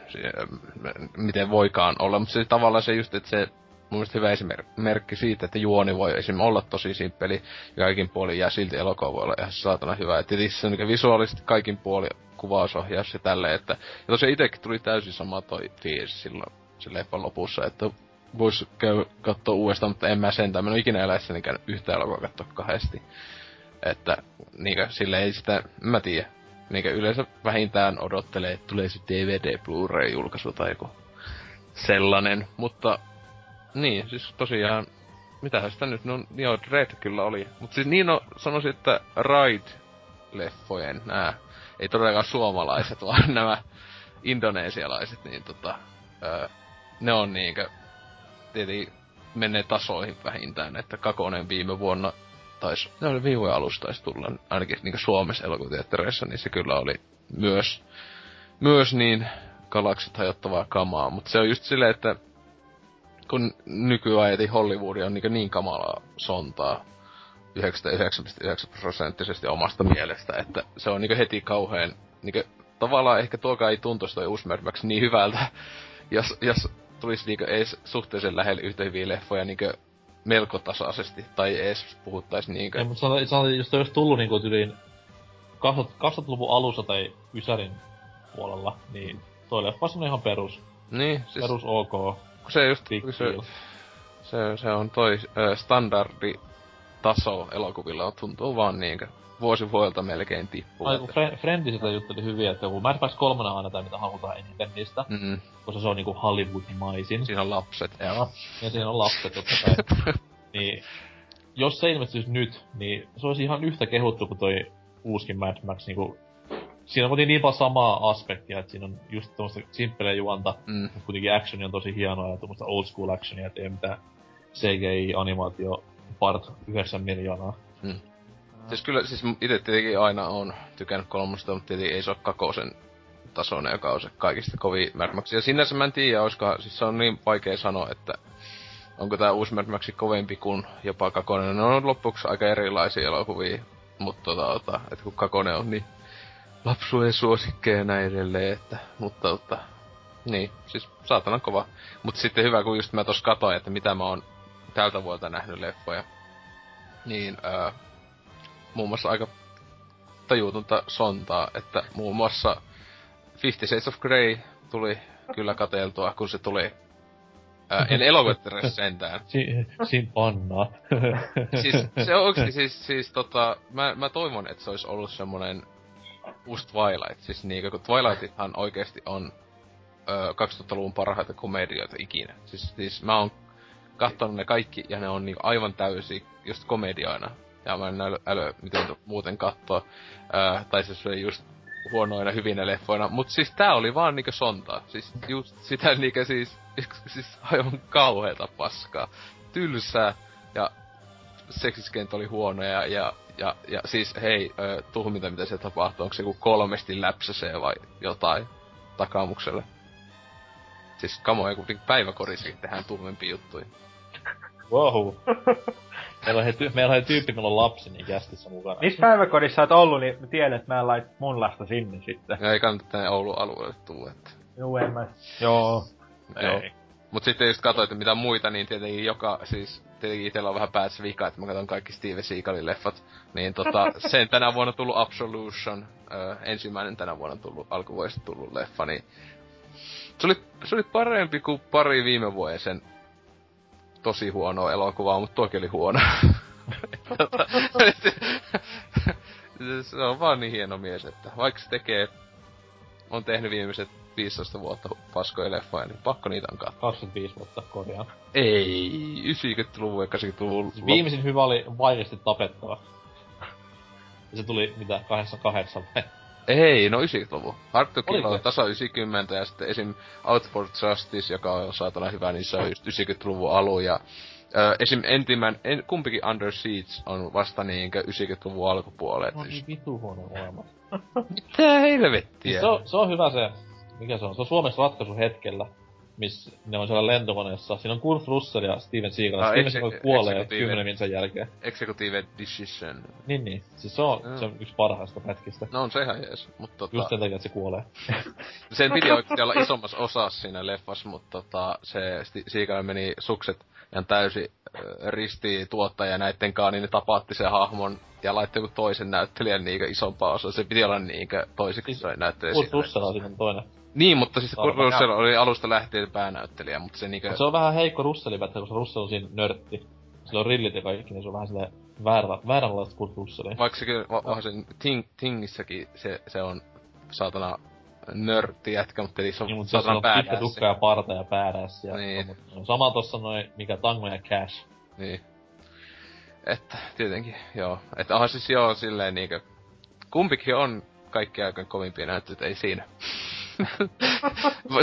Miten voikaan olla, mut se tavallaan se just, että se mun mielestä hyvä esimerkki siitä, että juoni voi esimerkiksi olla tosi simppeli kaikin puolin ja silti elokuva voi olla ihan saatana hyvä. Et tietysti se on visuaalisesti kaikin puolin kuvausohjaus ja tälleen, että... Ja tosiaan itekin tuli täysin sama toi fiilis silloin sen leffan lopussa, että vois käy kattoo uudestaan, mutta en mä sentään. Mä en oo ikinä eläessäni käynyt yhtä elokuvaa kattoo kahdesti. Että niinkö silleen ei sitä... Mä tiedä. Niinkö yleensä vähintään odottelee, että tulee se DVD Blu-ray-julkaisu tai joku sellainen, mutta... Niin, siis tosiaan, mitähän sitä nyt, Dread kyllä oli. Mut siis sanoisin, että Raid-leffojen nää, ei todellakaan suomalaiset, vaan nämä indonesialaiset, niin ne on niinkö, tietenkin menee tasoihin vähintään, että Kakonen viime vuonna taisi, ne oli viime vuoden alussa taisi tulla, ainakin niinkö Suomessa elokuvateattereissa, niin se kyllä oli myös niin galaksit hajottavaa kamaa, mut se on just silleen, että kun nykyajati Hollywoodi on niin kamalaa sontaa 99.9% omasta mielestä, että se on niin heti kauheen... Niin tavallaan ehkä tuokaan ei tuntuisi toi uusi Mad Max niin hyvältä, jos tulisi niin ees suhteellisen lähelle yhtä hyviä leffoja niin melko tasaisesti, tai ees puhuttaisiin niinkö... Ei, mutta jos toi olisi tullut niin yliin 2000-luvun alussa tai Ysärin puolella, niin toi leffa on ihan perus. Niin, siis... Perus ok. Se just, se on toi standarditaso elokuvilla, tuntuu vaan niinkö vuosi vuodelta melkein tippuu. Ai kun Frendi sitä jutteli hyviä, että kun Mad Max 3 on aina tai mitä halutaan eniten niistä, koska se on niinku Hollywood-maisin. Siinä on lapset. Joo, ja siinä on lapset tottakai. Niin, jos se ilmestyis nyt, niin se olisi ihan yhtä kehuttu kuin toi uuskin Mad Max. Niinku, siinä on kuitenkin niin paljon samaa aspektia, että siinä on just tommoista simppelejä juonta, mutta kuitenkin actioni on tosi hienoa ja tommoista old school actionia, ettei mitään CGI-animaatio part 9 miljoonaa. Siis kyllä, siis ite tietenkin aina on tykännyt kolmosta, mutta tietenkin ei se oo Kakosen tasoinen, joka on se kaikista kovin Mad Max. Ja sinänsä mä en tiedä, oiskohan, siis se on niin vaikea sanoa, että onko tää uusi Mad Maxi kovempi kuin jopa Kakonen. Ne on loppuksi aika erilaisia elokuvia, mutta että kun Kakonen on niin lapsuuden suosikkeja ja näin edelleen, että, mutta, niin, siis saatana kova. Mut sitten hyvä, kun just mä tossa katoin, että mitä mä oon tältä vuolta nähnyt leffoja, niin muun muassa aika tajuutonta sontaa, että muun muassa 50 Shades of Grey tuli kyllä kateltua, kun se tuli en elokuvattere sentään. Siin pannaa. Siis se onkin, siis mä toivon, että se olisi ollut semmonen uusi Twilight, siis niinkö, kun Twilightithan oikeesti on 2000-luvun parhaita komedioita ikinä. Siis mä oon kattonut ne kaikki ja ne on niinku aivan täysi just komedioina. Ja mä en älyä, miten muuten kattoo. Tai se oli just huonoina, hyvinä leffoina. Mut siis tää oli vaan niinkö sontaa. Siis just sitä niinkö siis aivan kauheeta paskaa. Tylsää ja seksiskenttä oli huonoja ja siis hei, tuhminta mitä siellä tapahtuu. Onko se joku kolmesti läpsäsee vai jotain takamukselle? Siis kamoja kuitenkin päiväkorissakin tehdään tuhmempia juttuja. Wow. Meillä on tyyppi, meillä on lapsi, niin kästissä mukana. Missä päiväkodissa oot ollu, niin tiedän, että mä en lait mun lasta sinne sitten. Ja ei kannata tänne Oulun alueelle tuu, että... Juu, en mä. Joo. Ei. Mut sitten just katsoit, mitä muita, niin tietenkin tietenkin itellä on vähän päässä vika, että mä katson kaikki Steve Seagalin leffat. Niin sen tänä vuonna tullut Absolution, ensimmäinen tänä vuonna tullut, alkuvuodesta tullut leffa, niin... Se oli parempi kuin pari viime vuoden sen tosi huonoa elokuvaa, mutta toki oli huono. Se on vaan niin hieno mies, että vaikka se on tehnyt viimeiset 15 vuotta paskoja leffoja, niin pakko niitä on katsoa. 25 vuotta korjaa. Ei, 90-luvun ja 80-luvun. Viimeisin hyvä oli Vaikeasti tapettava. Ja se tuli mitä, 88 vai? Ei, no 90-luvun. Hard to Kill on tasa 90 ja sitten esim. Out for Justice, joka on saatana hyvä, niin se on just 90-luvun alu ja... esim. Kumpikin Under Siege on vasta niinkö 90-luvun alkupuolelle. No niin vitu huono olemassa. Mitä helvettiä? Siis se on hyvä se... Mikä se on? Se on Suomessa ratkaisu hetkellä, missä ne on siellä lentokoneessa. Siinä on Kurt Russell ja Steven Seagal. No, Steven Seagal kuolee 10 minuutin jälkeen. Executive Decision. Niin. Siis se on yksi parhaista pätkistä. No on se ihan jees, mutta just sen takia, että se kuolee. Sen piti oikeesti olla isommassa osassa siinä leffassa, mutta se Seagal meni sukset ihan täysin ristiin tuottaja näittenkaan, niin ne tapaatti sen hahmon ja laittoi joku toisen näyttelijän niinkö isompaa osaa. Se piti olla niinkö toiseksi siis näyttelijä. Kurt Russell on siinä toinen. Niin, mutta siis Kurt Russell oli alusta lähtien päänäyttelijä, mutta se niinkö... Se on vähän heikko Russellipätkä, koska Russell on siinä nörtti. Sillä on rillit ja kaikki, niin se on vähän silleen vääränlaista Kurt Russellia. Vaikka se kyllä, sen Tingissäkin se on saatana nörtti jätkä, mutta eli se on niin, saatana päädässi. Pitkä tukka ja parta ja päädässi. Niin. Sama tossa noin, mikä Tango ja Cash. Niin. Että tietenkin, joo. Että aha siis joo, silleen niinkö... Kumpikin on kaikki aikaan kovimpia näyttöitä, ei siinä.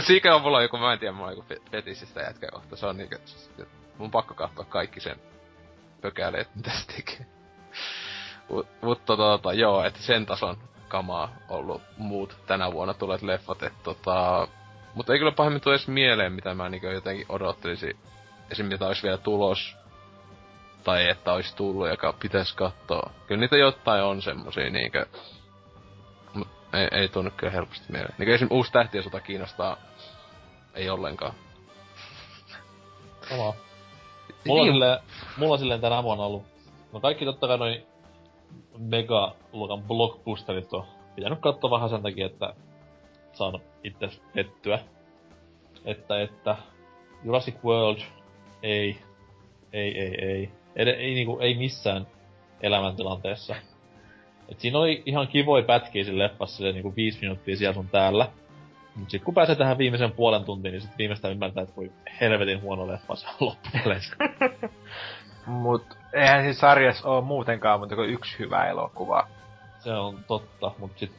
Siikä on mulla joku, mä en tiedä, mulla on joku fetisistä jätkää kohta. Se on niinkö... Mun pakko katsoa kaikki sen pökäleet, mitä se tekee. Mutta joo, että sen tason kamaa ollut muut tänä vuonna tulleet leffat, että Mutta ei kyllä pahemmin tule edes mieleen, mitä mä niinkö jotenkin odottelisin. Esimerkiksi mitä olisi vielä tulos. Tai että olisi tullut, joka pitäisi katsoa. Kyllä niitä jotain on semmosia niinkö... Ei tunnu kyllä helposti mieleen. Niinkö esimerkiksi uusi Tähtien sota kiinnostaa... Ei ollenkaan. Sama. Mulla on silleen tänä vuonna ollut... No kaikki tottakai noin... Megaluokan blockbusterit on pitänyt katsoa vähän sen takia, että... Saanut itses pettyä. Että... Jurassic World... Ei. Ei missään elämäntilanteessa. Et siinä oli ihan kivoja pätkiä siinä leffassa, silleen niinku 5 minuuttia siellä sun täällä. Mut sit kun pääsee tähän viimeisen puolen tuntiin, niin sit viimeistään ymmärtää, että voi helvetin huono leffa se on loppupeleissä. Mut eihän siinä sarjassa oo muutenkaan muuta kuin yksi hyvä elokuva. Se on totta, mut sit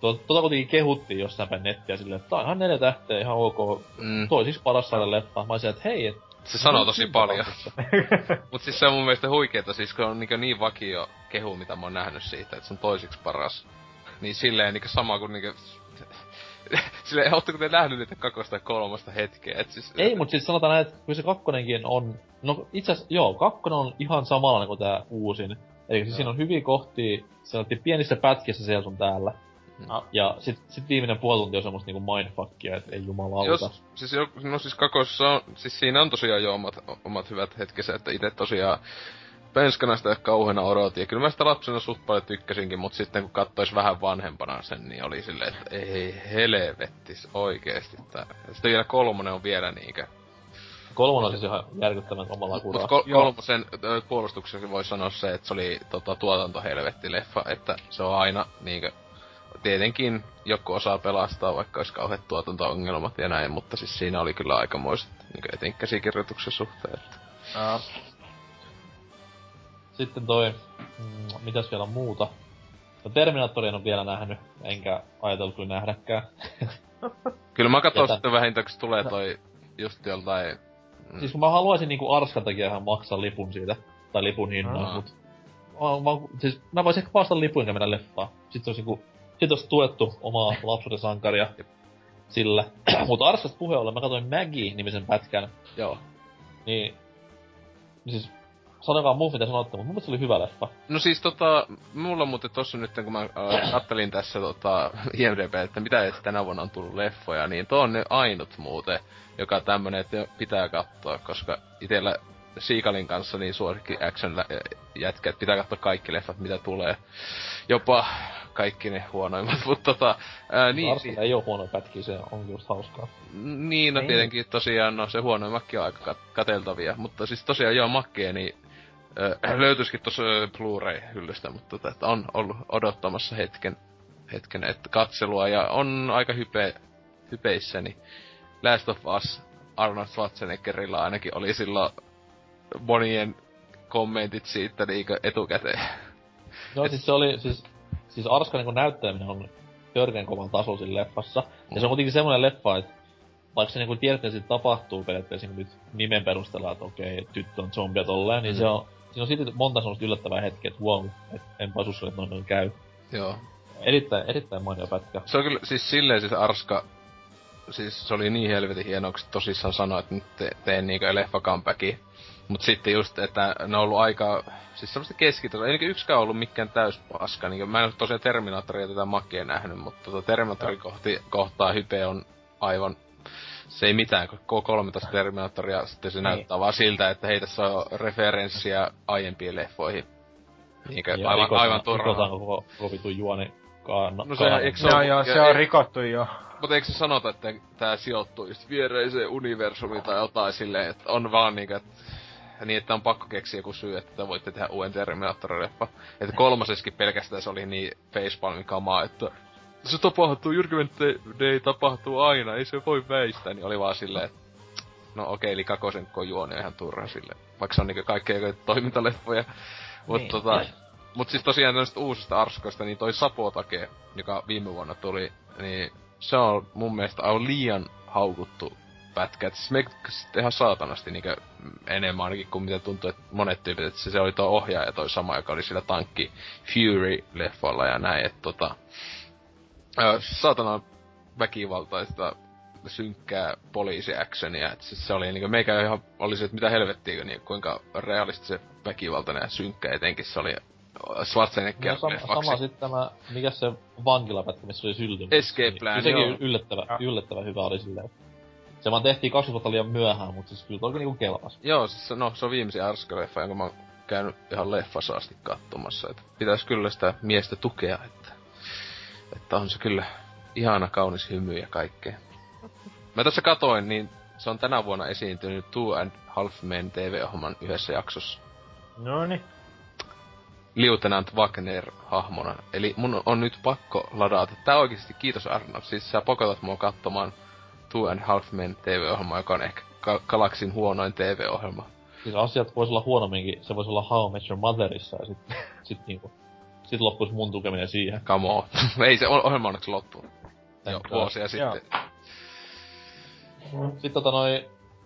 tota kuitenkin kehuttiin jossain päin nettiä silleen, että tää on ihan 4 tähteä, ihan ok. Toi siis paras sarjan leffa. Mä olisin, että hei, se sanoo tosi paljon. Mut siis se on mun mielestä huikeeta, siis kun on niin vakio kehu, mitä mä oon nähnyt siitä, että se on toiseksi paras. Niin silleen niinkö sama kuin niinkö... Silleen, ootteko te nähnyt niitä 2 ja 3 hetkeä, et siis... Ei, mut siis sanotaan näin, että kyllä se 2:kin on... No itseasiassa, joo, 2 on ihan samanlainen kuin tää uusin. Eli siis siinä on hyviä kohtia, sanottiin pienissä pätkissä siellä sun täällä. No. Ja sit viimeinen puoli tuntia on semmoista niinku mindfuckia, et ei jumalauta. Siis kakossa on, siis siinä on tosiaan jo omat hyvät hetkensä, että ite tosiaan penskana sitä kauheena odotin. Ja kyllä mä sitä lapsena suht paljon tykkäsinkin, mut sitten kun kattois vähän vanhempana sen, niin oli silleen, että ei helvettis oikeesti tää. Ja sitten vielä 3 on vielä niinkö. 3 on siis ihan järkyttävän omalla kuraa. Mut 3 puolustukseksi voi sanoa se, että se oli tuotantohelvettileffa, että se on aina niinkö. Tietenkin joku osaa pelastaa, vaikka olisi kauheat tuotanto-ongelmat ja näin, mutta siis siinä oli kyllä aikamoiset, niin etenkin käsikirjoituksen suhteen. sitten toi... mitäs vielä muuta? No Terminaattoria en ole vielä nähnyt, enkä ajatellut kyllä nähdäkään. Kyllä mä katson sitten vähintään, kun tulee toi just joltain... Siis kun mä haluaisin niinku Arskan takia ihan maksaa lipun siitä, tai lipun hinnan, mut... Siis mä voisin ehkä päästä lipun enkä mennä leffaan. Sit ois niinku... Sit ois tuettu omaa lapsuuden sankaria sillä. Mut Arskasta puheen ollen mä katsoin Maggie-nimisen pätkän. Joo. Niin... Siis... Sanokaa muu, mitä sanotte, mut mun mielestä se oli hyvä leffa. No siis mulla on muuten tossa nyt, kun mä kattelin tässä IMDb, että mitä edes tänä vuonna on tullut leffoja, niin tuo on nyt ainut muuten, joka tämmönen, että pitää katsoa, koska itellä Siikalin kanssa niin suosikki action jätkä, että pitää katsoa kaikki leffat, mitä tulee. Jopa kaikki ne huonoimmat, mut niin... Arskalla ei oo huonoja pätkiä, se on just hauskaa. Niin, no ei. Tietenkin tosiaan, no se huonoimmatkin on aika katseltavia, mutta siis tosiaan joo makkee, niin... löytyisikin tossa Blu-ray-hyllystä, mutta on ollut odottamassa hetken että katselua, ja on aika hypeissäni. Last of Us, Arnold Schwarzeneggerilla ainakin oli silloin monien kommentit siitä niinkö etukäteen. No siis se oli, siis Arska niinku näyttäminen on törkeän kovan taso siinä leffassa, ja se on kuitenkin semmoinen leffa, että vaikka se niinku tiedät, että tapahtuu periaatteessa nyt nimen perusteella, että okei, tyttö on zombia tolleen, niin se on... Siinä on silti monta semmoista yllättävää hetkeä, että wow, et enpä osu sulle, että noin käy. Joo. Erittäin mainio pätkä. Se on kyllä siis silleen siis Arska... Siis se oli niin helvetin hienoa, kun tosissaan sanoi, että nyt teen niinkö leffa comebackia. Mut sitten just, että ne on ollut aika... Siis semmoista keskitasoa. Ei niinkö yksikään ollut mikään täyspaska. Niinkö mä en oo tosiaan Terminaattoria tätä makia nähnyt, mutta Terminaattorin kohtaa hype on aivan... Se ei mitään, kun 13 Terminaattoria, sitten se näyttää vaan siltä, että hei, tässä on referenssiä aiempiin leffoihin. Niinkö, aivan turhaa. Rikotaan koko vitun juoni kaana. No se on rikottu jo. Mutta eikö se sanota, että tää sijoittuu just viereiseen universumiin tai jotain silleen, että on vaan niinkö, että on pakko keksiä joku syy, että voitte tehdä uuden Terminaattorileffa. Että kolmaseskin pelkästään se oli niin facepalmin kamaa, että... Se tapahtuu, jyrkimenttei tapahtuu aina, ei se voi väistää, niin oli vaan silleen, että no okei, eli Kakosenko juoni on ihan turha silleen, vaikka se on niinku kaikkea toimintaleffoja. Mut, mut siis tosiaan tämmöset uusista arskoista, niin toi Sapotake, joka viime vuonna tuli, niin se on mun mielestä aivan liian haukuttu pätkä. Et siis me ihan saatanasti niinku enemmän ainakin kuin mitä tuntuu, että monet tyypit, että se oli toi ohjaaja toi sama, joka oli sillä Tankki Fury-leffalla ja näin, että saatana väkivaltaista synkkää poliisi-actionia, että siis se oli niinku meikä ihan oli se, että mitä helvettiä, niin kuinka realistinen väkivaltainen ja synkkä etenkin se oli Schwarzenegger. No, sama sitten tämä, mikä se vankilapätkä, missä oli Syltynyt. Escape Plan, niin, joo. Yllättävän hyvä oli silleen. Se vaan tehtiin 20 liian myöhään, mutta siis kyllä toki niinku kelpas. Joo, siis no se on viimeisin Arska-leffa, jonka mä oon käynyt ihan leffassa asti katsomassa, että pitäis kyllä sitä miestä tukea, että on se kyllä ihana, kaunis hymy ja kaikkea. Mä tässä katoin, niin se on tänä vuonna esiintynyt Two and Half Men TV-ohjelman yhdessä jaksossa. Noni. Lieutenant Wagner-hahmona. Eli mun on nyt pakko ladata. Tää oikeesti kiitos Arnold. Siis sä pakotat mua katsomaan Two and Half Men TV-ohjelmaa, joka on ehkä Galaksin huonoin TV-ohjelma. Siis asiat vois olla huonomminkin. Se vois olla How I Met Your Motherissa ja sit niinku... Sitten loppuis mun tukeminen siihen. Come on. Ei se ohjelma onneksi loppunut. Joo, vuosia sitten. Sitten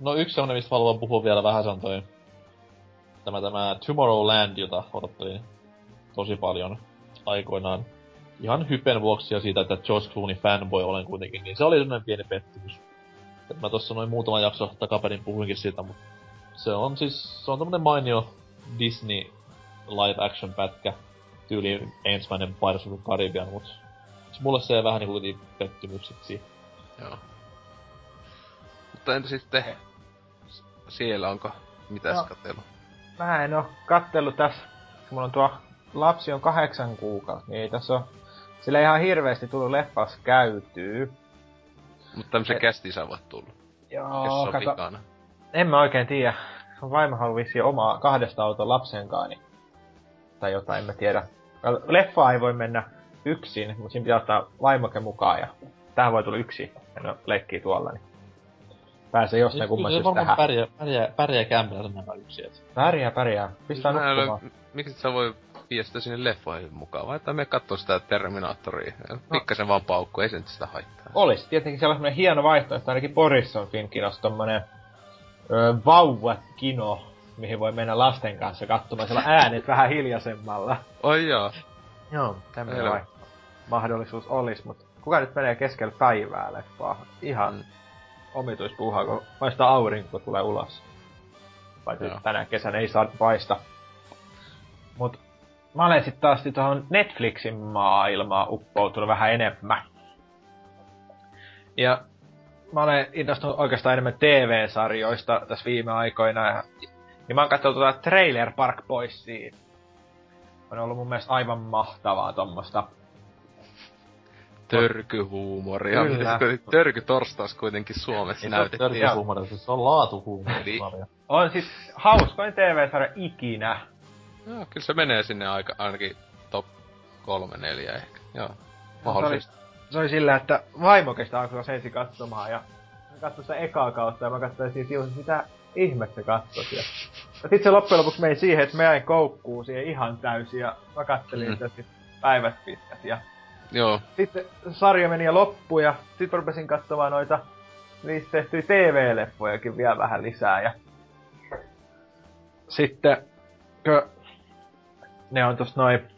no yksi semmonen, mistä haluan puhua vielä vähän, se on toi... Tämä Tomorrowland, jota odottelin tosi paljon aikoinaan. Ihan hypen vuoksi ja siitä, että George Clooney fanboy olen kuitenkin, niin se oli semmonen pieni pettymys. Mä tossa noin muutama jakso takaperin puhuinkin siitä, mutta... Se on tommonen mainio Disney live action pätkä. Tyyliin ensimmäinen Pirates of the Caribbean, mut mulle se vähän niinku tuli pettymykseksi. Joo. Mutta entä sitten siellä, onko mitäs katselu? Mä en oo katsellut tässä, kun mulla on tuo lapsi on 8 kuukautta, niin ei tässä oo sillä ihan hirveesti tullut leffas käytyy. Mutta tämmösen kästissä ovat tullut. Joo, kato. En mä oikein tiedä. Vaimo haluaa vissiin omaa 2 auton lapsenkaan, niin tai jotain, en mä tiedä. Leffaa ei voi mennä yksin, mutta siinä pitää ottaa vaimoke mukaan ja tähän voi tulla yksin. En ole leikkiä tuolla, niin. Pääsee jostain kummaisesta tähän. Pärjää kämpillä semmoinen yksi. Pärjää. Pistää nukkumaan. Miksi sä voi viedä sitä sinne leffoihin mukaan? Vai että me kattoo sitä Terminaattoria. Pikkasen vaan paukku, ei sen sitä haittaa. Olis. Tietenkin se on semmoinen hieno vaihtoehto. Ainakin Porissonkin kinos tommonen vauvat-kino, mihin voi mennä lasten kanssa katsomaan siellä äänet vähän hiljaisemmalla. Oi joo. Joo, tämmöinen mahdollisuus olis, mutta kuka nyt menee keskellä päivää leffaa? Ihan omituispuuhaa, kun paistaa aurinko, kun tulee ulos. Vai tänä kesänä ei saa paista. Mut mä olen sit taas tuohon Netflixin maailmaan uppoutunut vähän enemmän. Ja mä olen innostunut oikeastaan enemmän TV-sarjoista tässä viime aikoina. Ja mä oon katsellut tuota Trailer Park Boysia. On ollut mun mielestä aivan mahtavaa tommosta. Törkyhuumoria. Kyllä. Törkytorstaus kuitenkin Suomessa näytettiin. Törkyhuumoria, se on laatuhuumoria. On siis hauskoin TV-sarja ikinä. Joo, kyllä se menee sinne aika, ainakin top 3-4 ehkä. Joo, mahdollisesti. Se oli sillä, että vaimo oikeastaan alkoi sensi katsomaan ja mä katsoin sitä ekaa kautta ja mä katsoin siinä sivussa, mitä ihmettä katsot. Ja sitten se loppujen lopuksi meni siihen, että mä jäin koukkuun siihen ihan täysin ja mä kattelin sitä sit päivät pitkät ja joo. Sitten sarja meni ja loppuun ja sit rupesin katsomaan noita niistä tehtyjä TV-leffojakin vielä vähän lisää ja sitten ne on tossa noin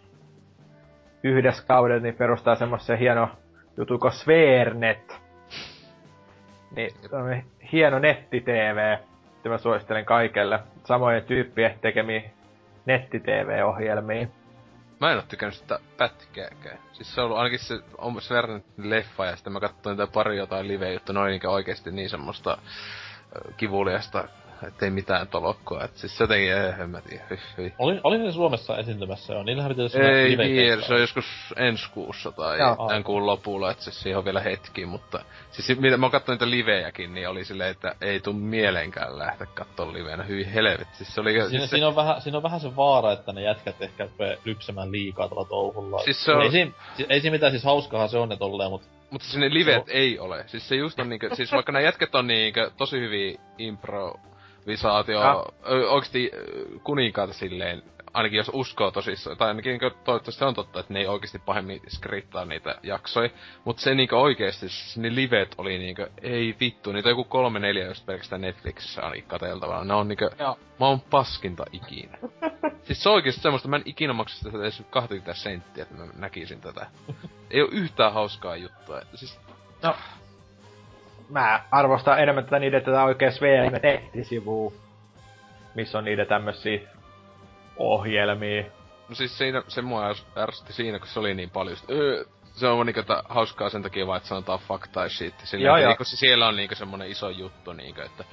yhdessä kaudella niin perustaa semmosen hieno jutun kuin Svernet. Niin on hieno netti-TV, jota mä suosittelen kaikelle. Samoja tyyppiä tekemiä netti-TV-ohjelmia. Mä en oo tykännyt sitä pätkääkään. Siis se on ollut ainakin se Svernetin leffa ja sitten mä katsoin niitä pari jotain live-juttu noin niinkä oikeesti niin semmoista kivuliasta, ettei mitään tolokkoa. Et siis jotenkin mä tiedä. Oli se Suomessa esiintymässä jo? Niillähän pitäis semmoinen live-keikkaa. Ei vielä, se on joskus ensi kuussa tai tämän kuun lopulla, et siis siihen on vielä hetki, mutta siis mä oon kattonut niitä livejäkin, niin oli silleen, että ei tuu mielenkään lähteä kattoon liveenä. Hyi helvet, siis se oli... Siinä on vähän se vaara, että ne jätkät ehkä rupee lypsemään liikaa tällä touhulla. Siis se on... Ei siinä mitään, siis hauskahan se on ne tolleen, mutta siis ne livet ei ole. Siis se just on niinkö, siis vaikka nää jätket on niinkö tosi hyviä improvisaatio, oikeesti kuninkaita silleen, ainakin jos uskoo tosissaan, tai ainakin niinkö toivottavasti on totta, että ne ei oikeesti pahemmin skrittaa niitä jaksoja, mut se niinkö oikeesti, ne livet oli niinkö, ei vittu, niitä on joku 3-4 just pelkästään Netflixissä ainakin katseltavana, ne on niinkö, mä oon paskinta ikinä. Siis se on oikeesti semmoista, mä en ikinä maksa sitä edes 20 senttiä, että mä näkisin tätä. Ei oo yhtään hauskaa juttua, että siis... No. Mä arvostan enemmän tätä niiden tätä oikea Svernet-nettisivua, missä on niiden tämmösiä ohjelmia. No siis siinä, se mua ärsytti siinä, kun se oli niin paljon sitä, se on niinkö hauskaa sen takia vaan, että sanotaan fuck tai shit. Niinkö siellä on niinkö semmonen iso juttu niinkö, että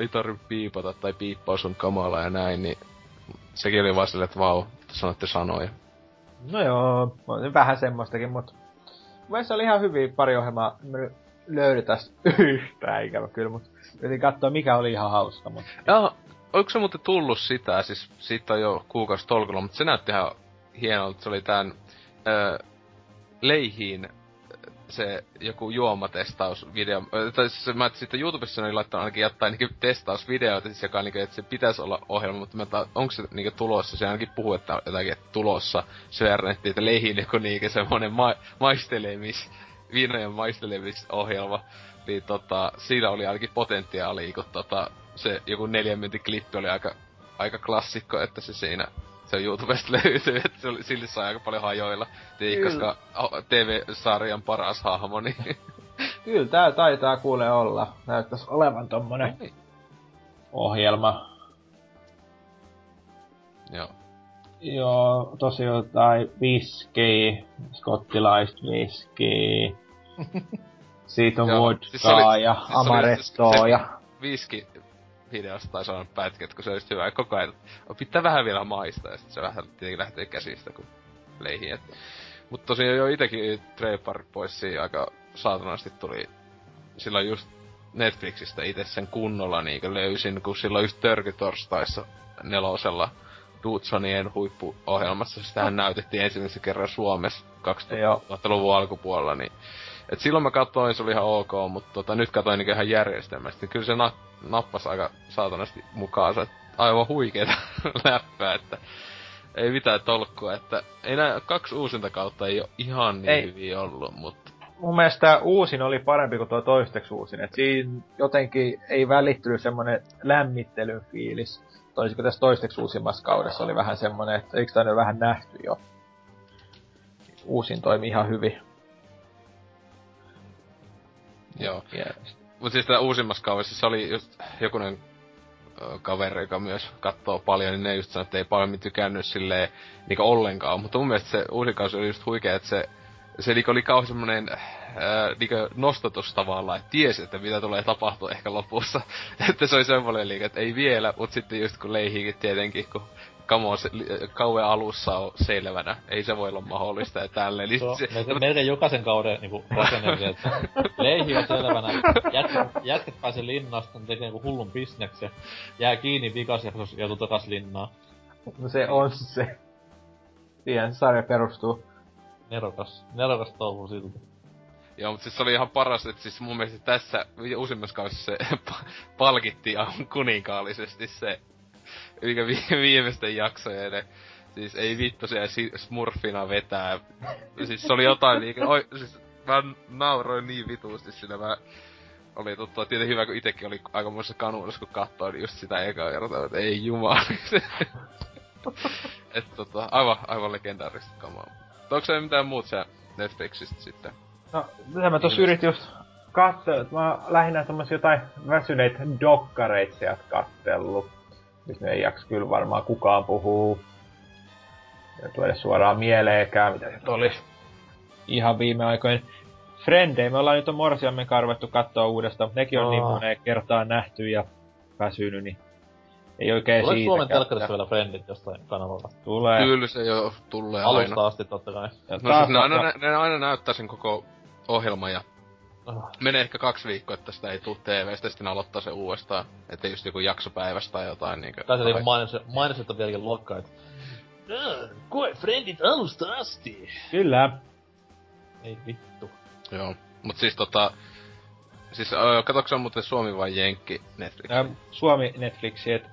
ei tarvi piipata tai piippaus on kamala ja näin, niin... Sekin oli vaan silleen, että vau, sanotte sanoja. No joo, vähän semmoistakin, mut... Mielestäni oli ihan hyviä pari ohjelmaa. Mä löydän tästä yhtään ikävä kyllä, mut... Yritin katsoa, mikä oli ihan hauska, mut... Jaa, onko se muuten tullut sitä, siis siitä on jo kuukausi tolkulla, mut se näytti ihan hienolta. Se oli tän... Leihiin se joku juomatestausvideo. Tai siis mä siitä YouTubessa oli laittanut ainakin jotain niinku testausvideoita, siis joka niinku, että se pitäisi olla ohjelma, mutta onko se niinku tulossa? Se ainakin puhuu, että jotakin, että tulossa Svernettiin, että Leihin joku niinku semmonen viinojen maistelemisohjelma. Niin siinä oli ainakin potentiaalia, kun se joku 4 minuutin klippi oli aika klassikko, että se siinä... Se on YouTubesta löytyy, että sille saa aika paljon hajoilla. Tii, koska TV-sarjan paras hahmo, niin... Kyllä, tää taitaa kuule olla. Näyttäis olevan tommonen ohjelma. Joo, tosi jotain viskiä, skottilaista viskiä. Siitä on vodkaa ja amarettoa ja... Viski. Videosta tai saanut pätkät, kun se olisi hyvä koko ajan. Pitää vähän vielä maistaa, ja sitten se vähän tietenkin lähtee käsistä, kun leihin. Mutta tosiaan jo itekin Trailer Park Boysia aika saatanasti tuli silloin just Netflixistä itse sen kunnolla niinkö löysin, kun silloin just Törkytorstaissa 4 Dudsonien huippuohjelmassa. Sitähän näytettiin ensimmäisen kerran Suomessa 2000-luvun alkupuolella, niin Et silloin mä katsoin, se oli ihan ok, mutta nyt katsoin niin ihan järjestelmästi. Kyllä se nappasi aika saatanasti mukaansa. Aivan huikeeta läppää, että ei mitään tolkkua, että ei nää kaksi uusinta kautta ei oo ihan niin hyviä ollut, mutta... Mun mielestä tää uusin oli parempi kuin tuo toisteks uusin, et siinä jotenkin ei välittynyt semmonen lämmittelyn fiilis. Toisinko tässä toisteks uusimmassa kaudessa oli vähän semmonen, että eikö tää nyt vähän nähty jo? Uusin toimi ihan hyvin. Joo. Yes. Mut siis tää uusimmassa kaudessa se oli just jokunen kaveri, joka myös kattoo paljon, niin ne just sanoo, että ei paljon tykännyt silleen niinku ollenkaan. Mutta mun mielestä se uusi kausi oli just huikea, että se niinku oli kauhean semmonen niinku nostatus tavallaan, että tiesi, että mitä tulee tapahtua ehkä lopussa. Että se oli semmoinen liikaa, että ei vielä, mut sitten just kun leihiikin tietenkin, kun kamo kauden alussa on selvänä. Ei se voi olla mahdollista ja tälleen. Niin melkein jokaisen kauden niinku rakennelmia, että leihi on selvänä, jätket pääsee linnaan, sitten tekee niinku hullun bisneks ja jää kiinni vikas ja joutuu takas linnaan. No se on se. Siihen sarja perustuu. Nerokas touhu siltä. Joo, mut siis se oli ihan paras, että siis mun mielestä tässä uusimmassa kaudessa se palkittiin kuninkaallisesti se ylikä viimeisten jaksoja, ne siis ei vittu siellä smurfina vetää. Siis se oli jotain liikaa. Siis mä nauroin niin vituusti siinä. Mä oli tietenkin hyvä, kun itekin oli aikamoisessa kanuudessa, kun katsoin just sitä ekaa kertaa, että ei jumala. Että aivan legendaarista kamaa. Onko se mitään muut siellä Netflixistä sitten? No, mitä mä tossa yritin just katsoa, että mä lähinnä tommosia jotain väsyneitä dokkareita sieltä katsellut. Nyt ei jaksa kyllä varmaan kukaan puhuu. Ja tuoda suoraan mieleenkään, mitä se oli. Ihan viime aikoina. Frendei, me ollaan nyt morsiamme karvettu katsoa uudestaan, nekin on niin moneen kertaan nähty ja väsynyt, niin ei oikein siitä. Oliko Suomen telkkarissa vielä Frendit jostain kanavalla? Tulee. Kyllä se jo tulee alusta aina. Alusta asti totta kai. Ja no siis ne aina näyttää sen koko ohjelman ja... Menee ehkä 2 viikkoa, että sitä ei tuu TV:stä, sitten aloittaa se uudestaan. Että just joku jaksopäivästä tai jotain niinkö... Tai se oli mainosetta vieläkin luokkaa, et... Koe Friendit alusta asti! Kyllä! Ei vittu. Joo. Mut siis Siis katsoks on muuten Suomi vai Jenkki Netflixi? Suomi Netflixi, et...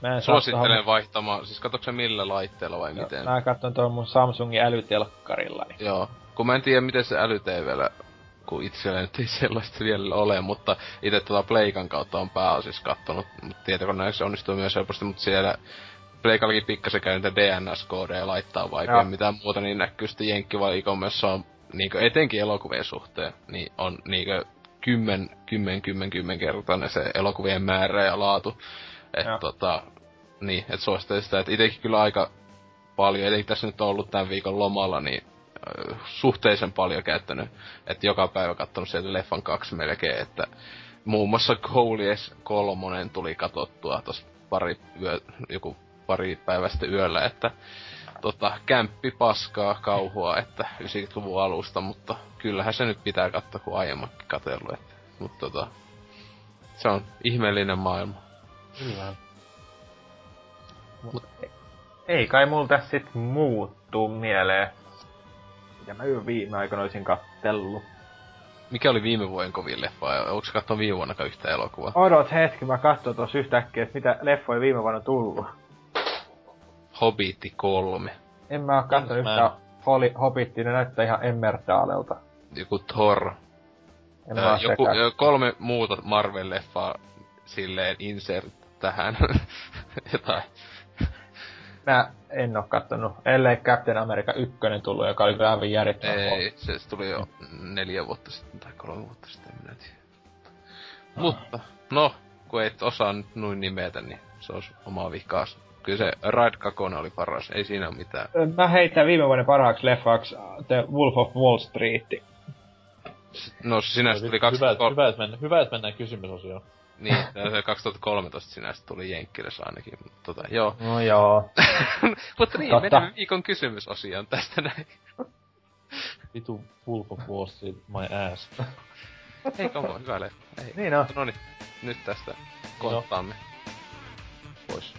Mä en suosittelen vaihtamaan. Siis katsoks millä laitteella vai miten? Mä katson tuon mun Samsungin älytelkkarillani. Joo. Kun mä en tiedä miten se älytvllä... Kun itsellä nyt ei sellaista vielä ole, mutta itse Pleikan kautta on pääosis kattonut. Tietokoneessa onnistuu myös helposti, mutta siellä Pleikallakin pikkasen käy niitä DNS-koodeja laittaa vaikka mitään muuta, niin näkyy sitten jenkkivalikomessa on niinkö etenkin elokuvien suhteen, niin on niinkö kymmenkertainen se elokuvien määrä ja laatu. Että niin, et suosittelen sitä, että itsekin kyllä aika paljon, eli tässä nyt on ollut tämän viikon lomalla, niin suhteisen paljon käyttänyt, että joka päivä katsonut sieltä leffan 2 melkein, että muun muassa Goalies 3 tuli katsottua tossa pari päivää sitten yöllä, että kämppi paskaa kauhua, että 90-luvun alusta, mutta kyllähän se nyt pitää katsoa, kun aiemmatkin katsellut, että, mutta se on ihmeellinen maailma. Kyllä. Mut ei kai mulla tässä sit muuttuu mieleen. Ja mä jo viime aikoina olisin kattellut. Mikä oli viime vuoden kovin leffa? Onko sä kattonut viime vuonnakaan yhtään elokuvaa? Odot hetki, mä katson tossa yhtäkkiä, että mitä leffoja viime vuonna tullut. Hobbiti 3. En mä oo kattonut yhtään Hobbitia, ne näyttää ihan Emmerdaalelta. Joku Thor. En mä joku 3 muuta Marvel-leffaa silleen insert tähän. Jotain. Mä en oo kattonut, ellei Captain America 1 tullu, joka oli kyllä aivan järjettömän. Ei, se tuli jo 4 vuotta sitten tai 3 vuotta sitten, en minä tiedä. Mutta, no, kun et osaa nyt noin nimetä, niin se on omaa vikaas. Kyllä se Ride 2 oli paras, ei siinä mitään. Mä heitän viime vuoden parhaaks leffaks The Wolf of Wall Street. No sinästä tuli 2013. Hyvä, et mennään kysymysosioon. Niin, se 2013 sinänsä tuli Jenkkilässä ainakin, mutta joo. No joo. Mutta niin, mennään viikon kysymysosioon tästä näin. Vitu pulpo puosti my ass. Ei komo, hyvä leffa. Niin on. No niin, nyt tästä kohtaamme. Pois.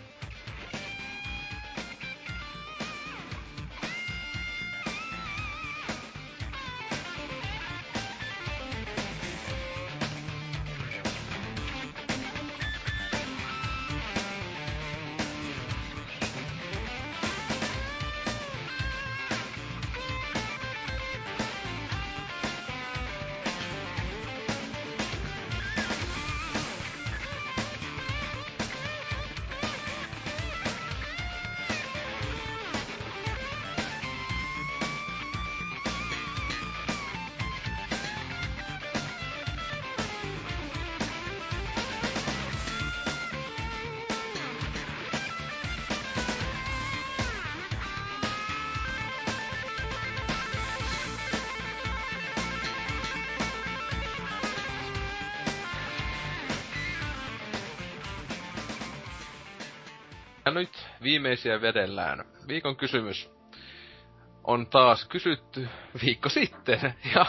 Ja nyt viimeisiä vedellään. Viikon kysymys on taas kysytty viikko sitten. Ja,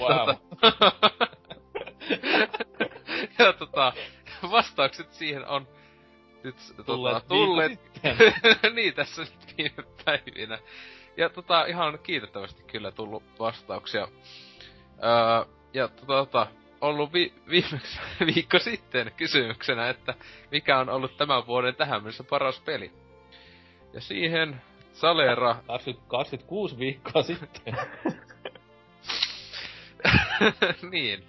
wow. Ja vastaukset siihen on nyt tulleet. Niin, tässä nyt viime päivinä. Ja ihan kiitettävästi kyllä tullut vastauksia. Ja ollut viimeksi viikko sitten kysymyksenä, että mikä on ollut tämän vuoden tähän mennessä paras peli. Ja siihen Salera... 26 viikkoa sitten. Niin.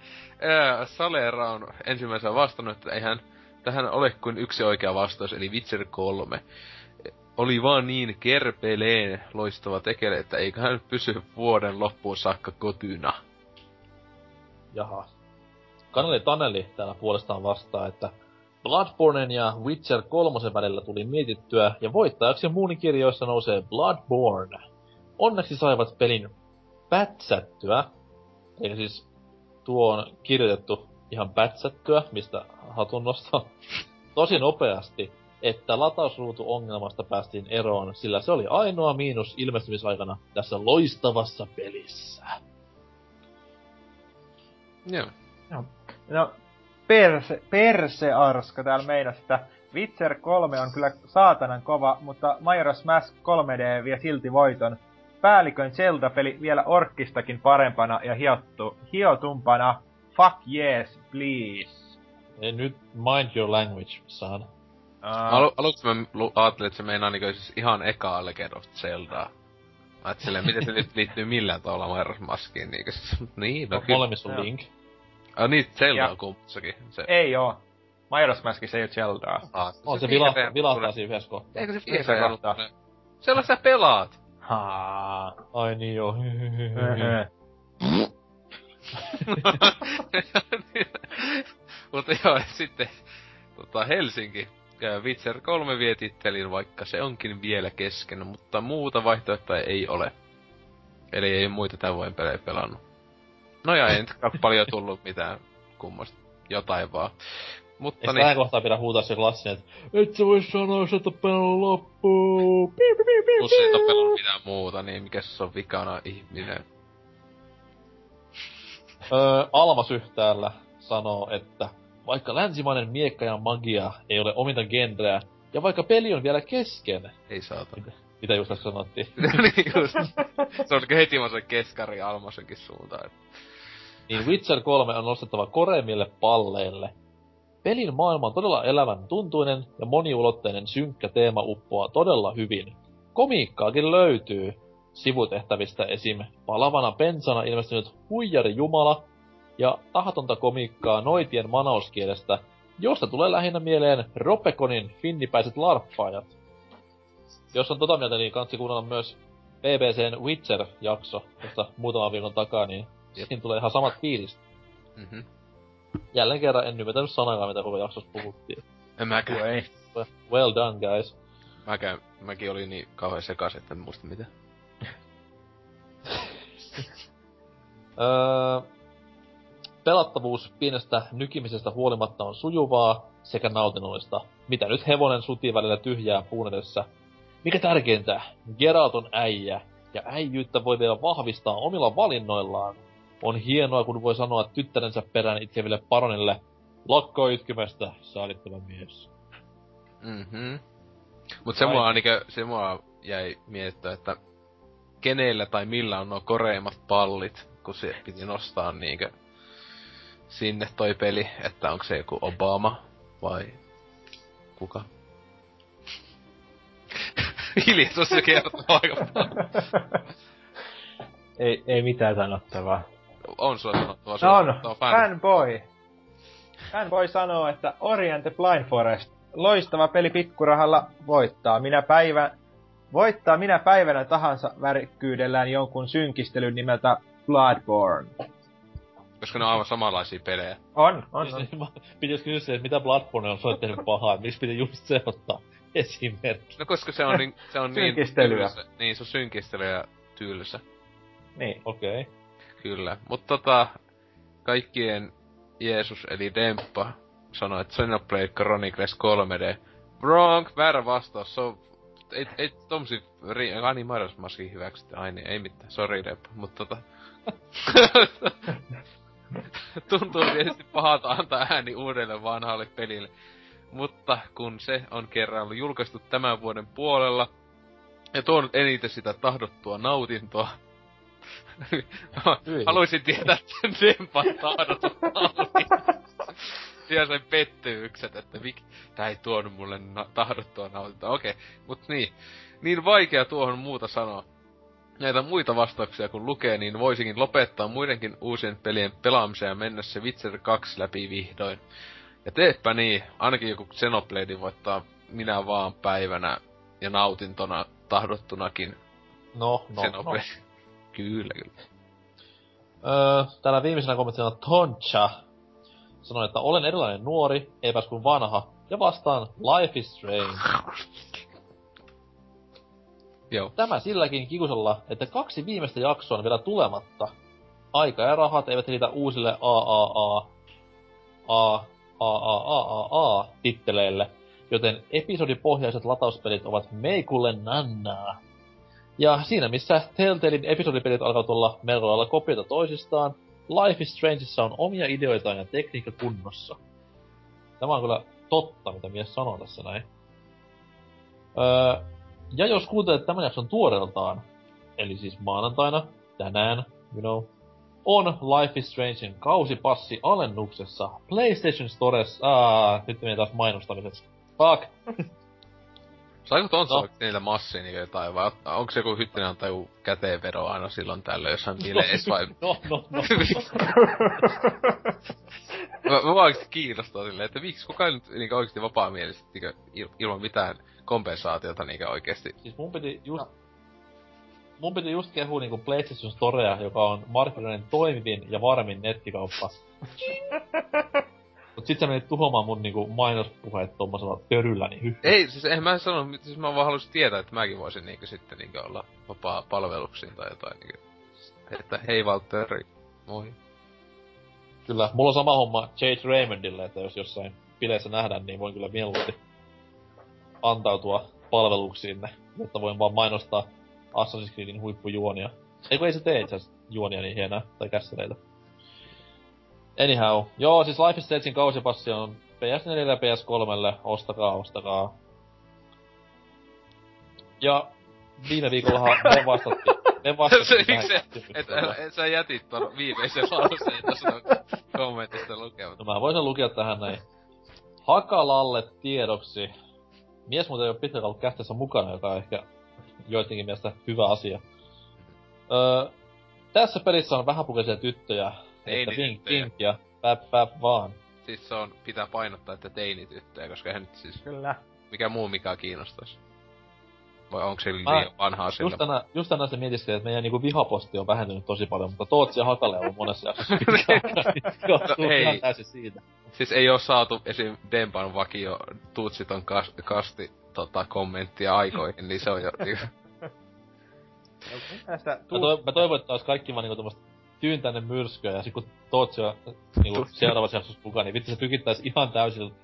Salera on ensimmäisenä vastannut, että eihän tähän ole kuin yksi oikea vastaus, eli Witcher 3. Oli vaan niin kerpeleen loistava tekele, että eiköhän pysy vuoden loppuun saakka kotona. Jaha. Kaneli Taneli täällä puolestaan vastaa, että Bloodbornen ja Witcher 3 välillä tuli mietittyä, ja voittajaksi muunikirjoissa nousee Bloodborne. Onneksi saivat pelin pätsättyä, eikä siis tuo on kirjoitettu ihan pätsättyä, mistä hatunnosta tosi nopeasti, että latausruutuongelmasta päästiin eroon, sillä se oli ainoa miinus ilmestymisaikana tässä loistavassa pelissä. Joo. No. No, perse-arska täällä meinas, että Witcher 3 on kyllä saatanan kova, mutta Majora's Mask 3D vie silti voiton. Päällikön Zelda-peli vielä orkkistakin parempana ja hiotumpana. Fuck yes, please. Ei, nyt mind your language, son. Aluksi mä ajattelin, että se meinaa niinku siis ihan ekaa Legend of Zeldaa. Mä ajattelin, miten se nyt liittyy millään tavalla Majora's Maskiin, niinkö siis. Niin, no kyllä. Molemmissa on Link. Ah niin, Zelda on kummassakin. Ei oo. Majora's Maskissa ei oo Zeldaa. On se vilahtaa siinä yhdessä kohtaa. Eikö se vilahtaa? Sella sä pelaat! Haa. Ai niin joo. Mutta joo, sitten Helsinki. Witcher 3 vie tittelin, vaikka se onkin vielä kesken, mutta muuta vaihtoehtoja ei ole. Eli ei muita tämän vuoden pelejä pelannut. No ja ei paljon tullut mitään kummasta. Jotain vaan. Mutta eikö niin... tähän kohtaan pidä huutaa se klassinen, että et sä vois sanoa, jos et oo pelannut loppuun. Plus et oo pelannut mitään muuta, niin mikäs se on vikana ihminen? Alma Syhtäällä sanoo, että vaikka länsimainen miekka ja magia ei ole ominta genreä, ja vaikka peli on vielä kesken... Ei saatana. Mitä just tässä sanottiin? No niin just. Se on heti vaan se keskari Almasenkin suuntaan. Niin Witcher 3 on nostettava koreemmille palleille. Pelin maailma on todella elämän tuntuinen ja moniulotteinen synkkä teema uppoaa todella hyvin. Komiikkaakin löytyy sivutehtävistä, esim. Palavana pensana ilmestynyt huijari jumala ja tahatonta komiikkaa noitien manauskielestä, josta tulee lähinnä mieleen Ropeconin finnipäiset larppaajat. Jos on mieltä, niin kannattaa kuunnella myös PBCn Witcher-jakso, josta muutaman viikon takaa, niin siinä tulee ihan samat fiilistä. Mm-hmm. Jälleen kerran en nimetänyt sanakaan, mitä koko jaksossa puhuttiin. En mäkään. Well done, guys. Mäkin oli niin kauhean sekas, että en muista mitään. Pelattavuus pienestä nykimisestä huolimatta on sujuvaa sekä nautinnollista. Mitä nyt hevonen sutii välillä tyhjää puun edessä. Mikä tärkeintä, Geralt on äijä, ja äijyyttä voi vielä vahvistaa omilla valinnoillaan. On hienoa, kun voi sanoa tyttärensä perään itkeville paronille, lakkaa itkemästä, saadittava mies. Mhm. Mut se mua jäi miettiä, että kenellä tai millä on nuo koreimmat pallit, kun se piti nostaa niinkö sinne toi peli, että onko se joku Obama vai kuka? Hiljaisuus jo kertoo aika paljon. Ei mitään sanottavaa. On sanottavaa. No on fanboy. Fanboy sanoo, että Orient the Blind Forest. Loistava peli pikkurahalla voittaa minä päivänä tahansa värikkyydellään jonkun synkistelyn nimeltä Bloodborne. Koska ne on aivan samanlaisia pelejä. On. Pitäis kysyä se, että mitä Bloodborne on soittanut pahaa, miksi piti just se ottaa esimerkki. No koska se on niin... Se on synkistelyä. Niin tylsä. Niin, se on synkistely ja tylsä. Niin, okei. Okay. Kyllä. Mut kaikkien Jeesus eli Demppa sanoi, että Xenoblade Chronicles 3D Wrong, väärä vastaus, se on... Ei tommosia animarjosmaskin hyväksytä aine, ei mitään, sori Rep, mut tota... Tuntuu tietysti pahalta antaa ääni uudelle vanhalle pelille. Mutta kun se on kerran ollut julkaistu tämän vuoden puolella, ja tuonut eniten sitä tahdottua nautintoa. Haluaisin tietää sen tempan tahdottua nautintoa. Siinä sen pettymykset, että tää ei tuonut mulle tahdottua nautintoa. Okei, mut niin. Niin vaikea tuohon muuta sanoa. Näitä muita vastauksia kun lukee, niin voisinkin lopettaa muidenkin uusien pelien pelaamiseen ja mennä se Witcher 2 läpi vihdoin. Ja teepä niin, ainakin joku Xenoblade voittaa minä vaan päivänä ja nautintona tahdottunakin. No. Kyllä. Täällä viimeisenä kommenttina Toncha sanoi, että olen erilainen nuori, eipäs kuin vanha, ja vastaan Life is Strange. Joo. Tämä silläkin kikusella, että 2 viimeistä jaksoa on vielä tulematta. Aika ja rahat eivät riitä uusille titteleille, joten episodipohjaiset latauspelit ovat meikulle nannaa. Ja siinä missä Telltalein episodipelit alkavat olla melko lailla kopioita toisistaan, Life is Strangeissa on omia ideoitaan ja tekniikka kunnossa. Tämä on kyllä totta, mitä mies sanoo tässä näin. Ja jos kuuntelet tämän jakson tuoreeltaan, eli siis maanantaina, tänään, on Life is Strangein kausipassi alennuksessa PlayStation Stores. Nyt menee taas mainostamiseksi. Fuck! Saiko ton saa niillä massiin jotain, vai onko se joku Hyttinen antaju käteenvero aina silloin tällöin jossain bilees vai... Mä oikeesti kiinnostaa silleen, että miksi kukaan nyt niinkö oikeesti vapaamielisesti niinkö ilman mitään kompensaatiota niinkö oikeesti? Siis mun piti just kehua niinku PlayStation Storea, joka on markkinoiden toimivin ja varmin nettikauppa. Mut sit sä menit tuhoamaan mun niinku mainospuheet tommosella törylläni hyppää. Ei, siis en mä sano, siis mä vaan halusin tietää, että mäkin voisin niinkö sitten niinkö olla vapaa palveluksiin tai jotain niinkö. Että hei Valtteri, moi. Kyllä, mulla on sama homma Jade Raymondille, että jos jossain bileissä nähdään, niin voin kyllä mieluusti antautua palveluksiinne, jotta voin vaan mainostaa Assassin's Creedin huippujuonia. Eiku ei se tee itseasiassa juonia niin hienoa, tai kässäreitä. Anyhow, joo, siis Life is Strangein kausipassi on PS4 ja PS3, ostakaa. Ja viime viikollahan me vastattiin tähän. Et sä jätit ton viimeisen lauseen tuossa kommentista lukematta. No mä voisin lukea tähän näin. Hakalalle tiedoksi. Mies muuten ei oo pitkään ollut kähteessä mukana, joka on ehkä joidenkin mielestä hyvä asia. Tässä pelissä on vähäpukeisia tyttöjä. Että vink ja päp vaan. Siis se on, pitää painottaa, että teinityttöjä, koska eihän nyt siis... Kyllä. Mikä muu mikä kiinnostais? Vai onko se liian vanhaa sillä? Just tänään se mietistiin, että meidän niinku vihaposti on vähentynyt tosi paljon, mutta Tootsi ja Hakale on monessa jaksossa ihan täysin siitä. Siis ei oo saatu esim. Dempan vakio Tootsiton kasti kommenttia aikoihin, niin se on jo... Mä toivon, että ois kaikki vaan niinku tommoista tyyntäinen myrskyä, ja sit kun Tootsi on niinku seuraavassa jaksossa mukaan, niin vittu se tykittäis ihan täysin.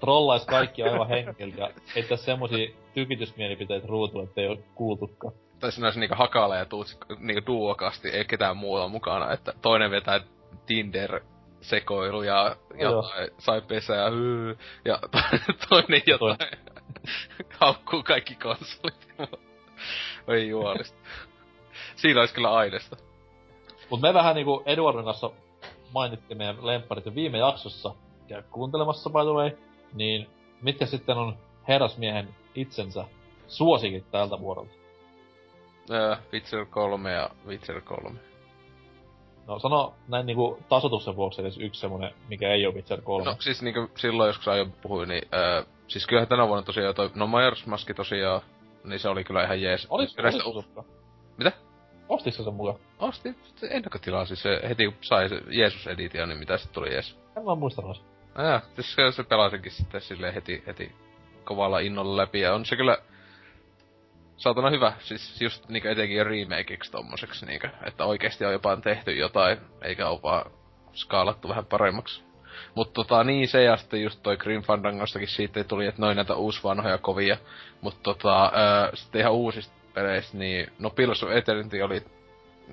Trollais kaikki aivan henkeltä ja heittäis semmosia tykitysmielipiteitä ruutuun, ettei oo kuultukaan. Tai siinä ois niinku Hakala ja Tuutsi niinku duokasti, ei ketään muuta mukana, että toinen vetää Tinder-sekoilu ja jotain, sai pesää ja toinen jotain, haukkuu kaikki konsolit. Oi juolista. Siinä ois kyllä aineesta. Mut me vähän niinku Eduardon kanssa mainittiin meidän lempparit jo viime jaksossa, käy kuuntelemassa by the way, niin mitkä sitten on herrasmiehen itsensä suosikit tältä vuodelta? Witcher 3 ja Witcher 3. No sano näin niinku tasotuksen vuoksi edes yksi semmonen, mikä ei oo Witcher 3. No siis niinku silloin joskus aiemmin puhuin, niin siis kyllähän tänä vuonna tosiaan jotain, no Majora's Maski tosiaan, niin se oli kyllä ihan jees. Olis usutka? Mitä? Ostis se sen mukaan? Ostin ennakkotilaa, siis se heti kun sai se Jeesus-editio, niin mitä sit tuli jees? En vaan muistanut. Jaa, siis se pelasinkin sitten silleen heti kovalla innolla läpi, ja on se kyllä saatana hyvä, siis just niinku etenkin remakeiksi tommoseks niinku, että oikeesti on jopa tehty jotain, eikä oo vaan skaalattu vähän paremmaksi. Mutta niin se, ja sitten just toi Grim Fandangostakin siitä tuli, että noin näitä uusvanhoja kovia. Mutta sitten ihan uusista peleissä, niin no Pillars of Eternity oli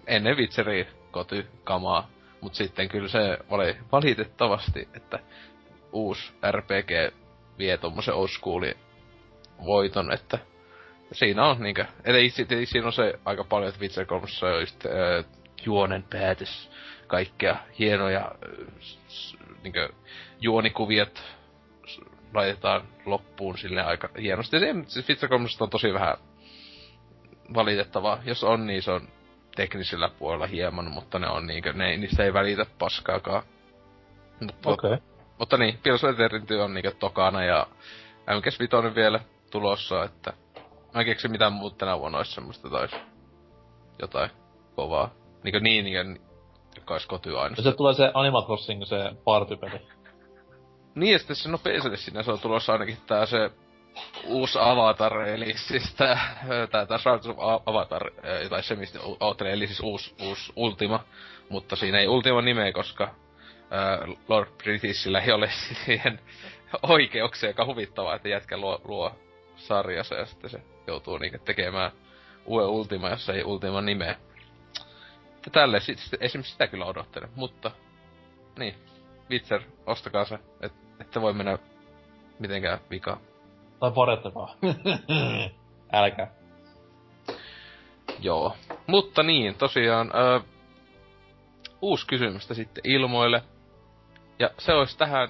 ennen Witcheria kotykamaa. Mut sitten kyllä se oli valitettavasti, että uusi RPG vie tommosen old schoolin voiton, että siinä on niinkö. Eli siinä on se aika paljon, että Witcher 3 on just juonen päätös, kaikkea hienoja niinkö juonikuviot laitetaan loppuun silleen aika hienosti. Siis Witcher 3 on tosi vähän valitettavaa. Jos on, niin se on teknisellä puolella hieman, mutta ne on niinkö, niistä ei välitä paskaakaan. Okei. Mutta niin, Pillars of Eternity on niinkö tokana ja MGS Vitoinen vielä tulossa, että mä en keksi mitään muuta tänä vuonna olisi semmoista taisi jotain kovaa. Niinkö niin, joka olisi kotyä aina. Se tulee se Animal Crossing, se partypeli. Niin, ja sitten se no PClle sinne, se on tulossa ainakin tää se uusi Avatar, eli siis tää Shroud of Avatar, tai se mistä oottelen, eli siis uusi Ultima. Mutta siinä ei Ultima nimeä, koska Lord Britishillä ei ole siihen oikeuksia, joka on huvittavaa, että jätkä luo sarjassa ja sitten se joutuu niinkä tekemään uuden Ultima, jos ei Ultima nimeä. Tälle esimerkiksi sitä kyllä odottelen, mutta niin, Witcher, ostakaa se, ette voi mennä mitenkään vikaan. Tai parettavaa. Älkää. Joo. Mutta niin, tosiaan, uusi kysymystä sitten ilmoille. Ja se olisi tähän,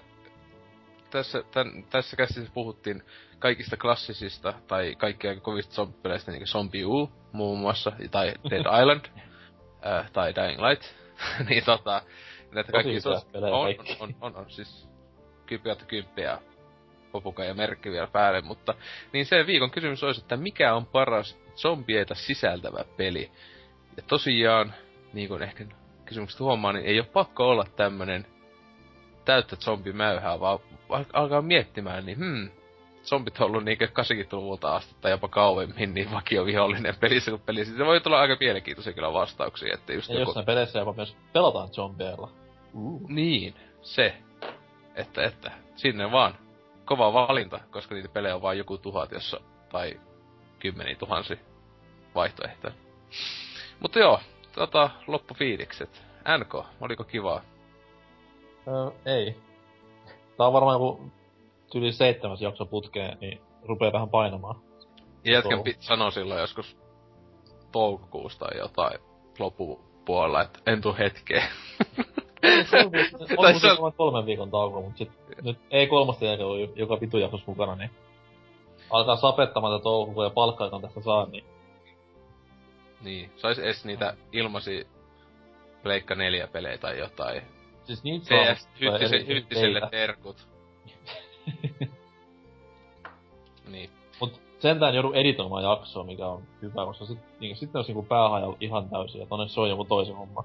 tässä käsissä puhuttiin kaikista klassisista, tai kaikkia kovista zombipeleistä, niin kuin Zombie U muun muassa, tai Dead Island, tai Dying Light. Niin näitä kaikista on siis 10/10. Popuka ja merkki vielä päälle, mutta niin se viikon kysymys olisi, että mikä on paras zombieita sisältävä peli? Ja tosiaan, niin kuin ehkä kysymykset huomaa, niin ei ole pakko olla tämmönen täyttä zombimäyhää, vaan alkaa miettimään, niin zombit on ollut niinkö 80-luvulta asti tai jopa kauemmin niin vakiovihollinen pelissä kuin pelissä. Se voi tulla aika mielenkiintoisia kyllä vastauksia, että just ja joku... jossain peleissä jopa myös pelataan zombieilla. Niin, se. Että sinne vaan. Kova valinta, koska niitä pelejä on vain joku 1000 jossa, tai 10,000 vaihtoehtoja. Mutta joo, loppufiilikset. NK, oliko kivaa? Ei. Tää on varmaan joku tyli 7. jakso putkeen, niin rupee vähän painamaan. Ja jätkän sanoi silloin joskus toukokuusta tai jotain loppupuolella, että en tuu hetkeen. On muuten on 3 viikon tauko, mut sit nyt ei kolmasta jälkeen ole joka vitu jaksossa mukana, niin alkaa sapettamaan tätä touhua ja palkkaa, joka on tästä saa, niin... Niin, sais edes niitä ilmasi Pleikka 4 pelejä tai jotain. Siis niitä saa... Hyttiselle terkut. Niin. Mut sentään joudu editoimaan jaksoa, mikä on hyvä, koska sit ois niinku päähaja ihan täysin ja tonne se on joku toisen homma.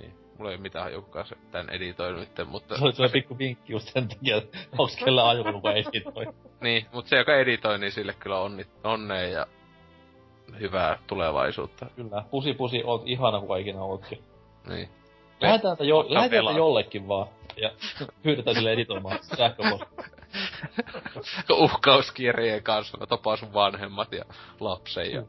Niin. Mulla ei oo mitään hajukaan tän editoinut itten, mutta... Se oli semmoinen pikku vinkki just sen takia, että onks kellään haju, kuka editoi. Niin, mut se joka editoi, niin sille kyllä onnea ja hyvää tulevaisuutta. Kyllä, pusi, oot ihana kuka ikinä ootkin. Niin. Lähetään tätä jollekin vaan, ja pyydetään sille editoimaan sähköpostia. Uhkauskirjeen kanssa, mä tapaan sun vanhemmat ja lapsen ja...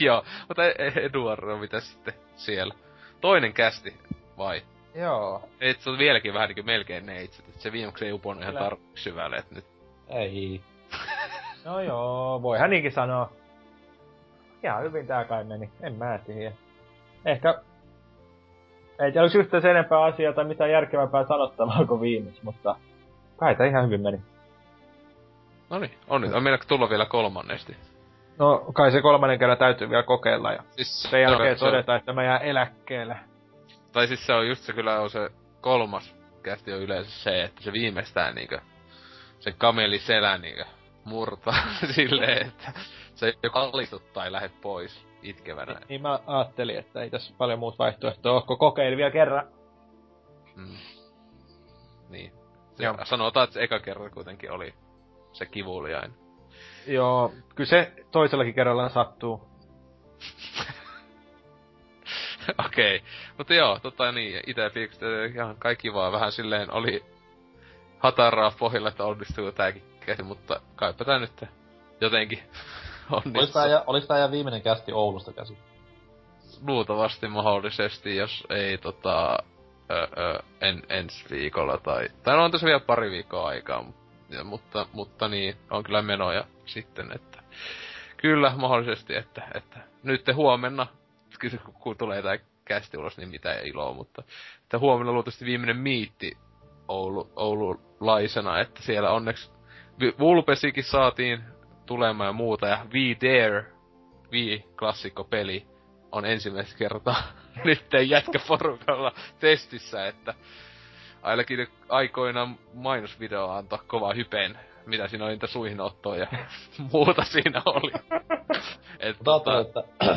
Joo, mutta Eduardo, mitä sitten siellä? Toinen kästi, vai? Joo. Et se on vieläkin vähän niinku melkein neitset, et se viimeksi ei uponnut ihan tarpeeksi syvälle, et nyt... Ei. No joo, voihan niinkin sanoa. Ihan hyvin tää kai meni, en mä tiiä. Ehkä... Ei tiedä, oliko yhtään enempää asiaa tai mitään järkevämpää sanottavaa kuin viimeksi, mutta... Kai tää ihan hyvin meni. Noniin, on meillä tulla vielä kolmannesti. No, kai se kolmannen kerran täytyy vielä kokeilla ja siis sen jälkeen todeta, että mä jään eläkkeelle. Tai siis se on just se kyllä on se kolmas kästi on yleensä se, että se viimeistään niinkö sen kameliselä niinkö murtaa silleen, että se joka alistuttaa ei lähde pois itkevänä. Niin mä ajattelin, että ei tässä paljon muut vaihtoehtoja ole, kun kokeilin vielä kerran. Mm. Niin. Sanotaan, että se eka kerran kuitenkin oli se kivuliain. Joo, kyllä se toisellakin kerrallaan sattuu. Okei. Mutta joo, niin, ite ihan kai kivaa. Vähän silleen oli hataraa pohjalla, että onnistuiko tääkin käsi, mutta kaipa tää nyt jotenkin onnistuu. Olis tää ihan viimeinen kästi Oulusta käsi? Luultavasti mahdollisesti, jos ei ensi viikolla tai on tässä vielä pari viikkoa aikaa, mutta niin, on kyllä menoja sitten, että kyllä mahdollisesti, että nyt huomenna, kun tulee tää kästi ulos, niin mitä iloa, mutta että huomenna luultavasti viimeinen miitti oululaisena, että siellä onneksi Vulpesikin saatiin tulemaan ja muuta, ja We Dare, We-klassikkopeli on ensimmäistä kertaa nytten jätkäporukalla testissä, että ainakin aikoinaan mainosvideo antoi kovaa hypeen, mitä siinä oli niitä suihinottoa ja muuta siinä oli. Että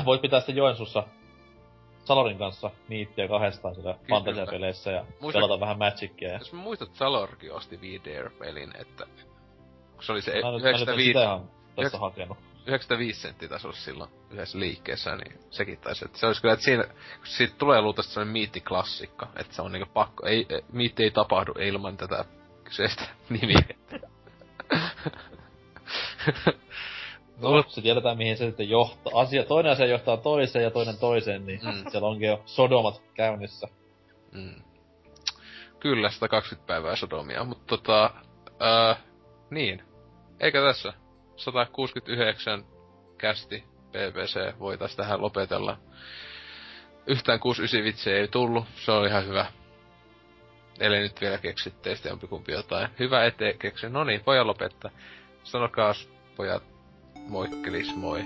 voit pitää sitä Joensuussa Salorin kanssa niittiä kahdestaan siellä fantasiapeleissä ja pelata vähän Magicia. Jos mä muistat, Salorki osti We Dare-pelin, että se oli se 95 senttiä taisi olla silloin yhdessä liikkeessä, niin sekin taisi, että se olisi kyllä, että siinä, siitä tulee luultavasti sellainen miittiklassikko, että se on niinku pakko, miitti ei tapahdu ilman tätä kyseistä nimiä. No, se tiedetään mihin se sitten johtaa. Toinen asia johtaa toiseen ja toinen toiseen, niin siellä onkin jo sodomat käynnissä. Mm. Kyllä, 120 päivää sodomia, mutta niin, eikä tässä. 169 kästi PBC voitais tähän lopetella. Yhtään 69 vitsiä ei tullu, se on ihan hyvä. Eli nyt vielä keksit teistä jompikumpi jotain. Hyvä eteen keksi. Noniin, pojan lopettaa. Sanokaas, pojat, moikkelis moi.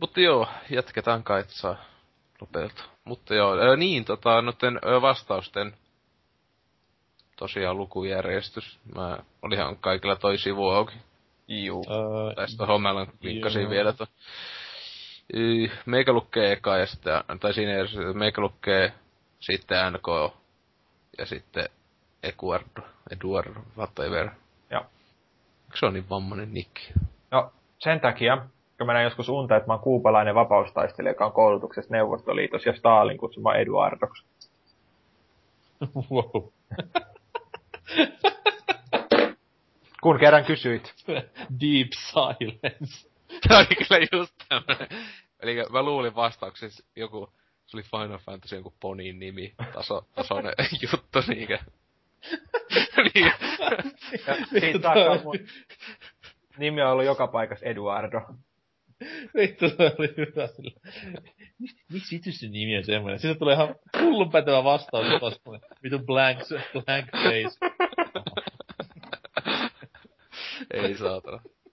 Mutta joo, jatketaan kaitsaa lopelta. Mutta joo, niin noiden vastausten tosiaan lukujärjestys. Mä olihan kaikilla toi sivu auki. Juu. Tästä hommalla linkkasin vielä to. Meikä lukee eka ja sitten, tai siinä meikä lukee sitten NK ja sitten Eduardo, whatever. Joo. Se on niin vammainen nikki. No, sen takia, kun mä näin joskus unta, että mä oon kuupalainen vapaustaistelija, joka on koulutuksessa Neuvostoliitos ja Stalin kutsuma Eduardoksi. Wow. Kun kerran kysyit. Deep silence. Tää oli kyllä just tämmönen. Eli mä luulin vastauksessa joku, se oli Final Fantasy joku ponin nimi, tasoinen juttu niinkä. Niin. Siitä takaa mun nimi on ollut joka paikassa Eduardo. Vittu, se oli hyvä sillä. Miksi vittu se nimi on semmoinen? Siitä tulee ihan hullun pätevä vastaus. Vittu blank face. Ei saatana.